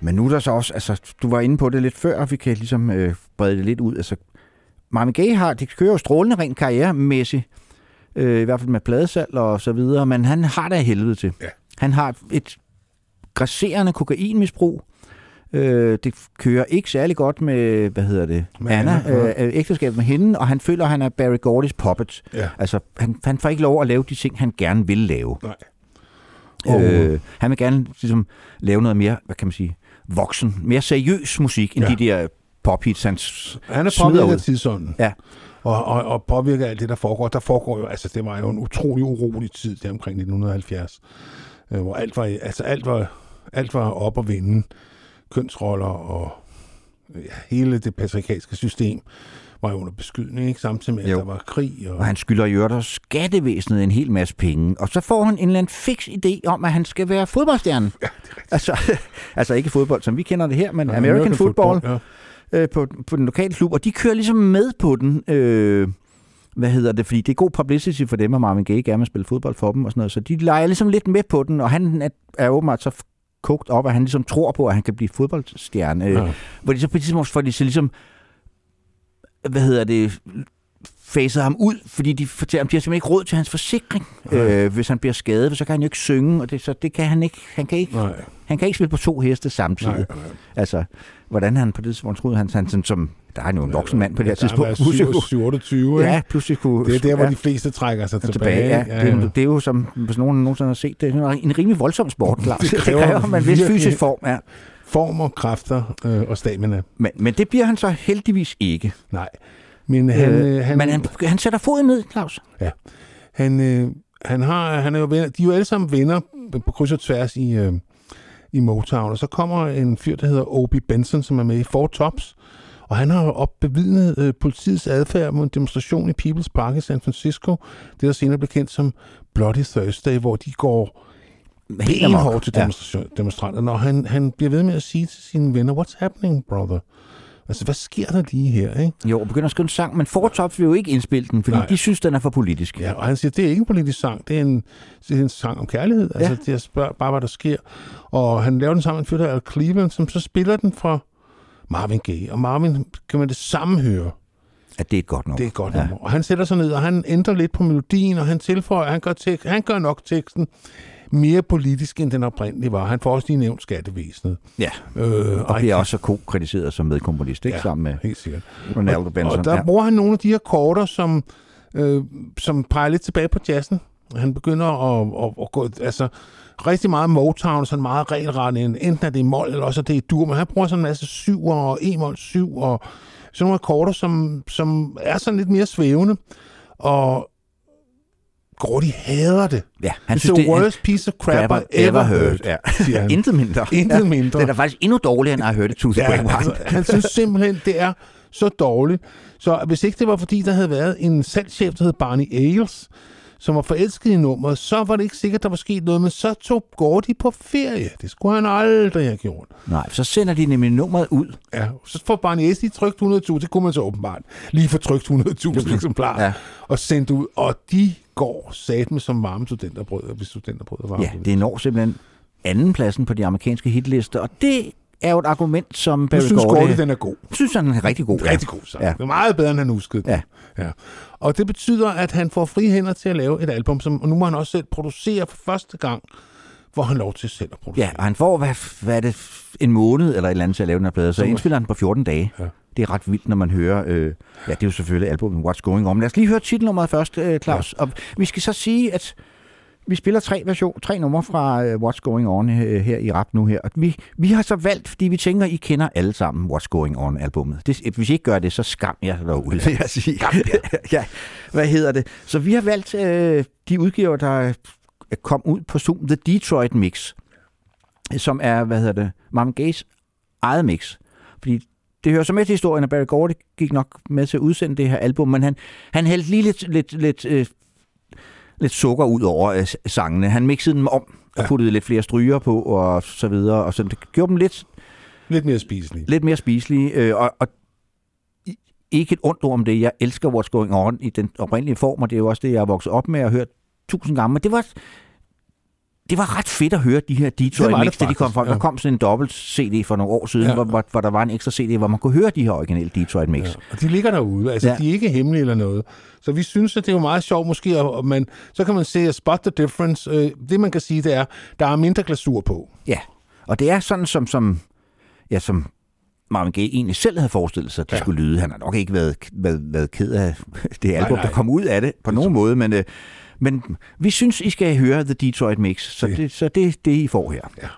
Men nu er der så også, altså, du var inde på det lidt før, og vi kan ligesom øh, brede det lidt ud. Altså, Marvin Gaye har, det kører jo strålende rent karrieremæssigt, øh, i hvert fald med pladesalg og så videre, men han har da helvede til. Ja. Han har et grasserende kokainmisbrug. Øh, det kører ikke særlig godt med, hvad hedder det, med Anna, Anna. Øh, ægteskabet med hende, og han føler, at han er Berry Gordys puppet. Ja. Altså, han, han får ikke lov at lave de ting, han gerne vil lave. Nej. Og øh, han vil gerne ligesom, lave noget mere, hvad kan man sige, voksen, mere seriøs musik, end ja. de der pop-hits, han smider ud. Han er påvirket af tidsånden, ja. og, og, og påvirket af alt det, der foregår. Der foregår jo, altså det var jo en utrolig urolig tid, der omkring nitten halvfjerds, øh, hvor alt var, altså, alt var, alt var op og vinde. Kønsroller og ja, hele det patriarkalske system var jo under beskydning, ikke? Samtidig med, at jo. der var krig. Og, og han skylder jørter skattevæsenet en hel masse penge, og så får han en eller anden fix idé om, at han skal være fodboldstjerne. Ja, det er rigtigt. Altså, altså ikke fodbold, som vi kender det her, men ja, American, American football, football ja. øh, på, på den lokale klub, og de kører ligesom med på den. Øh, hvad hedder det? Fordi det er god publicity for dem, og Marvin Gaye gerne vil spille fodbold for dem og sådan noget, så de leger ligesom lidt med på den, og han er, er åbenbart så kogt op, at han ligesom tror på, at han kan blive fodboldstjerne. Ja. Hvor de så på tidspunkt får de så ligesom, hvad hedder det, faser ham ud, fordi de fortæller ham, de har simpelthen ikke råd til hans forsikring. Ja. Øh, hvis han bliver skadet, så kan han jo ikke synge, og det, så det kan han ikke. Han kan ikke, han kan ikke spille på to heste samtidig. Nej, nej. Altså, hvordan han på det tidspunkt troede, han, han sådan, som, der er jo en voksen mand på det her tidspunkt. Han er syvogtyve, ja, pludselig kunne... Det er der, hvor ja. de fleste trækker sig tilbage. tilbage ja. Ja, ja. Det, er, det er jo, som hvis nogen nogensinde har set, det er en rimelig voldsom sport, klart. Det kræver, det kræver man hvis fysisk form, ja. Former, kræfter øh, og stamina. Men, men det bliver han så heldigvis ikke. Nej. Men han, øh, han, men han, han sætter foden ned, Claus. Ja. Han, øh, han har, han er jo venner, de er jo alle sammen venner på kryds og tværs i, øh, i Motown. Og så kommer en fyr, der hedder Obie Benson, som er med i Four Tops. Og han har opbevidnet øh, politiets adfærd mod en demonstration i People's Park i San Francisco. Det, der senere blev kendt som Bloody Thursday, hvor de går benhårdt til ja. demonstranterne. Og han, han bliver ved med at sige til sine venner, "What's happening, brother?" Altså, hvad sker der lige her, ikke? Jo, og begynder at skrive en sang, men Four Tops vil jo ikke indspille den, fordi Nej. de synes, den er for politisk. Ja, og han siger, det er ikke en politisk sang, det er en, det er en sang om kærlighed. Ja. Altså, det er spørg, bare, hvad der sker. Og han laver den sammen med en fyr, der er Cleveland, som så spiller den fra Marvin Gaye. Og Marvin, kan man det samme høre? At det er et godt nummer. Det er et godt nummer. Ja. Og han sætter sig ned, og han ændrer lidt på melodien, og han tilføjer, han gør, tek- han gør nok teksten mere politisk, end den oprindelige var. Han får også lige nævnt skattevæsenet. Ja, øh, og bliver også så kritiseret som medkomponist, ikke? Ja, sammen med helt sikkert. Ronaldo Benson. Og der ja. bruger han nogle af de her korter, som, øh, som peger lidt tilbage på jazzen. Han begynder at, at, at gå... Altså, rigtig meget Motown, sådan meget regelrettende. Enten er det i mol, eller også er det i dur. Men han bruger sådan en masse syver og e-mol syv og sådan nogle korter, som, som er sådan lidt mere svævende. Og... Gordy hader det. Ja, han synes, the det, worst han, piece of crap I've ever heard, ja. siger han. Intet mindre. Intet mindre. Ja, det er faktisk endnu dårligere, end jeg har hørt det tusind gange. Ja, altså, han synes simpelthen, det er så dårligt. Så hvis ikke det var, fordi der havde været en salgschef, der hed Barney Ailes, som var forelsket i nummeret, så var det ikke sikkert, der var sket noget, men så tog Gordy på ferie. Det skulle han aldrig have gjort. Nej, så sender de nemlig nummeret ud. Ja, så får Barney Ailes lige trykt hundrede tusind, det kunne man så åbenbart. Lige for trykt hundrede tusind eksemplarer ja. og sendt ud, og de går sat med som varme studenterbrød, hvis studenterbrød var. Ja, det når simpelthen andenpladsen på de amerikanske hitlister, og det er jo et argument, som Berry Gordy... synes Gordy, den er god. Synes han er rigtig god. Rigtig god sang. Ja. Det er meget bedre, end han huskede den. Ja. Ja. Og det betyder, at han får frie hænder til at lave et album, som og nu må han også selv producere for første gang, hvor han lov til selv at producere. Ja, og han får, hvad, hvad er det, en måned eller et eller andet til at lave den her plade, så indspiller han på fjorten dage. Ja. Det er ret vildt, når man hører... Øh, ja, det er jo selvfølgelig albumet What's Going On. Lad os lige høre titelnummeret først, øh, Claus. Ja. Og vi skal så sige, at vi spiller tre version, tre numre fra øh, What's Going On øh, her i rap nu her. Og vi, vi har så valgt, fordi vi tænker, I kender alle sammen What's Going On-albummet. Det, hvis I ikke gør det, så skam jer derude, vil jeg sige. Skam jer. Ja, hvad hedder det? Så vi har valgt øh, de udgiver, der kom ud på Zoom, The Detroit Mix, som er, hvad hedder det, Marvin Gayes eget mix. Fordi det hører så med til historien, at Berry Gordy gik nok med til at udsende det her album, men han, han hældte lige lidt, lidt, lidt, øh, lidt sukker ud over øh, sangene. Han mixede dem om og puttede ja. lidt flere stryger på og så videre, og så det gjorde dem lidt... Lidt mere spiselige. Lidt mere spiselige, øh, og, og ikke et ondt ord om det. Jeg elsker What's Going On i den oprindelige form, og det er jo også det, jeg er vokset op med og hørt tusind gange, men det var... det var ret fedt at høre de her Detroit mix, det de kom fra. Ja. Der kom sådan en dobbelt C D for nogle år siden, ja. hvor, hvor der var en ekstra C D, hvor man kunne høre de her originale Detroit mix. Ja. Og de ligger derude, altså ja. de er ikke hemmelige eller noget. Så vi synes, at det er jo meget sjovt måske, og man, så kan man se at spot the difference. Det man kan sige, det er, der er mindre glasur på. Ja, og det er sådan som, som, ja, som Marvin Gaye egentlig selv havde forestillet sig, at det ja. skulle lyde. Han har nok ikke været, været, været ked af det album, nej, nej. der kom ud af det på det nogen så... måde, men... Øh, Men vi synes, I skal høre The Detroit Mix, så det er så det, det, I får her. Ja.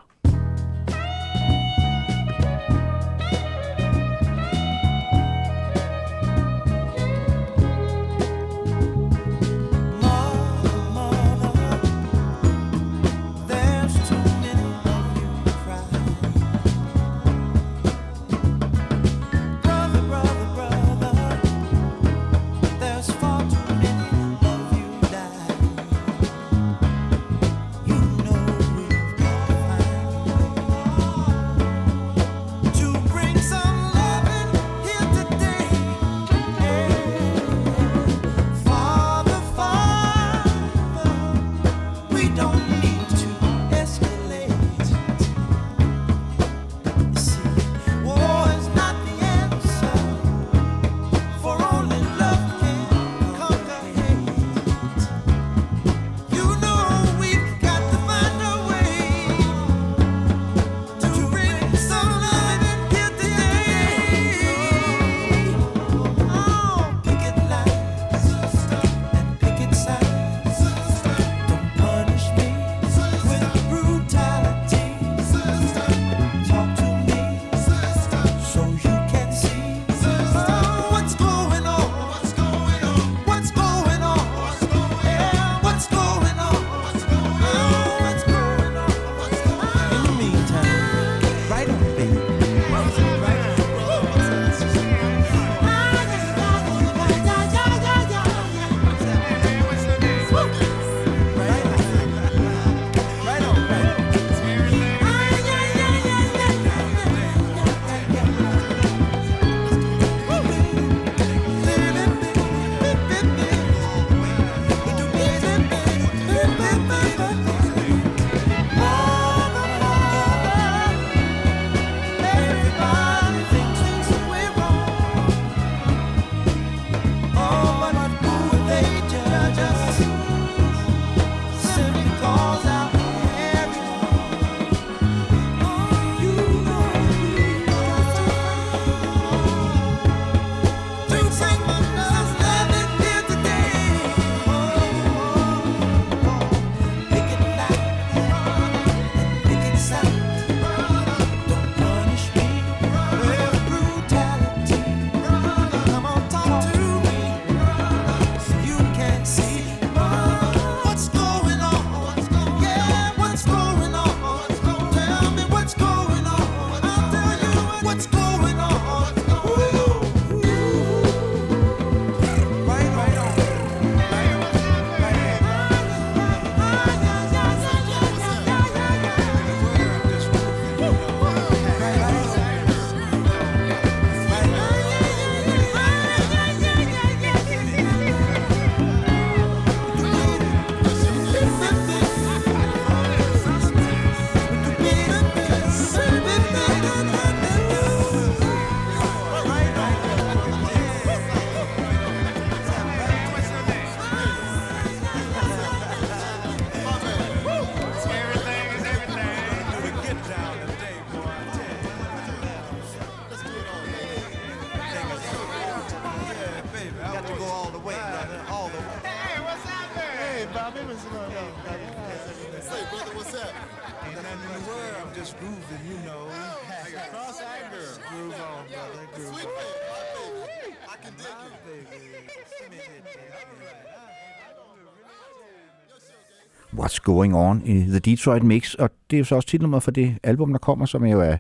What's Going On i The Detroit Mix, og det er jo så også titelnummeret for det album, der kommer, som jo er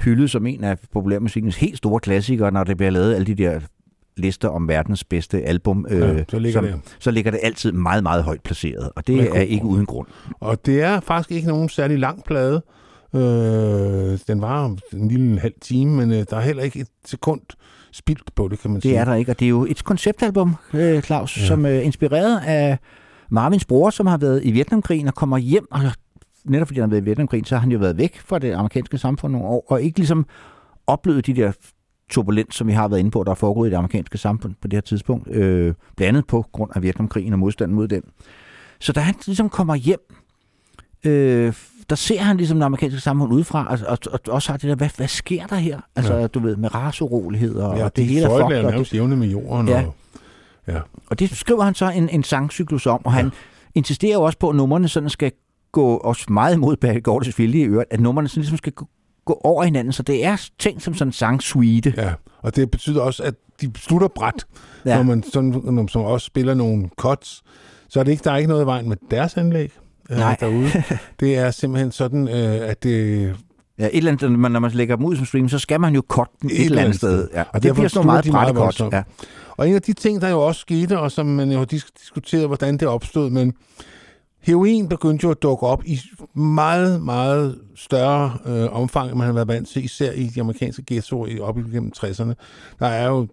hyldet som en af populærmusikkens helt store klassikere, når det bliver lavet alle de der lister om verdens bedste album, øh, ja, så, ligger som, det. så ligger det altid meget, meget højt placeret, og det er ikke uden grund. Og det er faktisk ikke nogen særlig lang plade. Øh, den var en lille halv time, men øh, der er heller ikke et sekund spildt på det, kan man det sige. Det er der ikke, og det er jo et konceptalbum, øh, Claus, ja. som er øh, inspireret af Marvins bror, som har været i Vietnamkrigen og kommer hjem, og netop fordi han har været i Vietnamkrigen, så har han jo været væk fra det amerikanske samfund nogle år, og ikke ligesom oplevet de der turbulens, som vi har været inde på, der er foregået i det amerikanske samfund på det her tidspunkt, øh, blandt andet på grund af Vietnamkrigen og modstanden mod den. Så da han ligesom kommer hjem, øh, der ser han ligesom det amerikanske samfund udefra, og, og, og også har det der, hvad, hvad sker der her? Altså, ja. Du ved, med rasuroligheder og, ja, og det hele er fucked. Ja, det er nærmest jævne med jorden. Ja. Og, ja. og det skriver han så en, en sangcyklus om, og han ja. insisterer jo også på, at numrene sådan skal gå også meget imod Berry Gordys vilje i øvrigt, at numrene sådan ligesom skal gå, gå over hinanden, så det er ting som sådan en sangsuite. Ja, og det betyder også, at de slutter bræt, ja. når man sådan, når man også spiller nogle cuts, så er det ikke, der er ikke noget i vejen med deres anlæg. Nej. Derude. Det er simpelthen sådan, øh, at det... Ja, et eller andet, når man lægger dem ud som stream, så skal man jo cutte den et, et eller andet sted. Ja. Og, og det bliver sådan meget bræt cut. Ja. Og en af de ting, der jo også skete, og som man jo diskuterede, hvordan det opstod, men heroin begyndte jo at dukke op i meget, meget større øh, omfang, end man har været vant til, især i de amerikanske ghettoer op igennem tresserne. Der er jo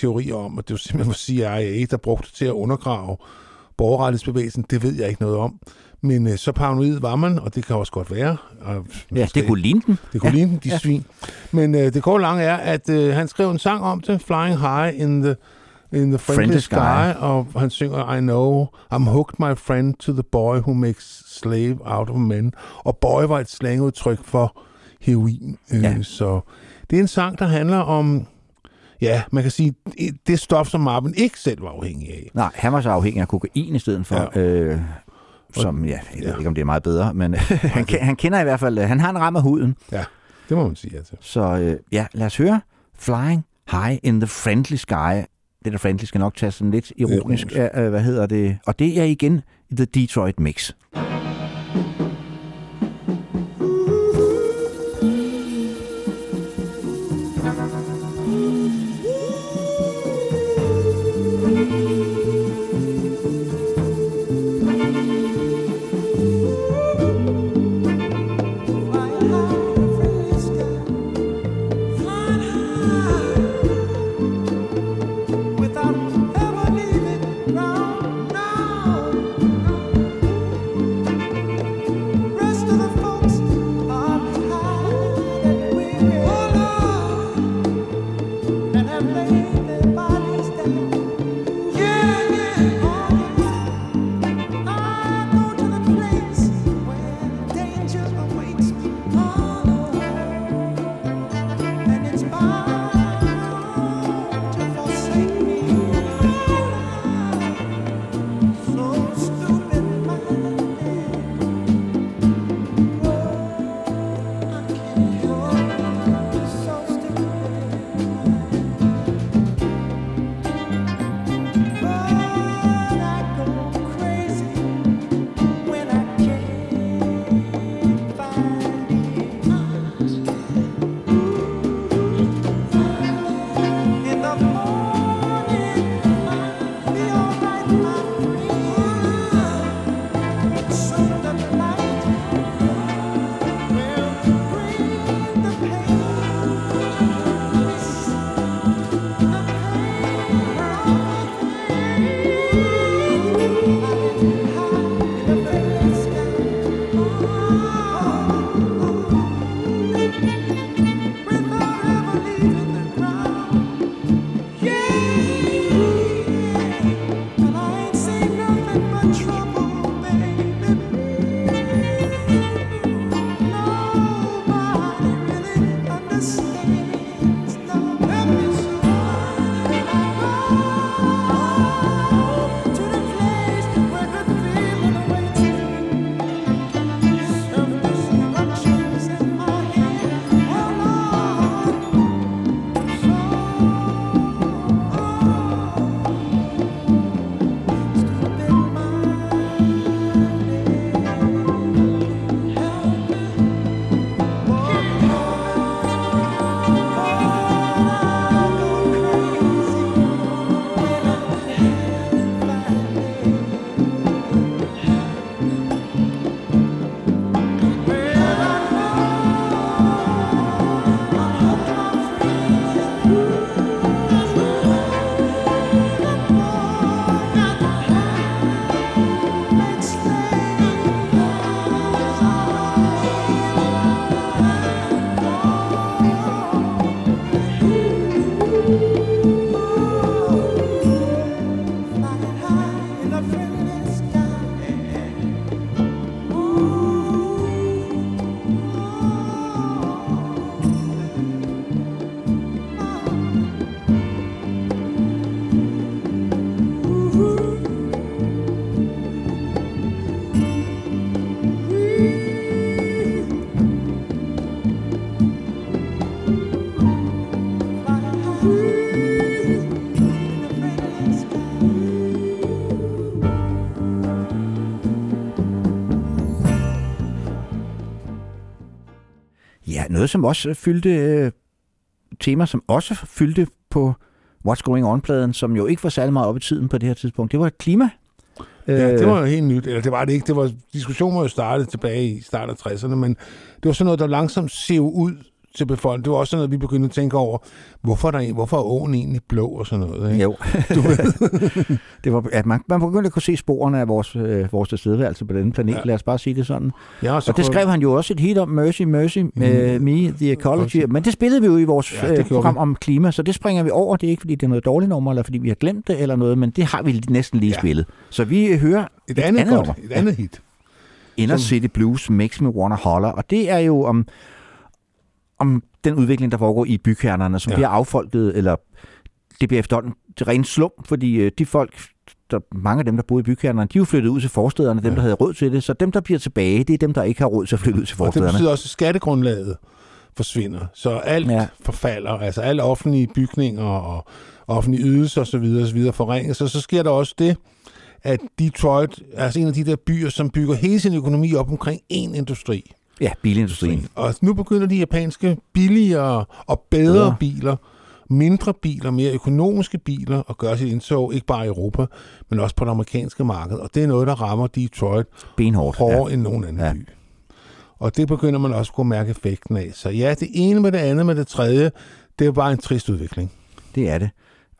teorier om, at det jo simpelthen var C I A, der brugte det til at undergrave borgerrettighedsbevægelsen. Det ved jeg ikke noget om. Men øh, så paranoid var man, og det kan også godt være. Og, ja, det kunne ligne dem. Det kunne ja. ligne dem, de ja. svin. Men øh, det korte lange er, at øh, han skrev en sang om det, Flying High in the... In the Friendly Sky, og han synger, I know, I'm hooked my friend to the boy who makes slave out of men. Og boy var et slangudtryk for heroin. Ja. Så det er en sang, der handler om, ja, man kan sige, det stof, som Marvin ikke selv var afhængig af. Nej, han var så afhængig af kokain i stedet for... Ja. Øh Som, ja, jeg ved ja. ikke, om det er meget bedre, men han, han kender i hvert fald, han har en ram af huden. Ja, det må man sige. Altså. Så øh, ja, lad os høre. Flying High in the Friendly Sky. Det der friendly skal nok tage sådan lidt ironisk. Ja, øh, hvad hedder det? Og det er igen The Detroit Mix. noget, som også fyldte øh, temaer, som også fyldte på What's Going On-pladen, som jo ikke var særlig meget op i tiden på det her tidspunkt. Det var et klima. Ja, det var jo helt nyt. Eller det var det ikke. Det var, diskussionen var jo startet tilbage i start af tresserne, men det var sådan noget, der langsomt siv ud til befolkningen. Det var også sådan noget, vi begyndte at tænke over, hvorfor der, hvorfor er åen egentlig blå og sådan noget. Ikke? Jo. Du ved. Det var, at man, man begyndte at kunne se sporene af vores, øh, vores tilstedeværelse på denne planet. Ja. Lad os bare sige det sådan. Ja, og, så og det skrev jeg... han jo også et hit om, Mercy, Mercy, mm. uh, Me, The Ecology. Men det spillede vi jo i vores ja, øh, program vi. om klima, så det springer vi over. Det er ikke, fordi det er noget dårligt nummer, eller fordi vi har glemt det eller noget, men det har vi næsten lige ja. spillet. Så vi hører et, et andet, andet godt, et andet hit. Inner Som... City Blues, Makes Me Wanna Holler. Og det er jo om... om den udvikling, der foregår i bykernerne, som ja. bliver affolket, eller det bliver efterhånden til ren slum, fordi de folk, der, mange af dem, der boede i bykernerne, de er jo flyttet ud til forstederne, dem, ja. der havde råd til det, så dem, der bliver tilbage, det er dem, der ikke har råd til at flytte ud til forstederne. Og det betyder også, at skattegrundlaget forsvinder, så alt ja. forfalder, altså alle offentlige bygninger og offentlige ydelser osv. osv. forringes, og så sker der også det, at Detroit er altså en af de der byer, som bygger hele sin økonomi op omkring én industri. Ja, bilindustrien. Og nu begynder de japanske billigere og bedre ja. biler, mindre biler, mere økonomiske biler at gøre sit indtog, ikke bare i Europa, men også på det amerikanske marked. Og det er noget, der rammer Detroit benhårdt, hårdere ja. end nogen anden ja. by. Og det begynder man også at kunne mærke effekten af. Så ja, det ene med det andet med det tredje, det er bare en trist udvikling. Det er det.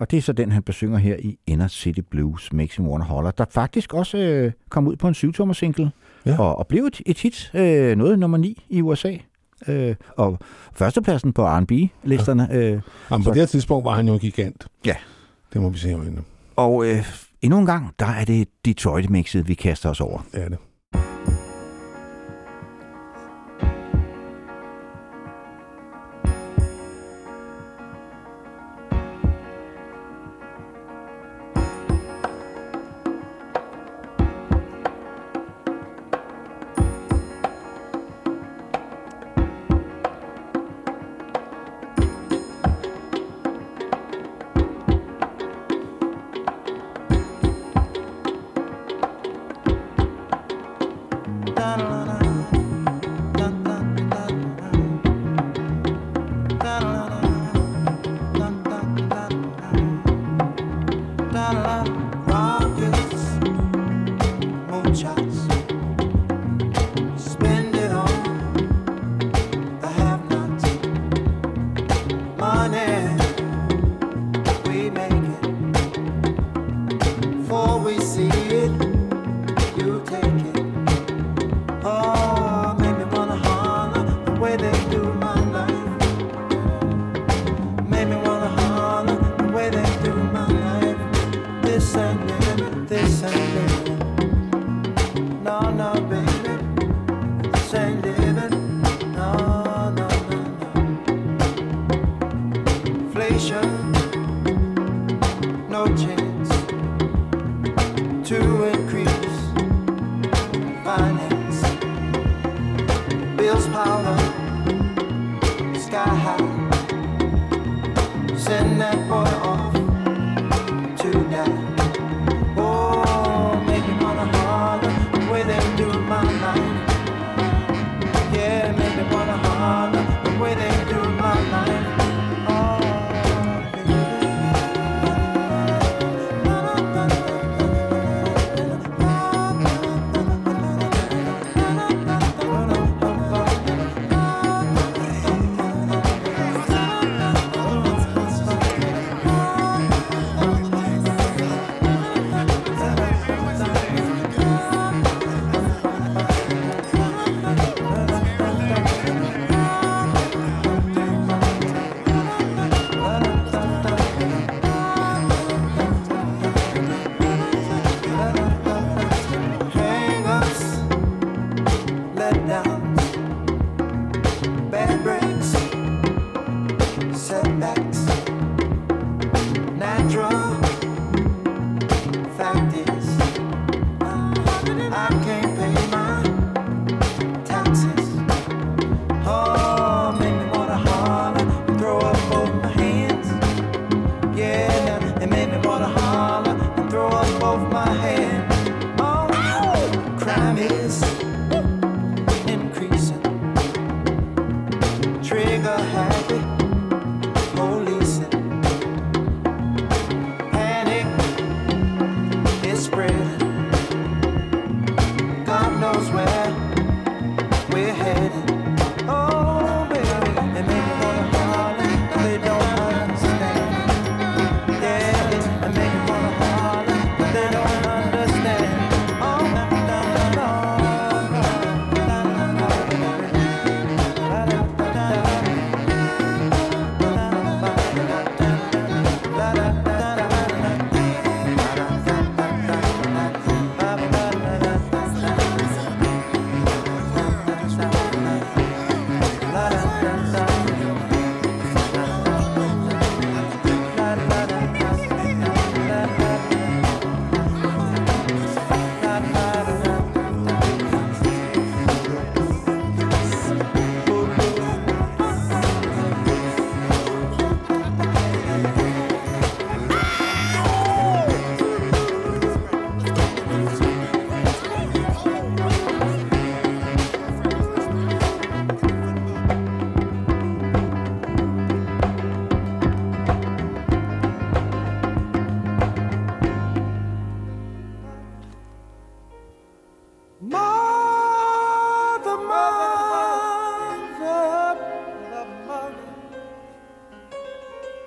Og det er så den, han besynger her i Inner City Blues, Makes Me Wanna Holler, der faktisk også øh, kom ud på en syv-tommer single. Ja. Og, og blev et, et hit, øh, noget nummer ni i U S A. Øh, og førstepladsen på R and B-listerne. Ja. Øh, Jamen, på det her tidspunkt var han jo en gigant. Ja. Det må vi se om endnu. Og øh, endnu en gang, der er det Detroit-mixet, vi kaster os over. Det er det.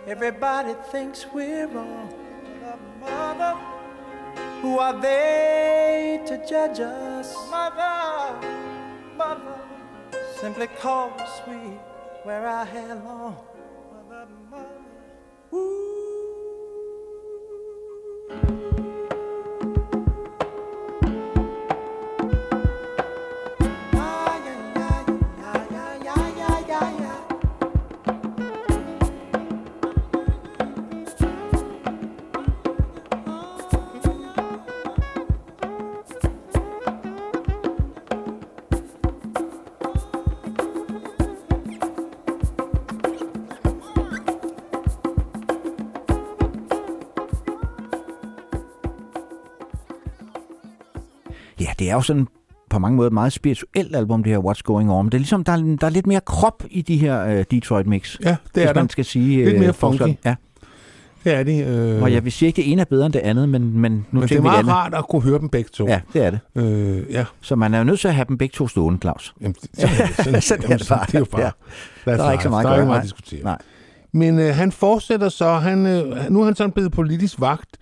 Everybody thinks we're wrong. But mother, who are they to judge us? Mother, mother, simply cause we wear our hair long. Mother, mother, woo. Det er jo sådan på mange måder et meget spirituelt album, det her What's Going On. Det er ligesom, der er, der er lidt mere krop i de her uh, Detroit-mix. Ja, det er der. Man skal sige, lidt mere uh, funky. Ja. Det er det. Øh... Og jeg vil sige ikke, det ene er bedre end det andet, men, men nu men tænker vi det andet. Men det er meget rart at kunne høre dem begge to. Ja, det er det. Øh, ja. Så man er jo nødt til at have dem begge to stående, Claus. Jamen, så det er jo bare... Ja. Der er, der er ikke så meget, der er ikke meget at diskutere. Nej. Men øh, han fortsætter så. Han, øh, nu er han sådan blevet politisk vagt,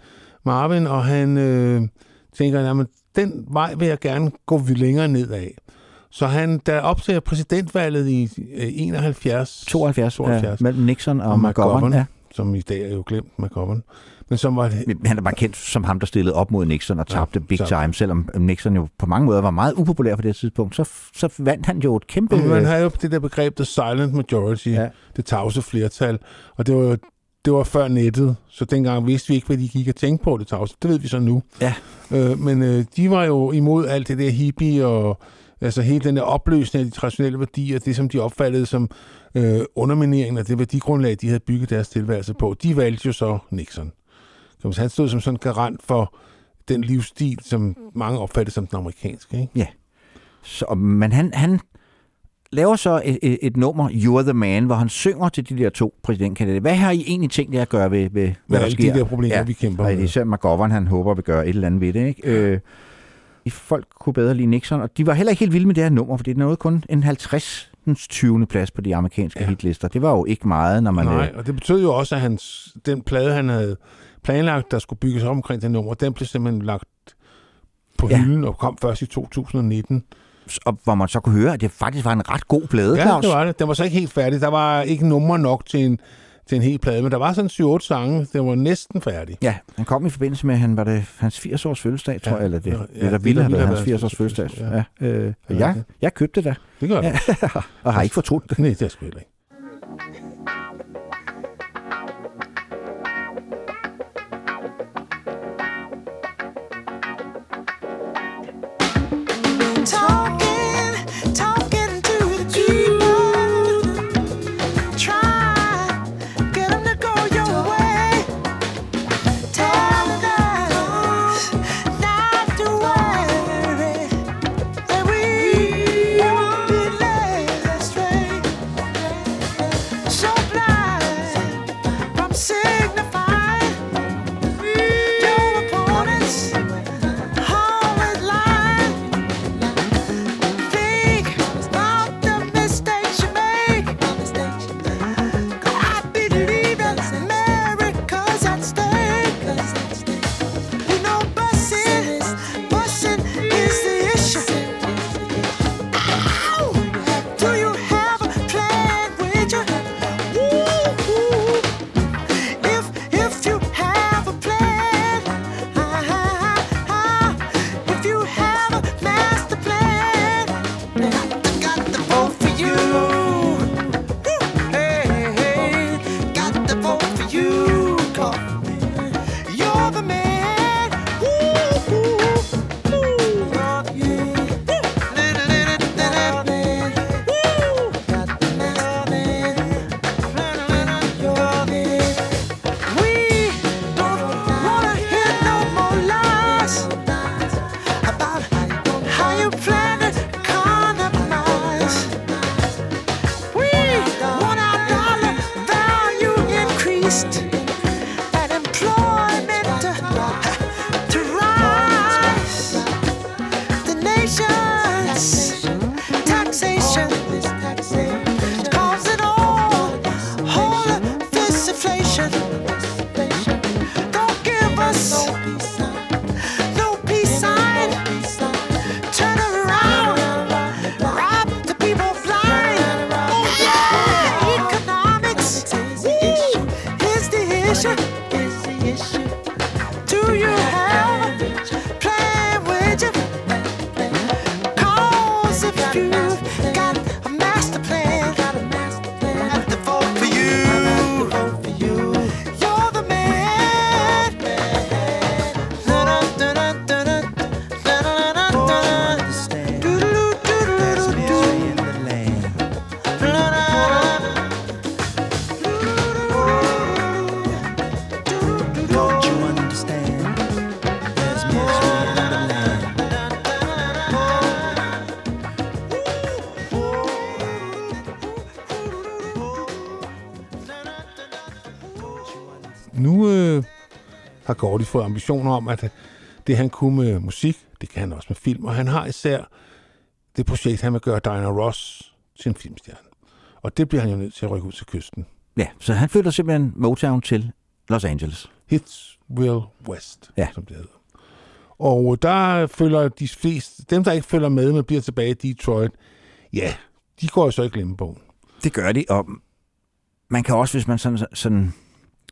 Marvin, og han øh, tænker, jamen, den vej vil jeg gerne gå længere nedad. Så han, der optager præsidentvalget i enoghalvfjerds tooghalvfjerds, tooghalvfjerds ja, mellem Nixon og, og McGovern, McGovern ja. Som i dag er jo glemt, McGovern. Men som var det... Han er bare kendt som ham, der stillede op mod Nixon og tabte ja, big så. time, selvom Nixon jo på mange måder var meget upopulær på det tidspunkt, så, så vandt han jo et kæmpe... Ja, man havde jo det der begreb, the silent majority, ja. Det tavse flertal, og det var jo det var før nettet, så dengang vidste vi ikke, hvad de gik og tænkte på det tavs. Det ved vi så nu. Ja. Øh, men øh, de var jo imod alt det der hippie, og altså hele den der opløsning af de traditionelle værdier, det som de opfattede som øh, undermineringen af det værdigrundlag, de havde bygget deres tilværelse på. De valgte jo så Nixon. Så han stod som sådan en garant for den livsstil, som mange opfattede som den amerikanske. Ikke? Ja. Så, men han... han laver så et, et, et nummer, You're the Man, hvor han synger til de der to præsidentkandidater. Hvad har I egentlig tænkt jer at gøre ved, ved hvad der sker? De der problemer, ja, vi kæmper med. Især McGovern, han håber, vi gør et eller andet ved det. Ikke? Øh, folk kunne bedre lide Nixon, og de var heller ikke helt vilde med det her nummer, for det nåede kun en halvtreds tyvende plads på de amerikanske ja. hitlister. Det var jo ikke meget, når man... Nej, og det betød jo også, at hans, den plade, han havde planlagt, der skulle bygges op omkring det nummer, den blev simpelthen lagt på ja. hylden og kom først i to tusind nitten. Og hvor man så kunne høre, at det faktisk var en ret god plade, Claus. Ja, det var det. Den var så ikke helt færdig. Der var ikke nummer nok til en, til en hel plade, men der var sådan syv otte sange. Den var næsten færdig. Ja, han kom i forbindelse med, han var det hans firs-års fødselsdag, tror jeg, ja, eller det, ja, det, der ville have været hans firs-års fødselsdag. Ja. Ja. Øh, og jeg, jeg købte det da. Det gør jeg. Ja. Og har ikke fortrudt det. Nej, det er sgu ikke. Inflation. patient. Don't give us no peace sign. Turn around, rob the people blind. Oh yeah, economics. Woo. Here's the issue. Do you have a plan with you? Cause if you've got a master plan, I have to vote for you. You're the man. Don't understand. There's misery in the land. Don't you understand? There's misery in the land. Nu øh, har Gordy fået ambitioner om, at det han kunne med musik, det kan han også med film, og han har især det projekt, han vil gøre Diana Ross til en filmstjerne. Og det bliver han jo nødt til at rykke ud til kysten. Ja, så han flytter simpelthen Motown til Los Angeles. Hits Will West, ja. Som det hedder. Og der følger de fleste, dem der ikke følger med, men bliver tilbage i Detroit, ja, de går jo så i glemmebogen. Det gør de, og man kan også, hvis man sådan, sådan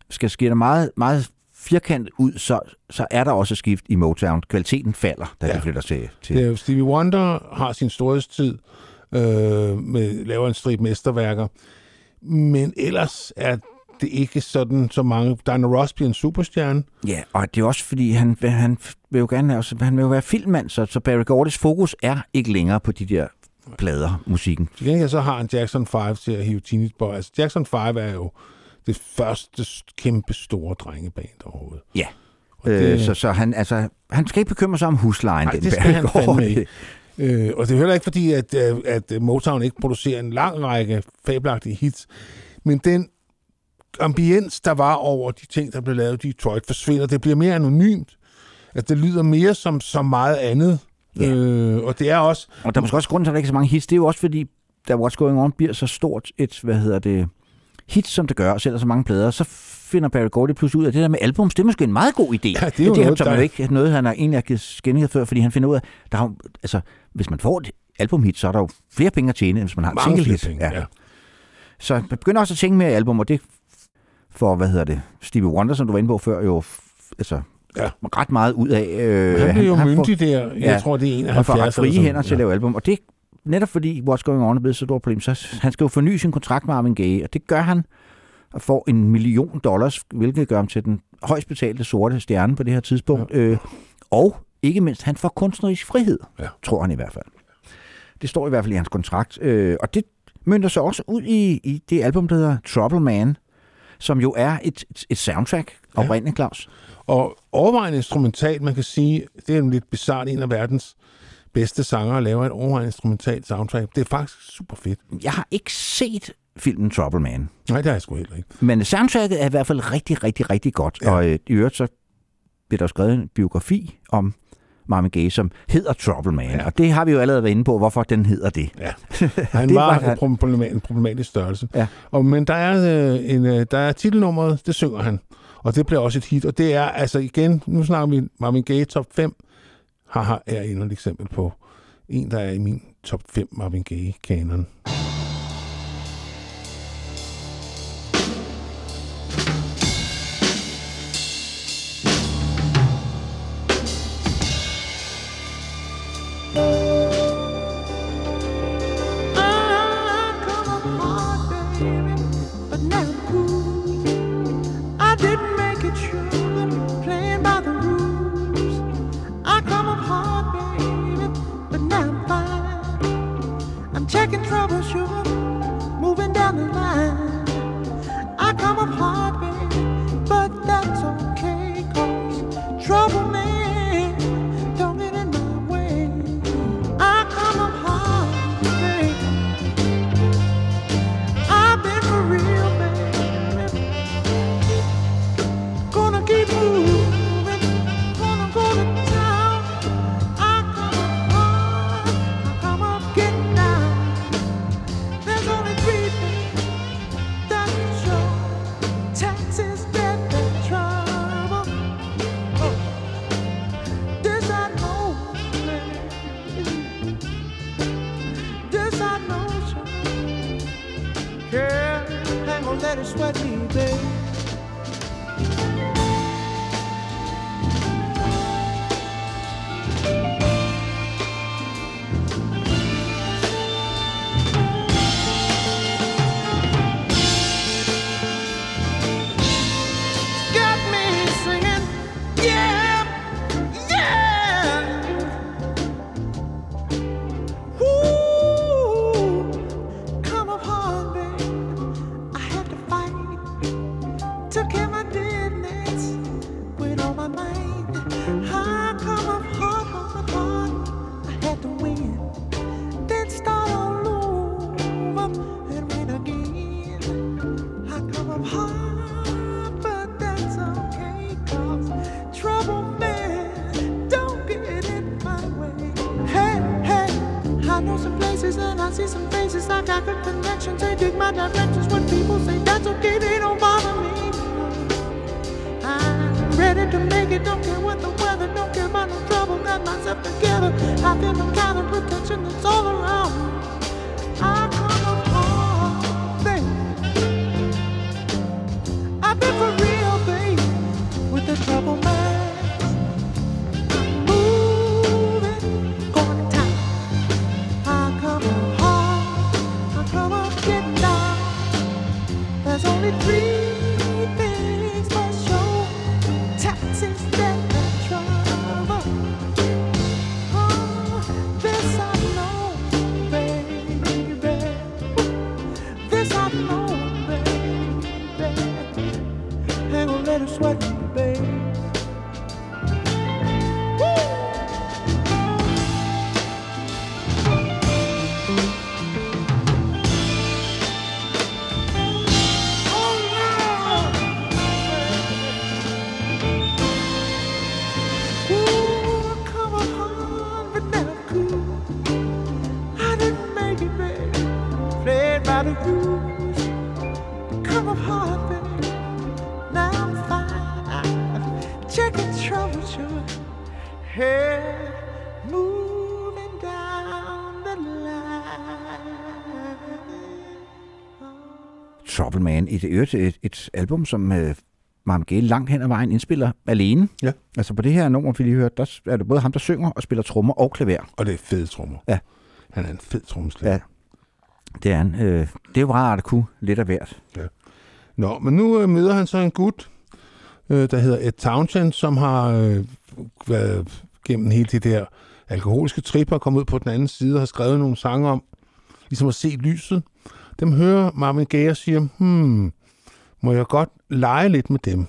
skal skille det meget, meget firkantet ud, så, så er der også et skift i Motown. Kvaliteten falder, da ja. de flytter til... til. Det er jo Stevie Wonder har sin storhedstid, øh, med, laver en strip mesterværker, men ellers er det ikke sådan, så mange... Diana Ross bliver en superstjerne. Ja, og det er også fordi, han, han vil jo gerne også, han vil jo være filmmand, så, så Berry Gordys fokus er ikke længere på de der plader, musikken. Til gengæld så har han Jackson five til at hive Teenage Boy. Altså, Jackson five er jo det første kæmpe store drengeband overhovedet. Ja, og det, øh, så, så han, altså, han skal ikke bekymre sig om huslejen. Nej, den det skal han fandme ikke. Øh, og det er heller ikke fordi, at, at Motown ikke producerer en lang række fabelagtige hits, men den ambiens, der var over de ting, der blev lavet i Detroit, forsvinder. Det bliver mere anonymt. At det lyder mere som så meget andet. Ja. Øh, og det er også... Og der er måske også grunden til, at der ikke er så mange hits. Det er jo også fordi, der What's Going On bliver så stort et, hvad hedder det... hits, som det gør, og sælger så mange plader, så finder Berry Gordy pludselig ud af, det der med albums, det er måske en meget god idé. Ja, det er jo det, noget, som der... ikke noget, han har egentlig har skændighed før, fordi han finder ud af, der er jo, altså, hvis man får et albumhit, så er der jo flere penge at tjene, end hvis man har en singlehit. Ja. Ja. Så man begynder også at tænke mere i album, og det for, hvad hedder det, Stevie Wonder, som du var inde på før, jo, altså, ja. ret meget ud af. Øh, han blev jo han, myndig får, der, jeg ja, tror, det er en af halvfjerds. Han får ret frie hænder til at lave album, og det netop fordi What's Going On er blevet så stort problem, så han skal jo forny sin kontrakt med Marvin Gaye, og det gør han og får en million dollars, hvilket gør ham til den højst betalte sorte stjerne på det her tidspunkt. Ja. Øh, og ikke mindst, han får kunstnerisk frihed, ja. tror han i hvert fald. Det står i hvert fald i hans kontrakt, øh, og det mønter sig også ud i, i det album, der hedder Trouble Man, som jo er et, et, et soundtrack oprindeligt, Claus. Ja. Og overvejende instrumentalt, man kan sige, det er en lidt bizarrt en af verdens bedste sanger laver et overvejende instrumentalt soundtrack. Det er faktisk super fedt. Jeg har ikke set filmen Trouble Man. Nej, det har jeg sgu heller ikke. Men soundtracket er i hvert fald rigtig, rigtig, rigtig godt. Ja. Og øh, i øvrigt så bliver der skrevet en biografi om Marvin Gaye, som hedder Trouble Man. Ja. Og det har vi jo allerede været inde på, hvorfor den hedder det. Ja. Han det var, var en problematisk, problematisk størrelse. Ja. Og, men der er, øh, en, øh, der er titelnummeret, det synger han. Og det bliver også et hit. Og det er altså igen, nu snakker vi Marvin Gaye top fem. Haha, her er endnu et eksempel på en, der er i min top fem Marvin Gaye-kanon. Ooh. nobody there. Man, et øvrigt et, et album, som øh, Marvin Gaye langt hen ad vejen indspiller alene. Ja. Altså på det her nummer, vi lige hørte, der er det både ham, der synger og spiller trommer og klaver. Og det er fede trommer. Ja. Han er en fed trommeslager. Ja, det er han. Øh, det er jo rart at kunne lidt af hvert. Ja. Nå, men nu øh, møder han så en gut, øh, der hedder Ed Townshend, som har øh, været gennem hele det der alkoholiske tripper, kommet ud på den anden side og har skrevet nogle sange om, ligesom at se lyset. Dem hører Marvin Gaye og siger, hmm, må jeg godt lege lidt med dem?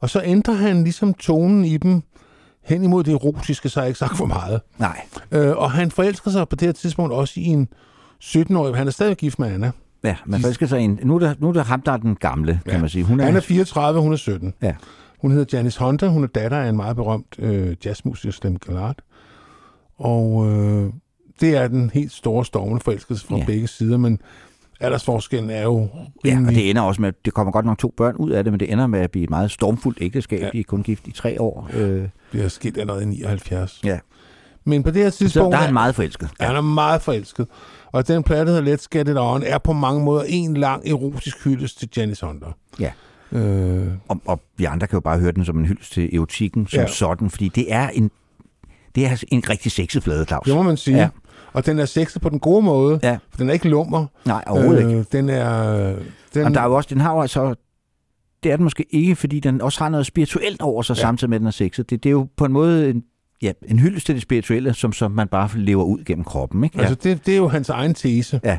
Og så ændrer han ligesom tonen i dem hen imod det erotiske, så jeg ikke sagt for meget. Nej. Øh, og han forelsker sig på det her tidspunkt også i en sytten-årig. Han er stadig gift med Anna. Ja, man forelsker sig i en... Nu er der, nu er der ham, der er den gamle, kan ja. man sige. Hun er... Anna er fireogtredive, hun er sytten. Ja. Hun hedder Janice Hunter. Hun er datter af en meget berømt øh, jazzmusiker, Slim Gallard. Og... Øh, det er den helt store stormende forelskelse fra ja. begge sider, men aldersforskellen er jo... Rimelig... Ja, og det ender også med, at det kommer godt nok to børn ud af det, men det ender med at blive et meget stormfuldt ægteskab. Ja. De er kun gift i tre år. Øh... Det er sket allerede i nioghalvfjerds. Ja. Men på det her tidspunkt... Så der er han meget forelsket. Ja, han er meget forelsket. Og den plade, der hedder Let's Get It On, er på mange måder en lang erotisk hyldest til Janice Hunter. Ja. Øh... Og, og vi andre kan jo bare høre den som en hyldest til erotikken som ja. sådan, fordi det er en... Det er en rigtig sexet plade, Claus. Det må man sige. Ja. Og den er sexet på den gode måde. Ja. For den er ikke lummer. Nej, overhovedet øh, ikke. Den er... Den... Og der er jo også... Den har jo altså... Det er den måske ikke, fordi den også har noget spirituelt over sig, ja. samtidig med, den er sexet. Det, det er jo på en måde en, ja, en hyldest til det spirituelle, som, som man bare lever ud gennem kroppen. Ikke? Ja. Altså, det, det er jo hans egen tese. Ja.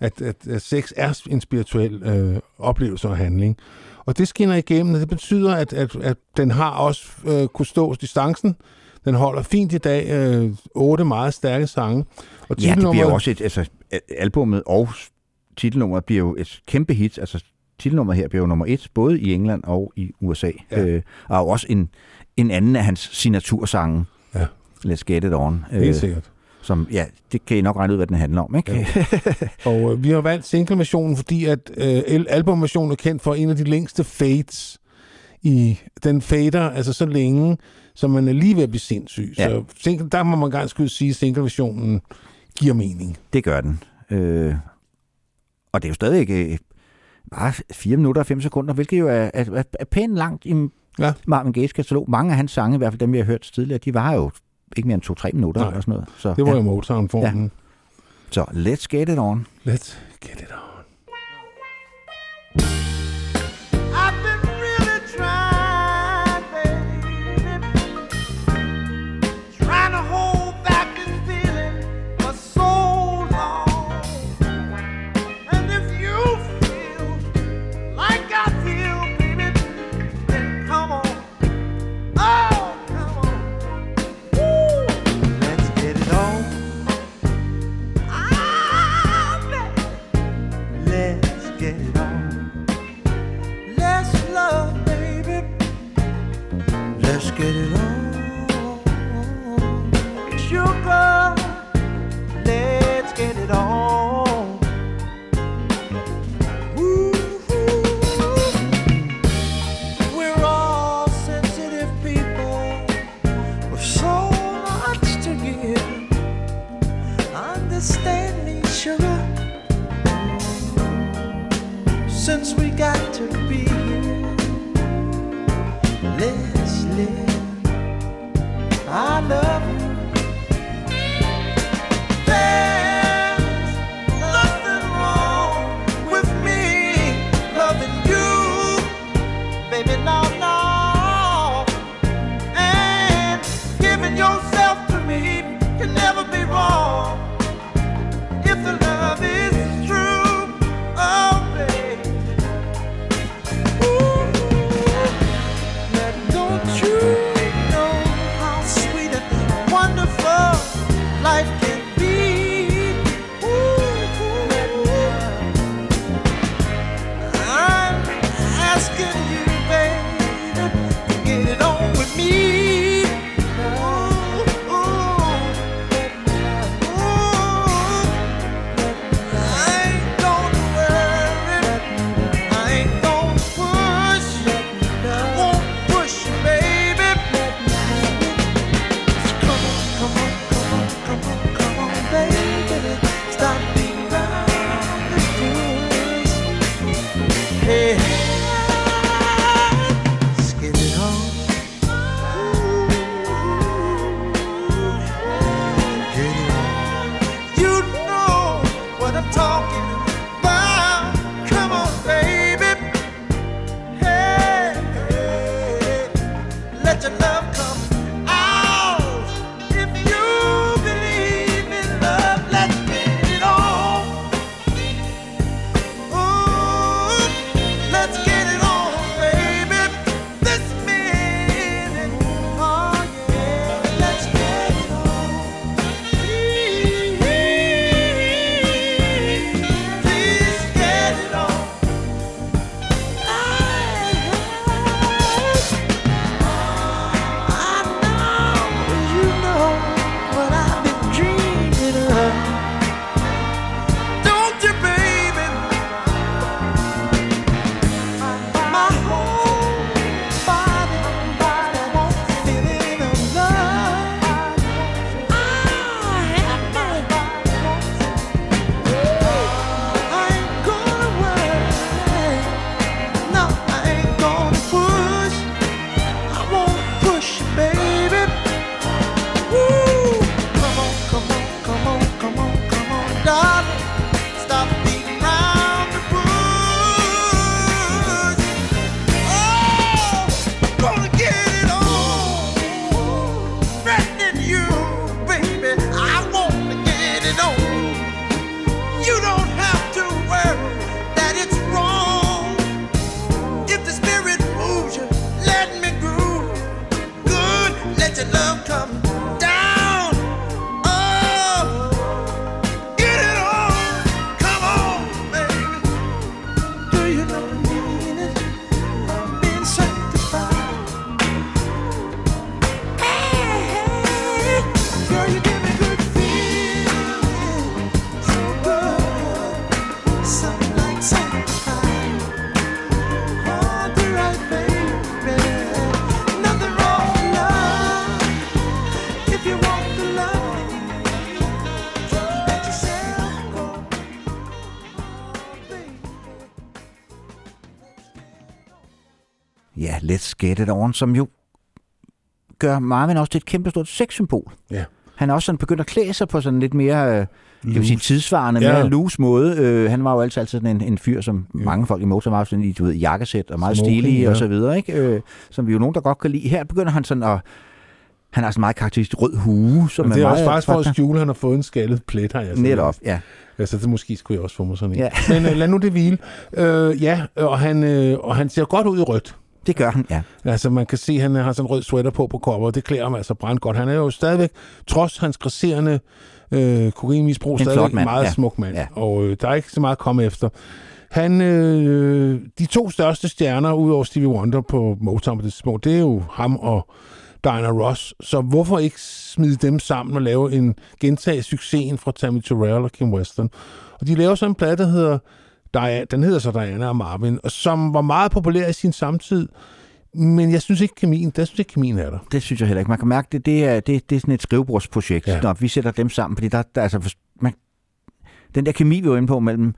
At, at, at sex er en spirituel øh, oplevelse og handling. Og det skinner igennem, og det betyder, at, at, at den har også øh, kunne stå distancen. Den holder fint i dag, øh, otte meget stærke sange. Og ja, det bliver også et, altså albumet og titelnummeret bliver jo et kæmpe hit. Altså titelnummeret her bliver jo nummer et, både i England og i U S A. Ja. Øh, og også en, en anden af hans signatursange, ja. Let's Get It On. Øh, Helt sikkert. Som, ja, det kan I nok regne ud, hvad den handler om, ikke? Ja. Og øh, vi har valgt singleversionen, fordi at øh, albumversionen er kendt for en af de længste fades. I den fader, altså så længe, som man er lige ved at blive sindssyg. Ja. Så single, der må man ganske sige, at singleversionen giver mening. Det gør den. Øh, og det er jo stadig ikke var fire minutter og fem sekunder, hvilket jo er, er, er pænt langt i ja. Marvin Gayes katalog. Mange af hans sange, i hvert fald dem, vi har hørt tidligere, de var jo ikke mere end to-tre minutter. Nej, eller sådan noget. Så, det var ja. Jo Motown-formen. Ja. Så let's get it on. Let's get it on. Since we got to be here, let's live our love. ja, Let's Get It On, som jo gør Marvin også til et kæmpestort sexsymbol. Ja. Han er også sådan begyndt at klæde sig på sådan lidt mere, øh, kan man sige, tidsvarende, ja. mere loose måde. Øh, han var jo altid, altid sådan en, en fyr, som ja. mange folk i Motown var sådan i, du ved, jakkesæt og meget stilige ja. og så videre, ikke? Øh, som vi jo nogen, der godt kan lide. Her begynder han sådan at... Han har sådan en meget karakteristisk rød hue, som det er, er også faktisk for at skjule, han har fået en skaldet plet, har jeg netop, ja. Altså, det måske skulle jeg også få mig sådan en. Ja. Men øh, lad nu det hvile. Øh, ja, og han, øh, og han ser godt ud i rødt. Det gør han, ja. Altså, man kan se, at han har sådan en rød sweater på på kopper, og det klæder ham altså brændt godt. Han er jo stadigvæk, trods hans grasserende øh, kokainmisbrug, stadigvæk en meget ja. smuk mand. Ja. Og øh, der er ikke så meget at komme efter. Han, øh, de to største stjerner, udover Stevie Wonder på Motown på det tidspunkt, det er jo ham og Diana Ross, så hvorfor ikke smide dem sammen og lave en gentage succesen fra Tammi Terrell og Kim Weston? Og de laver så en plade, der hedder, Diana, den hedder så Diana og Marvin, og som var meget populær i sin samtid, men jeg synes ikke kemien, der synes ikke kemien er der. Det synes jeg heller ikke. Man kan mærke, det, det, er, det, det er sådan et skrivebordsprojekt. Ja. Nå, vi sætter dem sammen, fordi der, der altså, man, den der kemi, vi var inde på mellem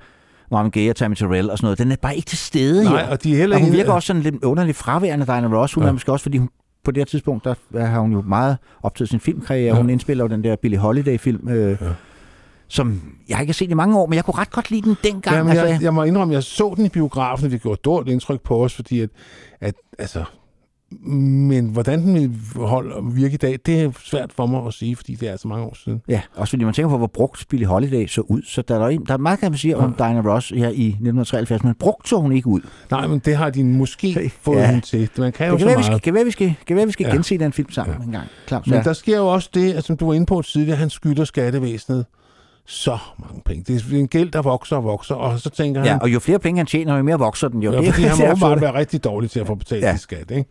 Marvin Gaye og Tammi Terrell og sådan noget, den er bare ikke til stede. Nej, jo. Og de er heller og hun virker ikke... også sådan lidt underligt fraværende, Diana Ross. Hun ja. er måske også, fordi hun på det tidspunkt, der har hun jo meget optaget sin filmkarriere. Ja. Hun indspiller jo den der Billie Holiday-film, øh, ja. som jeg ikke har set i mange år, men jeg kunne ret godt lide den dengang. Jamen, altså, jeg, jeg må indrømme, jeg så den i biografen, og det gjorde et dårligt indtryk på os, fordi at, at altså, men hvordan den vil holde og virke i dag, det er svært for mig at sige, fordi det er så mange år siden. Ja, også fordi man tænker på, hvor brugt Billie Holiday så ud, så der er, der er meget, kan man sige, om ja. Diana Ross her i nitten treoghalvfjerds, men brugt så hun ikke ud. Nej, men det har de måske fået ja. hun til. Man kan jo så meget. Det kan være, vi skal, kan være, vi skal ja. gense den film sammen ja. en gang. Klar, men der sker jo også det, at, som du var inde på tidligere, at han skylder skattevæsenet så mange penge. Det er en gæld, der vokser og vokser, og så tænker ja, han... Ja, og jo flere penge han tjener, jo mere vokser den jo. Ja, fordi han må åbenbart være rigtig dårlig til at få betalt ja. sin skat, ikke?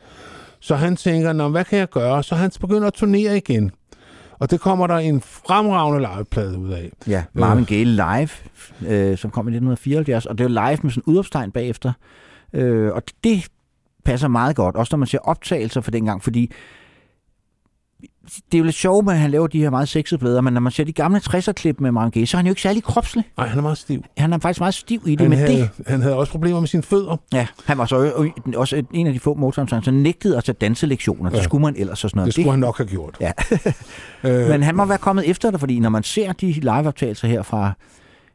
Så han tænker, nå, hvad kan jeg gøre? Så han begynder at turnere igen. Og det kommer der en fremragende liveplade ud af. Ja, Marvin Gaye Live, øh, som kom i nitten fireoghalvfjerds, og det er live med sådan en udopstegn bagefter. Øh, og det passer meget godt, også når man ser optagelser fra dengang, fordi... Det er jo lidt sjovt, at han laver de her meget sexede plader, men når man ser de gamle tresser-klip med Marvin Gaye, så er han jo ikke særlig kropslig. Nej, han er meget stiv. Han er faktisk meget stiv i det, han men havde, det... Han havde også problemer med sine fødder. Ja, han var så også en af de få Motown-sange, så nægtede at tage danselektioner. Ja. Det skulle man ellers og sådan noget. Det skulle det, han nok have gjort. Ja. øh, men han må være kommet efter det, fordi når man ser de live-optagelser her fra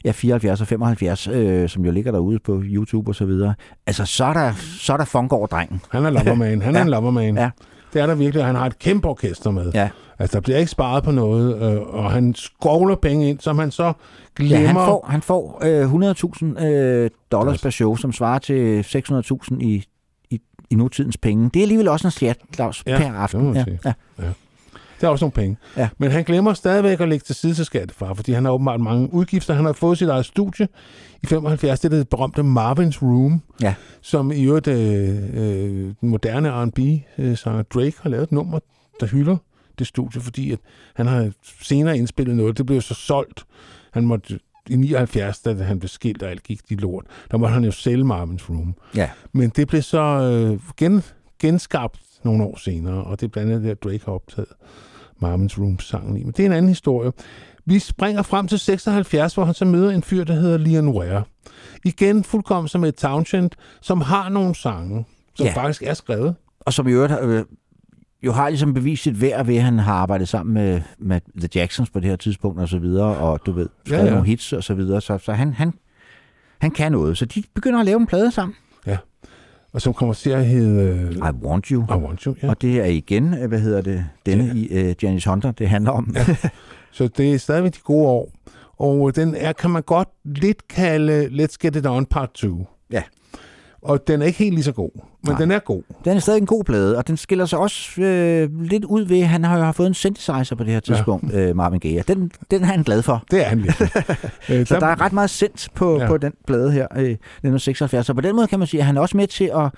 ja, fireoghalvfjerds og femoghalvfjerds, øh, som jo ligger derude på YouTube og så videre, altså så er der, så er der funk over drengen. Han er lopperman. Han er ja. en lopperman. Ja. Det er der virkelig, og han har et kæmpe orkester med. Ja. Altså, der bliver ikke sparet på noget, øh, og han skovler penge ind, som han så glemmer. Ja, han får, han får øh, hundrede tusind øh, dollars per show, som svarer til seks hundrede tusind i, i, i nutidens penge. Det er alligevel også en slat, Claus, ja, per aften. Ja, ja. Ja. Det er også nogle penge. Ja. Men han glemmer stadigvæk at lægge til side til skattefar, fordi han har åbenbart mange udgifter. Han har fået sit eget studie i femoghalvfjerds. Det er det berømte Marvin's Room, ja. som i øvrigt øh, moderne R and B-sanger Drake har lavet et nummer, der hylder det studie, fordi at han har senere indspillet noget. Det blev så solgt. Han måtte i nioghalvfjerds, da han blev skilt, og alt gik de lort. Der måtte han jo sælge Marvin's Room. Ja. Men det blev så øh, gen, genskabt nogle år senere, og det er blandt andet det, at Drake har optaget Marvin's Room-sangen i. Men det er en anden historie. Vi springer frem til seksoghalvfjerds, hvor han så møder en fyr, der hedder Leon Ware. Igen fuldkommen som et Townshend, som har nogle sange, som ja. faktisk er skrevet. Og som i øvrigt øh, jo har ligesom bevist sit værd ved, at han har arbejdet sammen med, med The Jacksons på det her tidspunkt og så videre, og du ved, skrevet ja, ja. nogle hits og så videre. Så, så han, han, han kan noget. Så de begynder at lave en plade sammen. Ja. Og som kommer til at hedde... I Want You. I Want You, ja. Og det er igen, hvad hedder det, denne ja. i uh, Janis Hunter, det handler om. Ja. Så det er stadigvæk de gode år. Og den er, kan man godt lidt kalde Let's Get It On Part to. Ja. Og den er ikke helt lige så god, men nej, den er god. Den er stadig en god plade, og den skiller sig også øh, lidt ud ved, at han har jo fået en synthesizer på det her tidspunkt, ja. øh, Marvin Gaye. Den, den er han glad for. Det er han virkelig. Så der er ret meget synth på, ja. på den plade her, øh, nitten seksoghalvfjerds. Så på den måde kan man sige, at han er også med til at,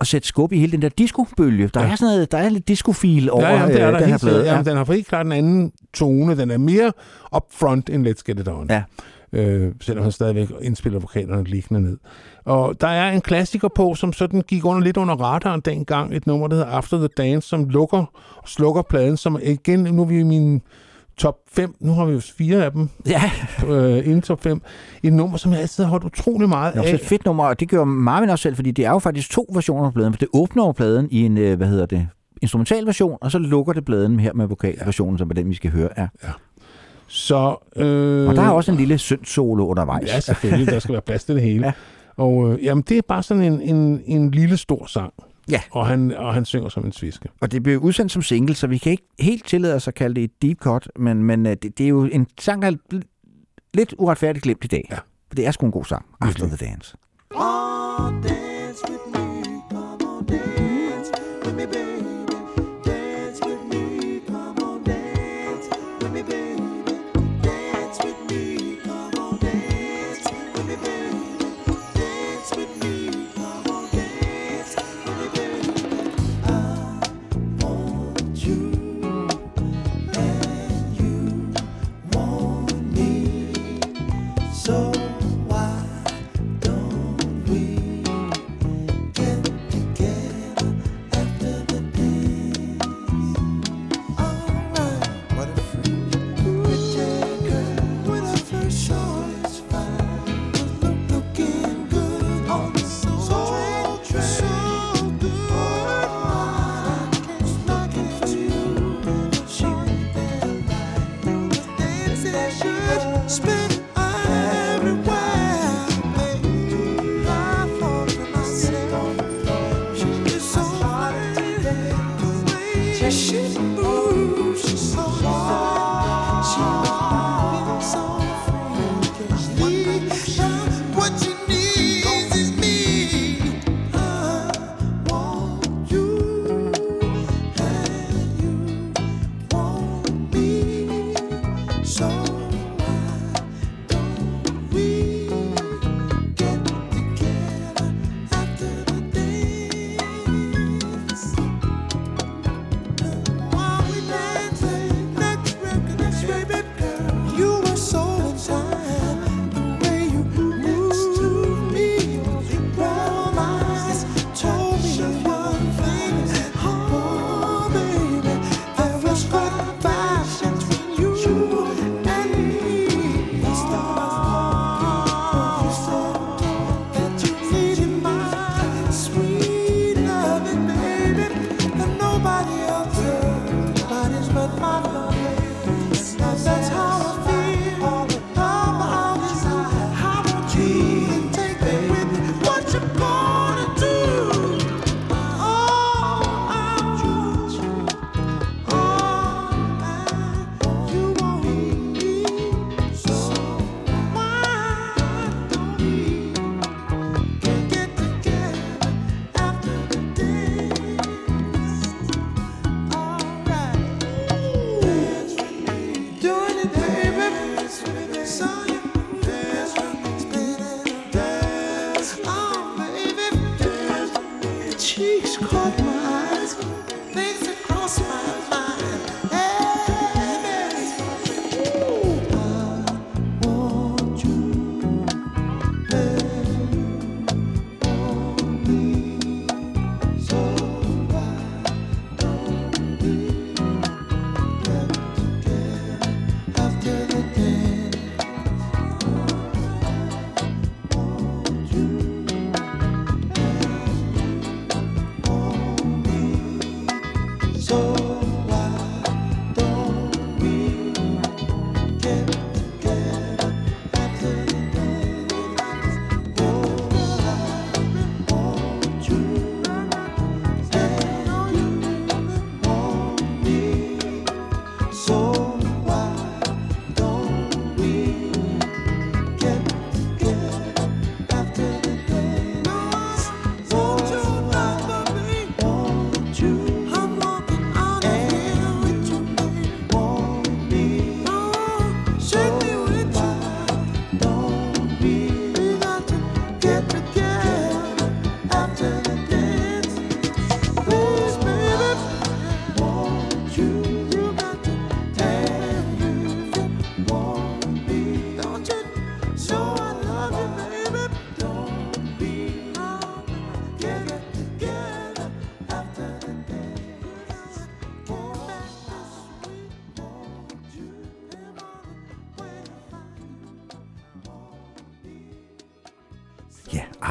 at sætte skub i hele den der disco-bølge. Der, ja. er, sådan noget, der er lidt disco-fil over ja, jamen, øh, den her plade. Jamen, den har helt klart en anden tone. Den er mere upfront end Let's Get It On. Ja. Øh, selvom han stadigvæk indspiller vokalerne liggende ned. Og der er en klassiker på, som sådan gik under lidt under radaren dengang, et nummer, der hedder After the Dance, som lukker og slukker pladen, som igen, nu er vi i min top fem. Nu har vi jo fire af dem. Ja. Øh, inden top fem. Et nummer, som jeg altid har holdt utrolig meget af. Det er et fedt nummer, og det gør Marvin også selv, fordi det er jo faktisk to versioner af pladen. For det åbner pladen i en, hvad hedder det, instrumental version, og så lukker det pladen her med vokalversionen, som er den, vi skal høre. Ja. Ja. Så, øh... og der er også en lille synth-solo undervejs. Ja, selvfølgelig. Der skal være plads til det hele. Ja. Og øh, jamen, det er bare sådan en, en, en lille stor sang. Ja. Og han, og han synger som en sviske. Og det blev udsendt som single, så vi kan ikke helt tillade os at kalde det et deep cut, men, men det, det er jo en sang, der er lidt uretfærdigt glemt i dag. Ja. For det er sgu en god sang. After the Dance. Oh, dance with me.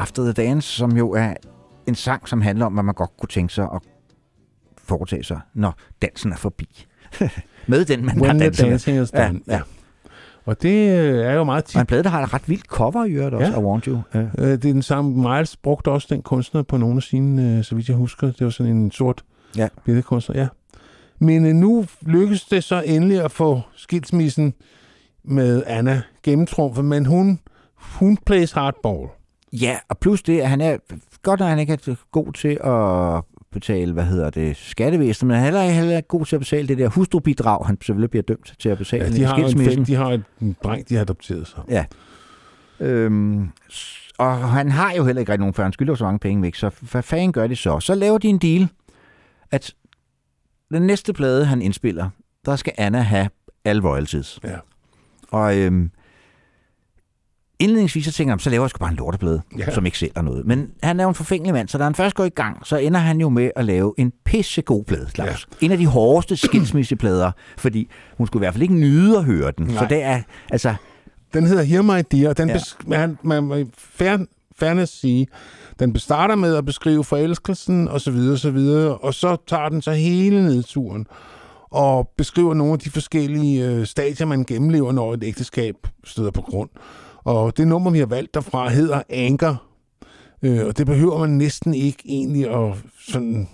After the Dance, som jo er en sang, som handler om, hvad man godt kunne tænke sig at foretage sig, når dansen er forbi. Med den, man When har danset. Ja, ja. Og det er jo meget tit. Og en plade, der har et ret vildt cover i øvrigt også, ja. I Want You. Ja. Det er den samme. Miles brugte også den kunstner på nogle af sine, så vidt jeg husker. Det var sådan en sort ja. billedkunstner, ja. Men nu lykkedes det så endelig at få skilsmissen med Anna gennemtrumfet, men hun, hun plays hardball. Ja, og plus det, at han er godt, når han ikke er god til at betale, hvad hedder det, skattevæsenet, men heller ikke heller god til at betale det der hustrubidrag, han selvfølgelig bliver dømt til at betale. Ja, de, har en, de har en dreng, de har adopteret sig. Ja. Øhm, og han har jo heller ikke rigtig nogen, før han skylder så mange penge væk, så hvad fanden gør de så? Så laver de en deal, at den næste plade, han indspiller, der skal Anna have alle royalties. Ja. Og øhm, indledningsvis så tænker han, så laver jeg sgu bare en lorteplade, yeah. som ikke sælger noget. Men han er jo en forfængelig mand, så da han først går i gang, så ender han jo med at lave en pissegod plade, Claus. Yeah. En af de hårdeste skilsmisseplader, fordi hun skulle i hvert fald ikke nyde at høre den. Nej. Så det er, altså... Den hedder Hear My Dear, og den ja. bes- han, man må fairness sige, den bestarter med at beskrive forelskelsen, og så videre, så videre, og så tager den så hele nedturen, og beskriver nogle af de forskellige øh, stadier, man gennemlever, når et ægteskab støder på grund. Og det nummer, vi har valgt derfra, hedder Anker. Øh, og det behøver man næsten ikke egentlig at sådan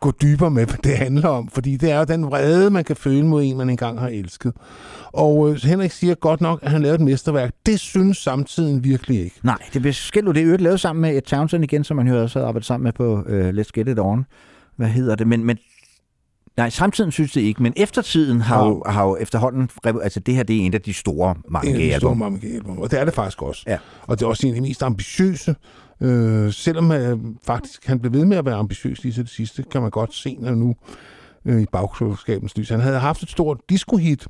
gå dybere med, hvad det handler om. Fordi det er jo den vrede, man kan føle mod en, man engang har elsket. Og øh, Henrik siger godt nok, at han lavede et mesterværk. Det synes samtiden virkelig ikke. Nej, det blev skældt, det er øvrigt lavet sammen med et Townsend igen, som man hører også havde arbejdet sammen med på øh, Let's Get It On. Hvad hedder det? Men... men Nej, samtiden synes det ikke, men eftertiden har, ja. jo, har jo efterhånden... Altså, det her, det er en af de store Marvin Gaye-album. En af de store Marvin Gaye-album, og det er det faktisk også. Ja. Og det er også en af de mest ambitiøse. Øh, selvom øh, faktisk han blev ved med at være ambitiøs lige til det sidste, kan man godt se, når nu øh, i bagklodskabens lys. Han havde haft et stort disco-hit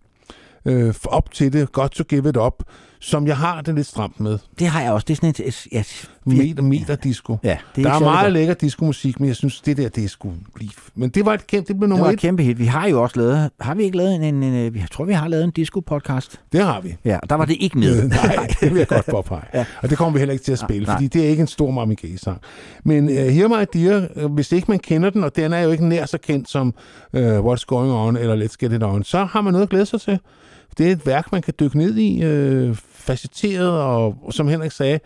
øh, op til det, Got to Give It Up, som jeg har det lidt stramt med. Det har jeg også. Det er sådan et... Yes. Meter, meter disco. Ja, der er meget lækker diskomusik, men jeg synes, det der, det er sgu blive. Men det var et kæmpe, det blev nummer et. Det var et kæmpe hit. Vi har jo også lavet... Har vi ikke lavet en... en, en jeg tror, vi har lavet en disco-podcast. Det har vi. Ja, der var det ikke med. Øh, nej, det vil jeg godt påpege. Ja. Og det kommer vi heller ikke til at spille, nej, fordi nej. det er ikke en stor Marvin Gaye-sang. Men uh, Hear My Dear, hvis ikke man kender den, og den er jo ikke nær så kendt som uh, What's Going On eller Let's Get It On, så har man noget at glæde sig til. Det er et værk, man kan dykke ned i, øh, facetteret, og, og som Henrik sagde,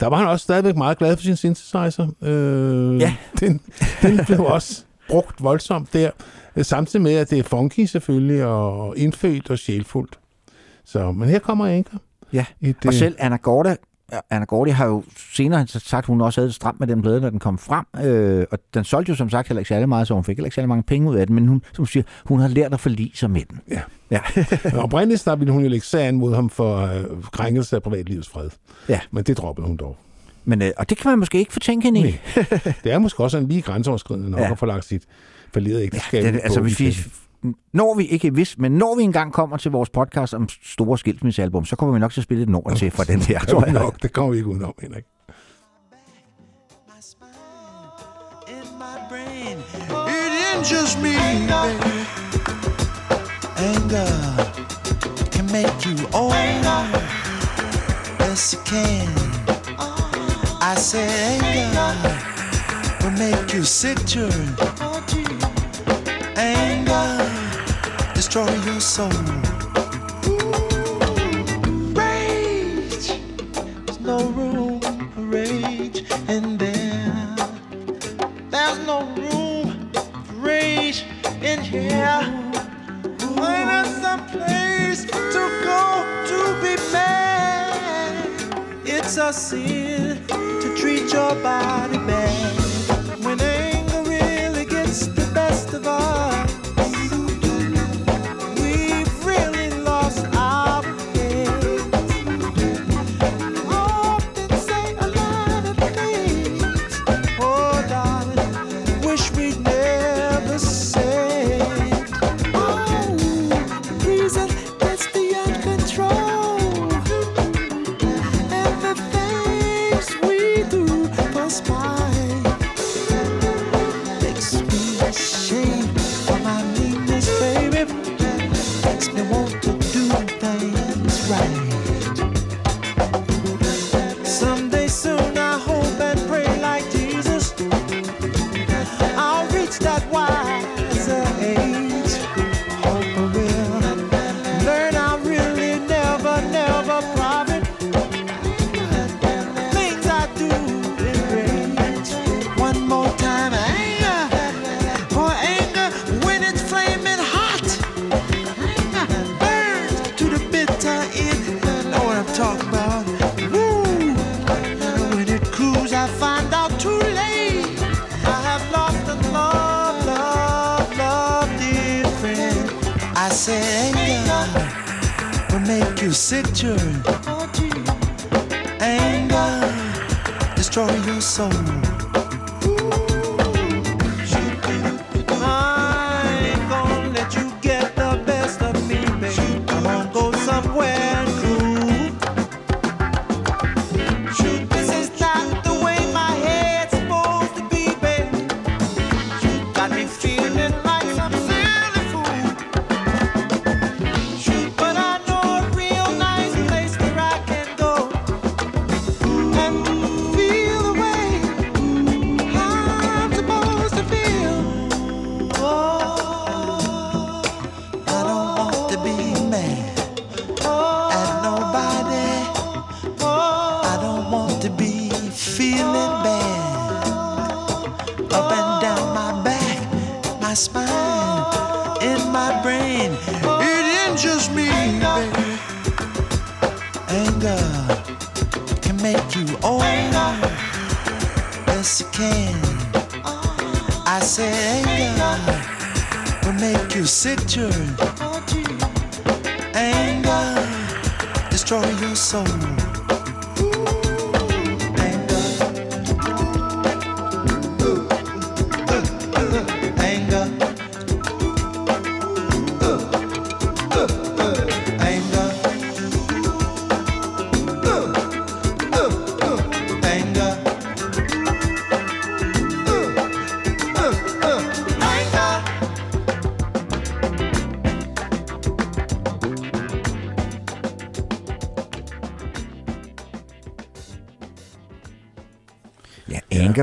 der var han også stadigvæk meget glad for sin synthesizer. Øh, ja. Den, den blev også brugt voldsomt der, samtidig med, at det er funky selvfølgelig, og indfødt og sjælfuldt. Så, men her kommer Anker. Ja, et, og øh... selv Anna Gordy, Anna Gordy har jo senere sagt, hun også havde det stramt med den plade, når den kom frem, øh, og den solgte jo som sagt heller ikke særlig meget, så hun fik heller ikke særlig mange penge ud af den, men hun, som siger, hun har lært at forlige sig med den. Ja. Ja. Oprindeligt snart ville hun jo lægge sagen mod ham for øh, krænkelse af privatlivets fred. Ja. Men det droppede hun dog. Men, øh, og det kan man måske ikke fortænke hende i. Det er måske også en lige grænseoverskridende nok ja. at få lagt sit falderede ægteskab. Ja, det, altså, hvis vi, når vi ikke vidste, men når vi engang kommer til vores podcast om store skilsmissealbum, så kommer vi nok til at spille et nummer til fra den her. Det, nok, det kommer vi ikke udenom, Henrik. Anger can make you old. Yes, it can. I said anger will make you sick, children. Anger destroy your soul. Rage, there's no room for rage in there. There's no room for rage in here. Ain't there some place to go to be mad? It's a sin to treat your body bad. When anger really gets the best of us, we've really lost our heads. Often say a lot of things, oh darling, wish we'd never said. Smile. I find out too late I have lost a love, love, love, dear friend. I say anger will make you sick, children. Anger destroy your soul.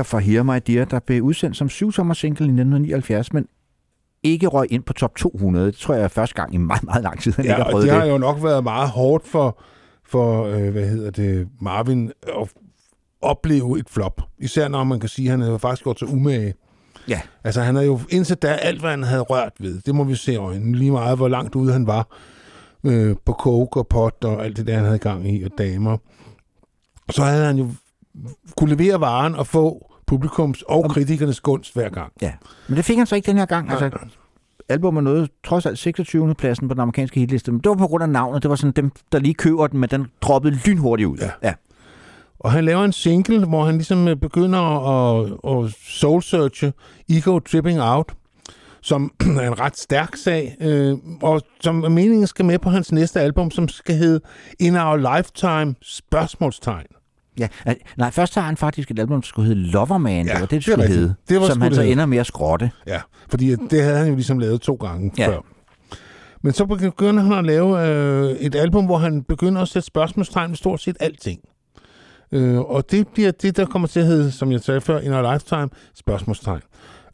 For Hear My Dear, der blev udsendt som syvtommersingle i nitten nioghalvfjerds, men ikke røg ind på top to hundrede. Det tror jeg er første gang i meget, meget lang tid, han ja, ikke har prøvet det. Ja, det har jo nok været meget hårdt for, for øh, hvad hedder det, Marvin at opleve et flop. Især når man kan sige, at han havde faktisk gjort sig umage. Ja. Altså han havde jo indsat der alt, hvad han havde rørt ved. Det må vi se øjnene. Lige meget, hvor langt ude han var øh, på coke og pot og alt det der, han havde gang i, og damer. Så havde han jo kunne levere varen og få publikums og kritikernes gunst hver gang. Ja, men det fik han så ikke den her gang. Altså, albumet nåede trods alt seksogtyvende pladsen på den amerikanske hitliste, men det var på grund af navnet. Det var sådan dem, der lige køber den, men den droppede lynhurtigt ud. Ja. Ja. Og han laver en single, hvor han ligesom begynder at, at soul-searche Ego Tripping Out, som er en ret stærk sag, øh, og som meningen skal med på hans næste album, som skal hedde In Our Lifetime spørgsmålstegn. Ja, nej, først har han faktisk et album, der skulle hedde Loverman, ja, det var det, det skulle hedde, det var som han så ender med at skrotte. Ja, fordi det havde han jo ligesom lavet to gange ja. før. Men så begynder han at lave øh, et album, hvor han begynder at sætte spørgsmålstegn ved stort set alting. Øh, og det bliver det, der kommer til at hedde, som jeg sagde før, In Our Lifetime, spørgsmålstegn.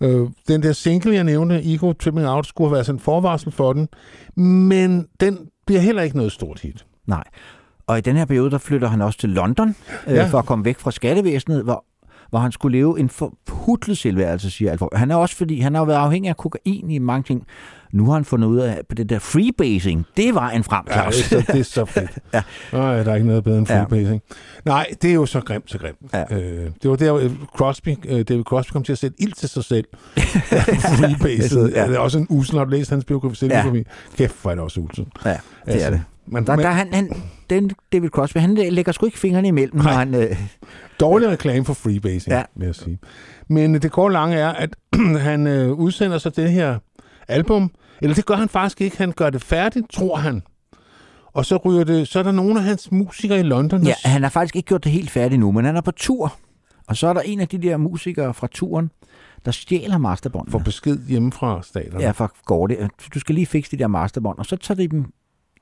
Øh, den der single, jeg nævnte, Ego Tripping Out, skulle have været sådan en forvarsel for den, men den bliver heller ikke noget stort hit. Nej. Og i den her periode, der flytter han også til London, øh, ja. for at komme væk fra skattevæsenet, hvor, hvor han skulle leve en forputlet selvværelse, siger Alfred. Han er også, fordi han har været afhængig af kokain i mange ting. Nu har han fundet ud af, på det der freebasing, det var en fremklaus. Ja, det, det er så fedt. ja. Øj, der er ikke noget bedre end freebasing. Ja. Nej, det er jo så grimt, så grimt. Ja. Øh, det var der, Crosby, David Crosby kom til at sætte ild til sig selv. Freebasing. Ja. Det er også en usel, har du læst hans biografi? Ja. Kæft, hvor er det også usel. Ja, det altså. er det. Men, der, men, der, han, han, den David Crosby, han lægger sgu ikke fingrene imellem. Nej, han, øh... dårlig reklame for freebasing, ja. vil jeg sige. Men det går lange er, at han øh, udsender sig det her album, eller det gør han faktisk ikke, han gør det færdigt, tror han. Og så ryger det, så er der nogle af hans musikere i London. Ja, han har faktisk ikke gjort det helt færdigt nu, men han er på tur. Og så er der en af de der musikere fra turen, der stjæler masterbåndene. For besked hjemmefra staterne. Ja, for Gordy. Du skal lige fikse de der masterbånd, og så tager de dem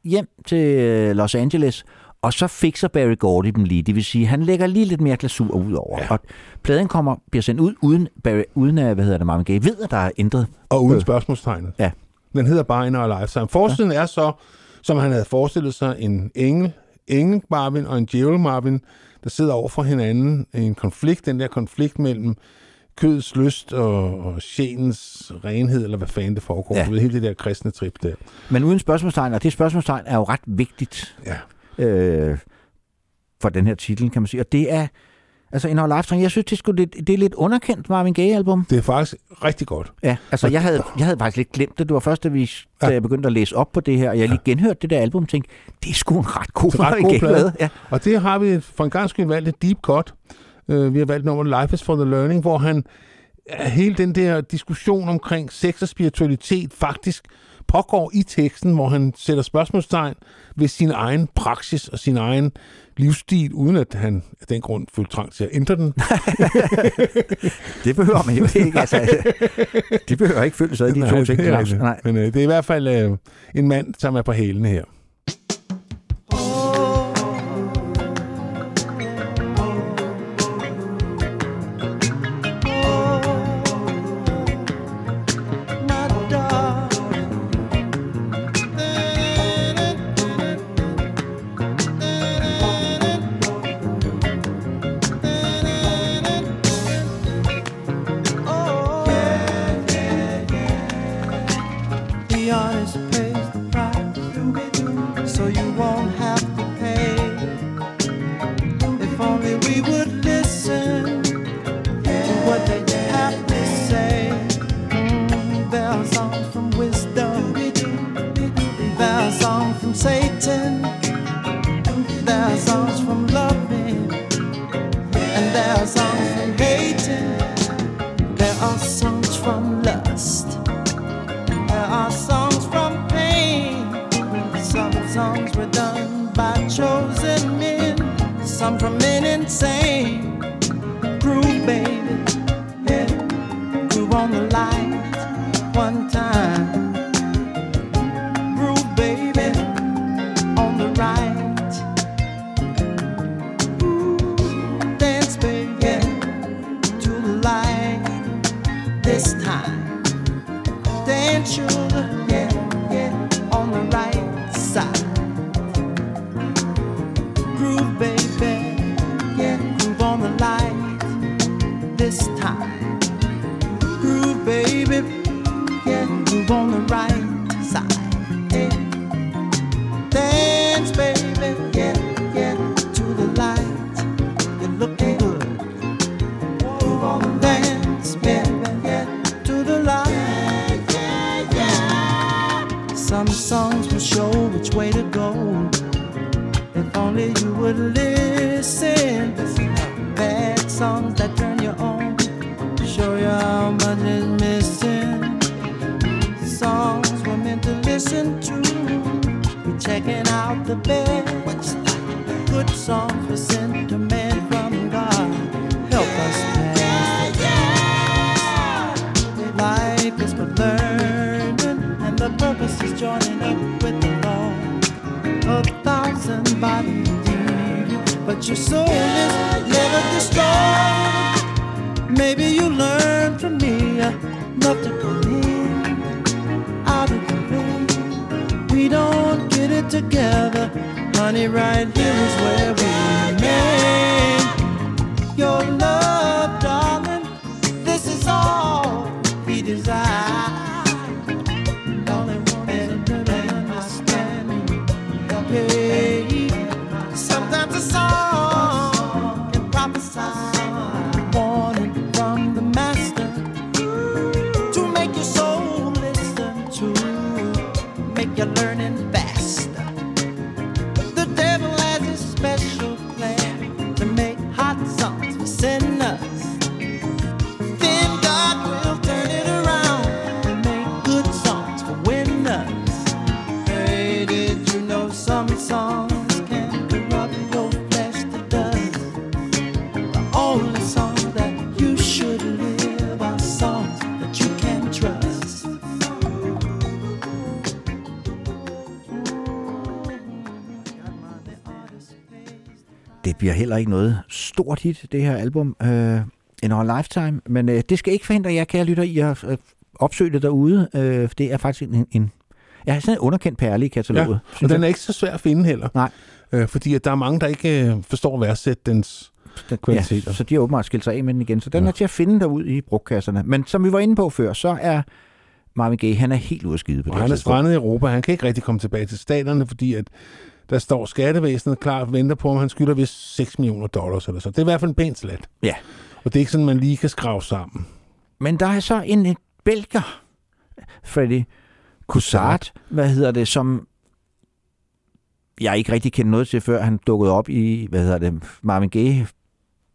hjem til Los Angeles, og så fikser Berry Gordy dem lige. Det vil sige, han lægger lige lidt mere glasur ud over. Ja. Og pladen kommer, bliver sendt ud, uden, Barry, uden at, hvad hedder det, Marvin Gaye ved, at der er ændret. Og uden spørgsmålstegnet. Ja. Den hedder bare In Our Lifetime. Forskellen ja. er så, som han havde forestillet sig, en engel, engel Marvin og en djævel Marvin, der sidder over for hinanden i en konflikt, den der konflikt mellem kødets lyst og, og sjælens renhed, eller hvad fanden det foregår. Ja. Du ved, hele det der kristne trip der. Men uden spørgsmålstegn, og det spørgsmålstegn er jo ret vigtigt ja. øh, for den her titel, kan man sige. Og det er, Altså en Whole Life Song. Jeg synes, det, skulle, det, det er lidt underkendt Marvin Gaye-album. Det er faktisk rigtig godt. Ja, altså jeg havde, jeg havde faktisk lidt glemt det. Det var først, da, vi, da ja. jeg begyndte at læse op på det her, og jeg lige genhørte det der album, og tænkte, det er sgu en ret god Marvin Gaye-plade. Ja. Og det har vi for en gang skyld valgt et deep cut. Uh, vi har valgt nummer Life is for the Learning, hvor han hele den der diskussion omkring sex og spiritualitet faktisk pågår i teksten, hvor han sætter spørgsmålstegn ved sin egen praksis og sin egen livsstil, uden at han af den grund følte trang til at ændre den. Det behøver man jo ikke. Altså, det behøver ikke føle sig af de nej, to ting. Det det. Nej. Men uh, det er i hvert fald uh, en mand, som er på hælene her. Vi har heller ikke noget stort hit, det her album, øh, in our lifetime, men øh, det skal ikke forhindre jer, kære lytter, i at øh, opsøge det derude. Øh, det er faktisk en, en, ja, sådan en underkendt perle i kataloget. Ja, og den er ikke så svær at finde heller. Nej. Øh, fordi at der er mange, der ikke øh, forstår værdsættens kvaliteter. Ja, så de har åbenbart skilt sig af med den igen, så den ja. er til at finde derude i brugkasserne. Men som vi var inde på før, så er Marvin Gaye, han er helt ude af skide på og det. Han er strandet i Europa, han kan ikke rigtig komme tilbage til staterne, fordi at der står skattevæsenet klart venter på, om han skylder vist seks millioner dollars eller så. Det er i hvert fald en pænt slat. Ja. Og det er ikke sådan, man lige kan skrave sammen. Men der er så en belger, Freddy Coussard, hvad hedder det, som jeg ikke rigtig kendte noget til, før han dukkede op i, hvad hedder det, Marvin Gaye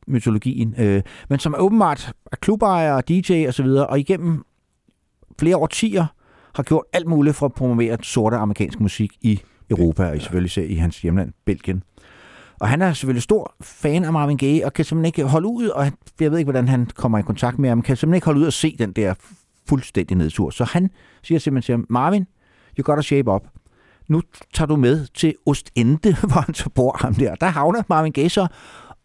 mytologien, øh, men som er åbenbart klubejer og D J og så videre, og igennem flere årtier har gjort alt muligt for at promovere sorte amerikansk musik i Europa, og selvfølgelig ser i hans hjemland, Belgien. Og han er selvfølgelig stor fan af Marvin Gaye, og kan simpelthen ikke holde ud, og jeg ved ikke, hvordan han kommer i kontakt med ham, kan simpelthen ikke holde ud og se den der fuldstændig nedtur. Så han siger simpelthen til ham, Marvin, you gotta shape up. Nu tager du med til Ostende, hvor han så bor ham der. Der havner Marvin Gaye så,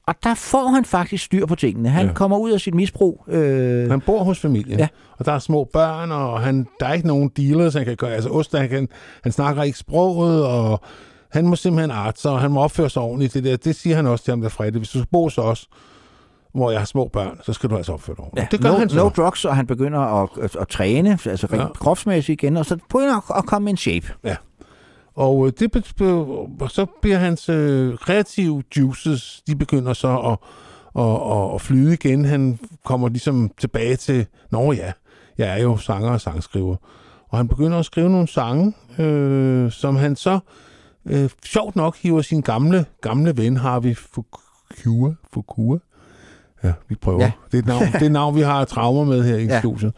og der får han faktisk styr på tingene. Han ja. kommer ud af sit misbrug. Øh... Han bor hos familien, ja. og der er små børn, og han, der er ikke nogen dealers, han kan gøre. Altså Ostende, han, kan, han snakker ikke sproget, og han må simpelthen arte sig, og han må opføre sig ordentligt. Det, der. Det siger han også til ham der Fredde. Hvis du skal bo så også, hvor jeg har små børn, så skal du altså opføre dig ordentligt. Ja, det gør no, han så. No drugs, og han begynder at, at, at træne, altså ja. kropsmæssigt igen, og så prøver han at komme i en shape. Ja. Og det, så bliver hans øh, kreative juices, de begynder så at, at, at, at flyde igen. Han kommer ligesom tilbage til, nå ja, jeg er jo sanger og sangskriver. Og han begynder at skrive nogle sange, øh, som han så øh, sjovt nok hiver sin gamle, gamle ven, Harvey Fuqua. Fuqua. Ja, vi prøver. Ja. Det er et navn, det er et navn, vi har traumer med her i ja. studiet.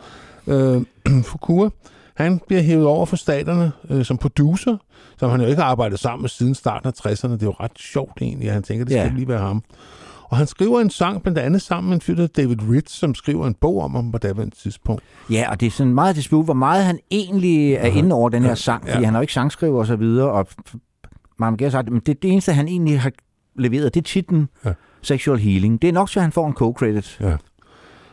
Øh, Fuqua. Han bliver hævet over for staterne øh, som producer, som han jo ikke har arbejdet sammen med siden starten af tresserne. Det er jo ret sjovt egentlig, han tænker, det skal ja. lige være ham. Og han skriver en sang, blandt andet sammen med en fyr, der David Ritz, som skriver en bog om ham på daværende tidspunkt. Ja, og det er sådan meget dispute, hvor meget han egentlig er inde over den her sang, ja. fordi han har jo ikke sangskriver og så videre, og man kan sige, men det, det eneste, han egentlig har leveret, det er titlen ja. Sexual Healing. Det er nok så, han får en co-credit. Ja.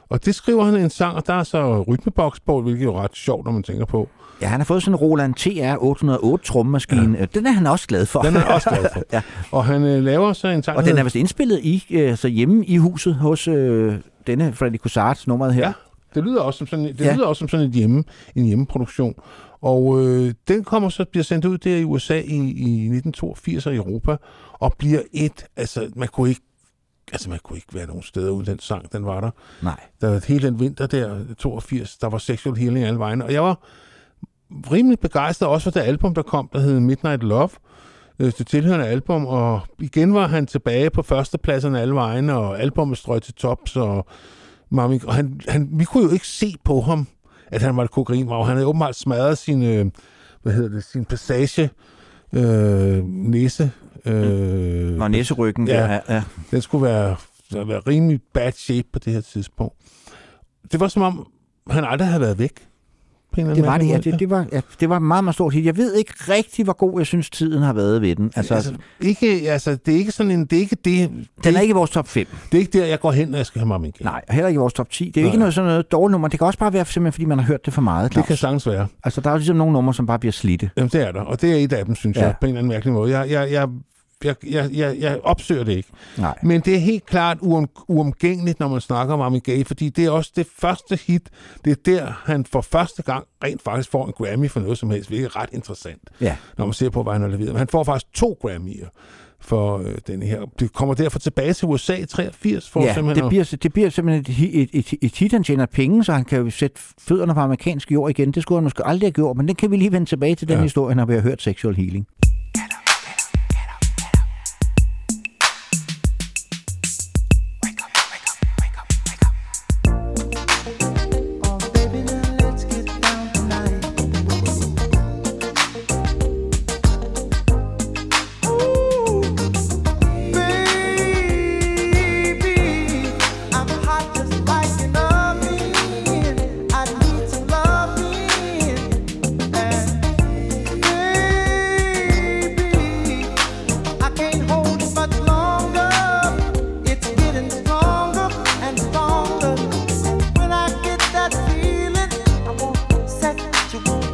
Og det skriver han en sang, og der er så rytmeboks på, hvilket er jo ret sjovt, når man tænker på. Ja, han har fået sådan en Roland T R otte nul otte trommemaskine. Ja. Den er han også glad for. Den er han også glad for. ja. Og han øh, laver så en sang. Og den er vist indspillet i, øh, så hjemme i huset hos øh, denne Freddy Coussards nummeret her. Ja, det lyder også som sådan, det ja. lyder også som sådan et hjemme, en hjemmeproduktion. Og øh, den kommer så bliver sendt ud der i U S A i, i nitten toogfirs i Europa, og bliver et, altså man kunne ikke Altså, man kunne ikke være nogen steder uden den sang, den var der. Nej. Der var hele den vinter der, toogfirs, der var Sexual Healing alle vegne. Og jeg var rimelig begejstret også for det album, der kom, der hed Midnight Love. Det tilhørende album, og igen var han tilbage på førstepladserne alle vegne, og albumet strøg til tops, og, Marvin, og han, han, vi kunne jo ikke se på ham, at han var et kokainvrag. Han havde åbenbart smadret sin, hvad hedder det, sin passage, øh, næse, Øh, og næseryggen ja, ja, ja. Den skulle være, være rimelig bad shape på det her tidspunkt. Det var som om han aldrig havde været væk på en eller anden det var det, ja, det, det var ja, det var meget meget stort hit. Jeg ved ikke rigtig hvor god jeg synes tiden har været ved den. Altså, altså ikke altså det er ikke sådan en det er ikke det. Den det, er ikke i vores top fem. Det er ikke der jeg går hen når jeg skal have Marvin Gaye. Nej, heller ikke i vores top ti. Det er jo ikke noget sådan noget dårligt nummer. Det kan også bare være simpelthen fordi man har hørt det for meget. Klaus. Det kan sagtens være. Altså der er jo ligesom nogle numre som bare bliver slidte. Jamen det er der. Og det er et af dem synes ja. jeg på en eller anden mærkelig måde. Jeg jeg, jeg Jeg, jeg, jeg, jeg opsøger det ikke. Nej. Men det er helt klart uom, uomgængeligt, når man snakker om Marvin Gaye, fordi det er også det første hit. Det er der, han for første gang rent faktisk får en Grammy for noget som helst, hvilket er ret interessant, ja. når man ser på, hvad han har leveret. Men han får faktisk to Grammy'er for øh, den her. Det kommer derfor tilbage til U S A i treogfirs. For ja, det bliver, det bliver simpelthen et, et, et, et hit, han tjener penge, så han kan jo sætte fødderne på amerikansk jord igen. Det skulle han måske aldrig have gjort, men den kan vi lige vende tilbage til den ja. historie, når vi har hørt Sexual Healing. Sexual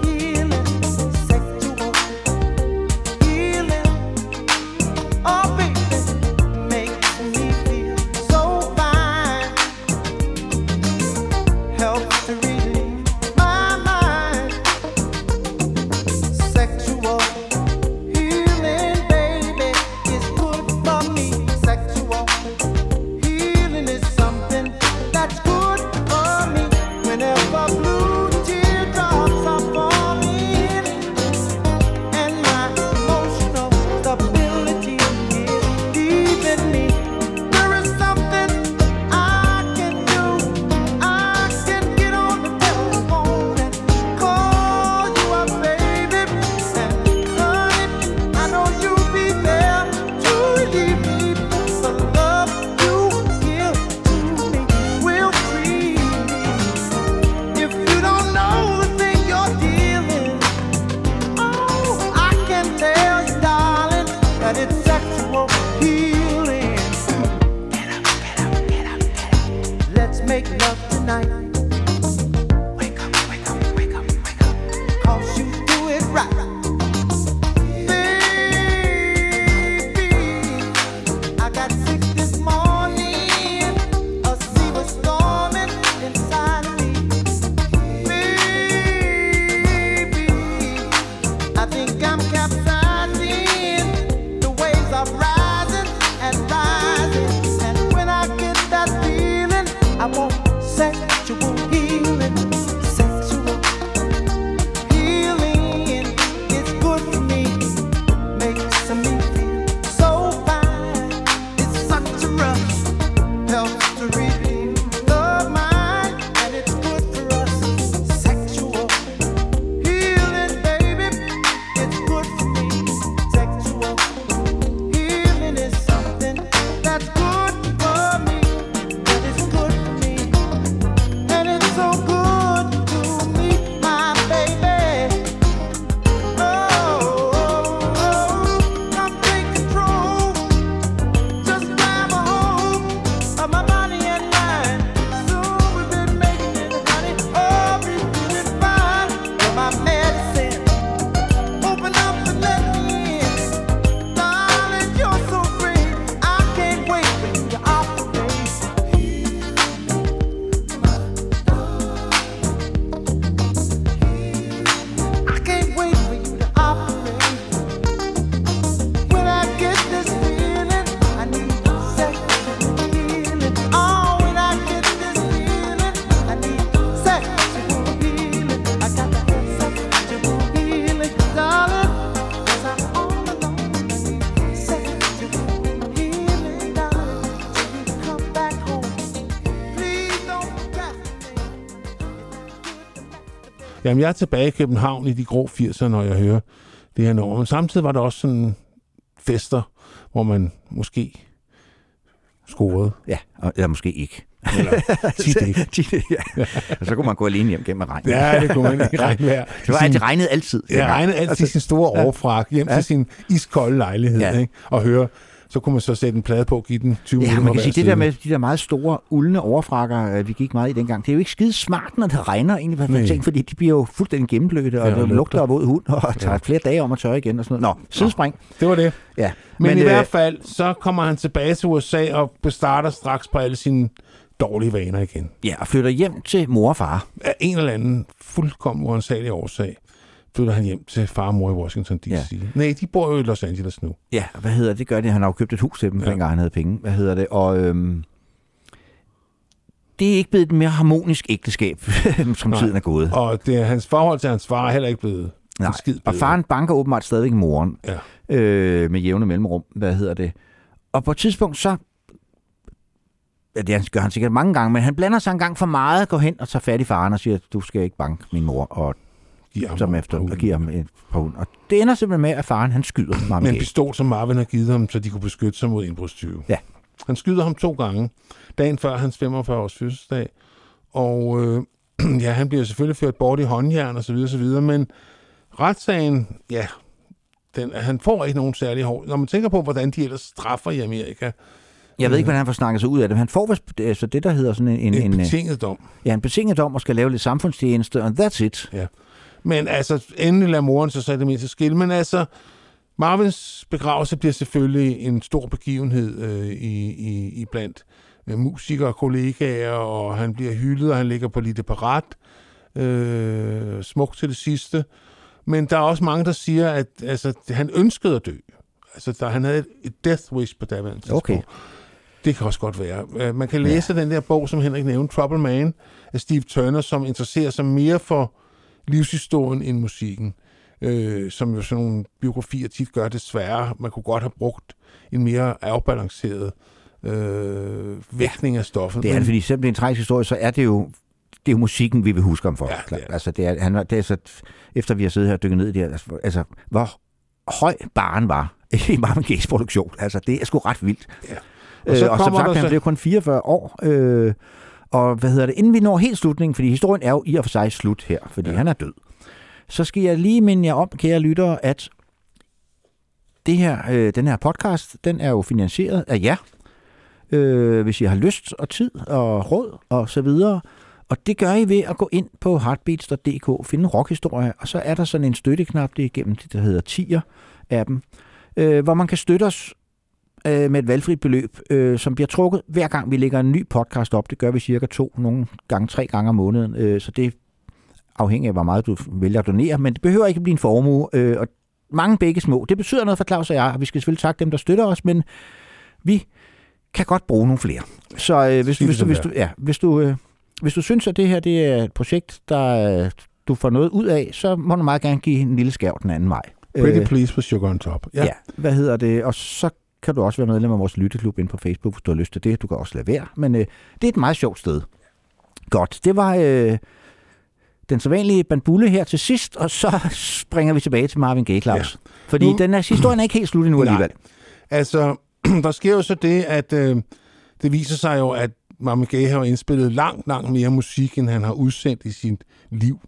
healing, baby. Jamen, jeg er tilbage i København i de grå firserne, når jeg hører det her nummer. Men samtidig var der også sådan fester, hvor man måske scorede. Ja, og, eller måske ikke. Eller tit ikke. tit, ja. Og så kunne man gå alene hjem gennem regn. Ja, det kunne man ikke regne med. Det var sin, det regnede altid. Det ja, regnede altid sin store overfrak hjem ja. til sin iskolde lejlighed ja. ikke? Og høre. Så kunne man så sætte en plade på og give den tyve ja, minutter. Ja, man kan sige, det der med de der meget store, uldne overfrakker, vi gik meget i dengang, det er jo ikke skide smart, når det regner egentlig, hvad man tænker, fordi de bliver jo fuldstændig gennemblødte, og ja, det lugter af våd hud, og tager ja. flere dage om at tørre igen og sådan noget. Nå, sidespring. Det var det. Ja. Men, Men i øh, hvert fald, så kommer han tilbage til U S A og starter straks på alle sine dårlige vaner igen. Ja, og flytter hjem til mor og far. Af en eller anden fuldkommen uansagelig årsag flytter han hjem til far og mor i Washington D C. Ja. Nej, de bor jo i Los Angeles nu. Ja, hvad hedder det? Gør det? Han har jo købt et hus til dem, ja. dengang han havde penge. Hvad hedder det? Og øhm, det er ikke blevet et mere harmonisk ægteskab, som Nej. tiden er gået. Og det, hans forhold til hans far er heller ikke blevet en skid bedre. Og faren banker åbenbart stadigvæk moren ja. øh, med jævne mellemrum. Hvad hedder det? Og på et tidspunkt så ja, det gør han sikkert mange gange, men han blander sig en gang for meget, går hen og tager fat i faren og siger, du skal ikke banke min mor, og som efter og giver ham et par hund. Og det ender simpelthen med, at faren han skyder Marvin Gaye. Men pistol, som Marvin har givet ham, så de kunne beskytte sig mod indbrudstyve. Ja. Han skyder ham to gange, dagen før hans femogfyrre års fødselsdag. Og øh, ja, han bliver selvfølgelig ført bort i håndjern og så videre, så videre. Men retssagen, ja, den, han får ikke nogen særlig hård. Når man tænker på, hvordan de ellers straffer i Amerika. Jeg ved ikke, hvordan han får snakket sig ud af det, han får vist, altså det, der hedder sådan en... En, en betinget dom. Ja, en betinget dom, og skal lave lidt samfundstjeneste, og that's it. Ja. Men altså, endelig lader moren så sig det mindste skille. Men altså, Marvins begravelse bliver selvfølgelig en stor begivenhed øh, i, i, i blandt øh, musikere og kollegaer, og han bliver hyldet, og han ligger på lite parat. Øh, smukt til det sidste. Men der er også mange, der siger, at altså, han ønskede at dø. Altså, der, han havde et, et death wish på daværende tidspunkt. Okay. Det kan også godt være. Man kan læse ja. den der bog, som Henrik nævnte, Trouble Man, af Steve Turner, som interesserer sig mere for livshistorien end musikken, øh, som jo sådan nogle biografier tit gør desværre. Man kunne godt have brugt en mere afbalanceret øh, vægtning af stoffet. Det er det, fordi selvom det er en tragisk historie, så er det jo det er jo musikken, vi vil huske om for. Ja, det er. Altså, det er, han, det er så, efter vi har siddet her og dykket ned i det her, altså, hvor høj barren var i Marvin Gayes produktion. Altså, det er sgu ret vildt. Ja. Og, så øh, og som sagt, så... han blev kun fireogfyrre år, øh, og hvad hedder det, inden vi når helt slutningen, fordi historien er jo i og for sig slut her, fordi ja. han er død, så skal jeg lige minde jer om, kære lyttere, at det her, øh, den her podcast, den er jo finansieret af jer, øh, hvis I har lyst og tid og råd og så videre, Og det gør I ved at gå ind på heartbeats punktum d k, finde rockhistorie, og så er der sådan en støtteknap, det er igennem det, der hedder tier af dem, øh, hvor man kan støtte os øh, med et valgfrit beløb, øh, som bliver trukket hver gang, vi lægger en ny podcast op. Det gør vi cirka to, nogle gange tre gange om måneden, øh, så det afhænger af, hvor meget du vælger at donere, men det behøver ikke at blive en formue, øh, og mange begge små. Det betyder noget for Claus og jeg, og vi skal selvfølgelig takke dem, der støtter os, men vi kan godt bruge nogle flere. Så øh, hvis, hvis, du, hvis du... Ja, hvis du øh, Hvis du synes, at det her det er et projekt, der du får noget ud af, så må du meget gerne give en lille skærv den anden vej. Pretty please with sugar on top. Yeah. Ja, hvad hedder det? Og så kan du også være medlem af vores lytteklub inde på Facebook, hvis du har lyst til det. Du kan også lade være, men øh, det er et meget sjovt sted. Godt, det var øh, den sædvanlige bandbulle her til sidst, og så springer vi tilbage til Marvin Gaye, Claus. Ja. Fordi nu... den her historien er ikke helt slut endnu Nej. alligevel. Altså, der sker jo så det, at øh, det viser sig jo, at Marvin Gaye har indspillet langt, langt mere musik, end han har udsendt i sit liv.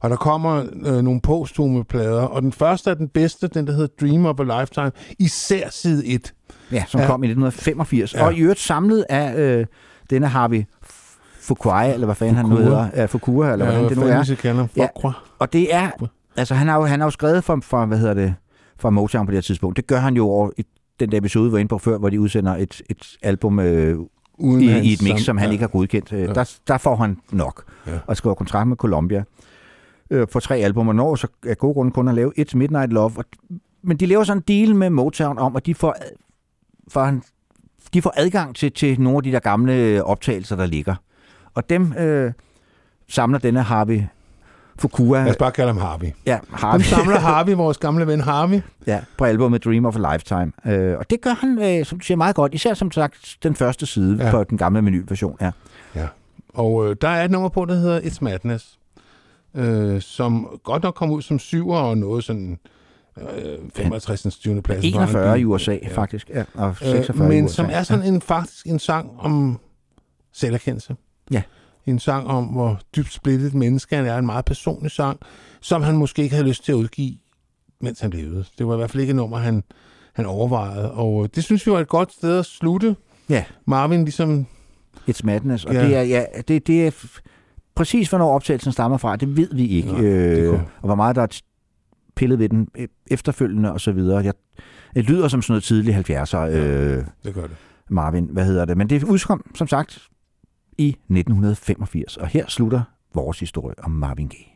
Og der kommer øh, nogle posthume plader, og den første er den bedste, den der hedder Dream of a Lifetime, især side et. Ja, som ja. kom i nitten femogfirs. Ja. Og i øvrigt samlet af øh, denne Harvey Fuqua, eller hvad fanden Fuqua. han nu hedder. Ja, Fuqua, eller ja, hvad, hvad det nu er. Det kalder. Ja, og det er, altså han har jo, han har jo skrevet for, for, hvad hedder det, for Motown på det her tidspunkt. Det gør han jo over i den der episode, vi var inde på før, hvor de udsender et, et album øh, Uden I, i et mix, som han ja. ikke har godkendt. Ja. Der, der får han nok. Ja. Og skriver kontrakt med Columbia øh, for tre albumer. Når så er god grund kun at lave et Midnight Love. Og, men de laver sådan en deal med Motown om, at de får, for han, de får adgang til, til nogle af de der gamle optagelser, der ligger. Og dem øh, samler denne Harvey Fuqua. Lad os bare kalde ham Harvey. Ja, Harvey. Dem samler Harvey, vores gamle ven Harvey. Ja, på albumet Dream of a Lifetime. Øh, og det gør han, øh, som du siger, meget godt. Især som sagt, den første side ja. på den gamle menuversion. Ja, ja. Og øh, der er et nummer på, der hedder It's Madness, øh, som godt nok kom ud som syver og noget sådan øh, femogtres. tyvende plads. enogfyrre i U S A, ja. faktisk. Ja, og seksogfyrre øh, men i U S A. Som er sådan en faktisk en sang om selverkendelse. Ja. En sang om, hvor dybt splittet menneske han er. En meget personlig sang, som han måske ikke havde lyst til at udgive, mens han levede. Det var i hvert fald ikke et nummer, han, han overvejede. Og det synes vi var et godt sted at slutte. Ja. Marvin ligesom... It's Madness. Og ja. det, er, ja, det, det er præcis, hvornår optagelsen stammer fra. Det ved vi ikke. Nå, øh, og hvor meget der er pillet ved den efterfølgende og så videre. Jeg, det lyder som sådan noget tidlig halvfjerdser. Ja, øh, det gør det. Marvin, hvad hedder det? Men det udskom, som sagt... i nitten femogfirs, og her slutter vores historie om Marvin Gaye.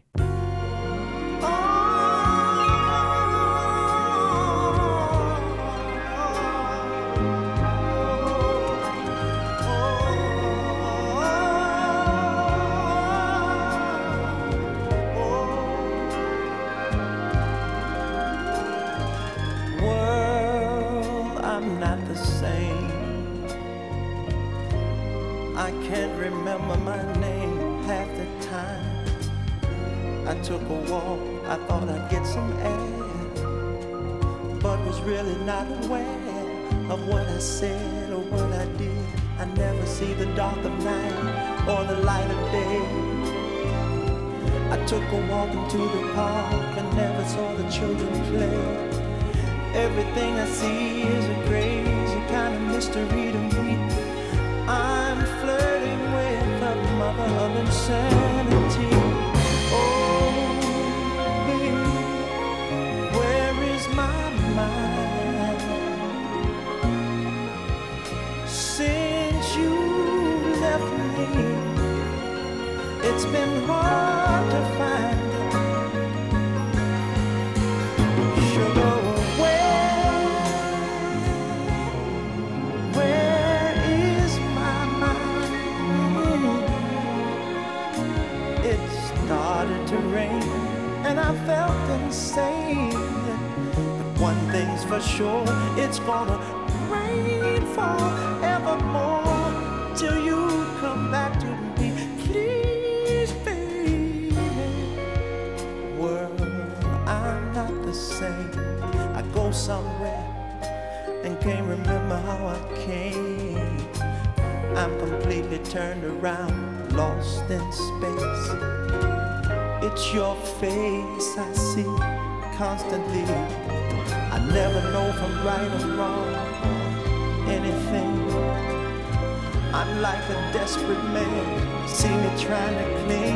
Right or wrong, anything. I'm like a desperate man. See me trying to cling.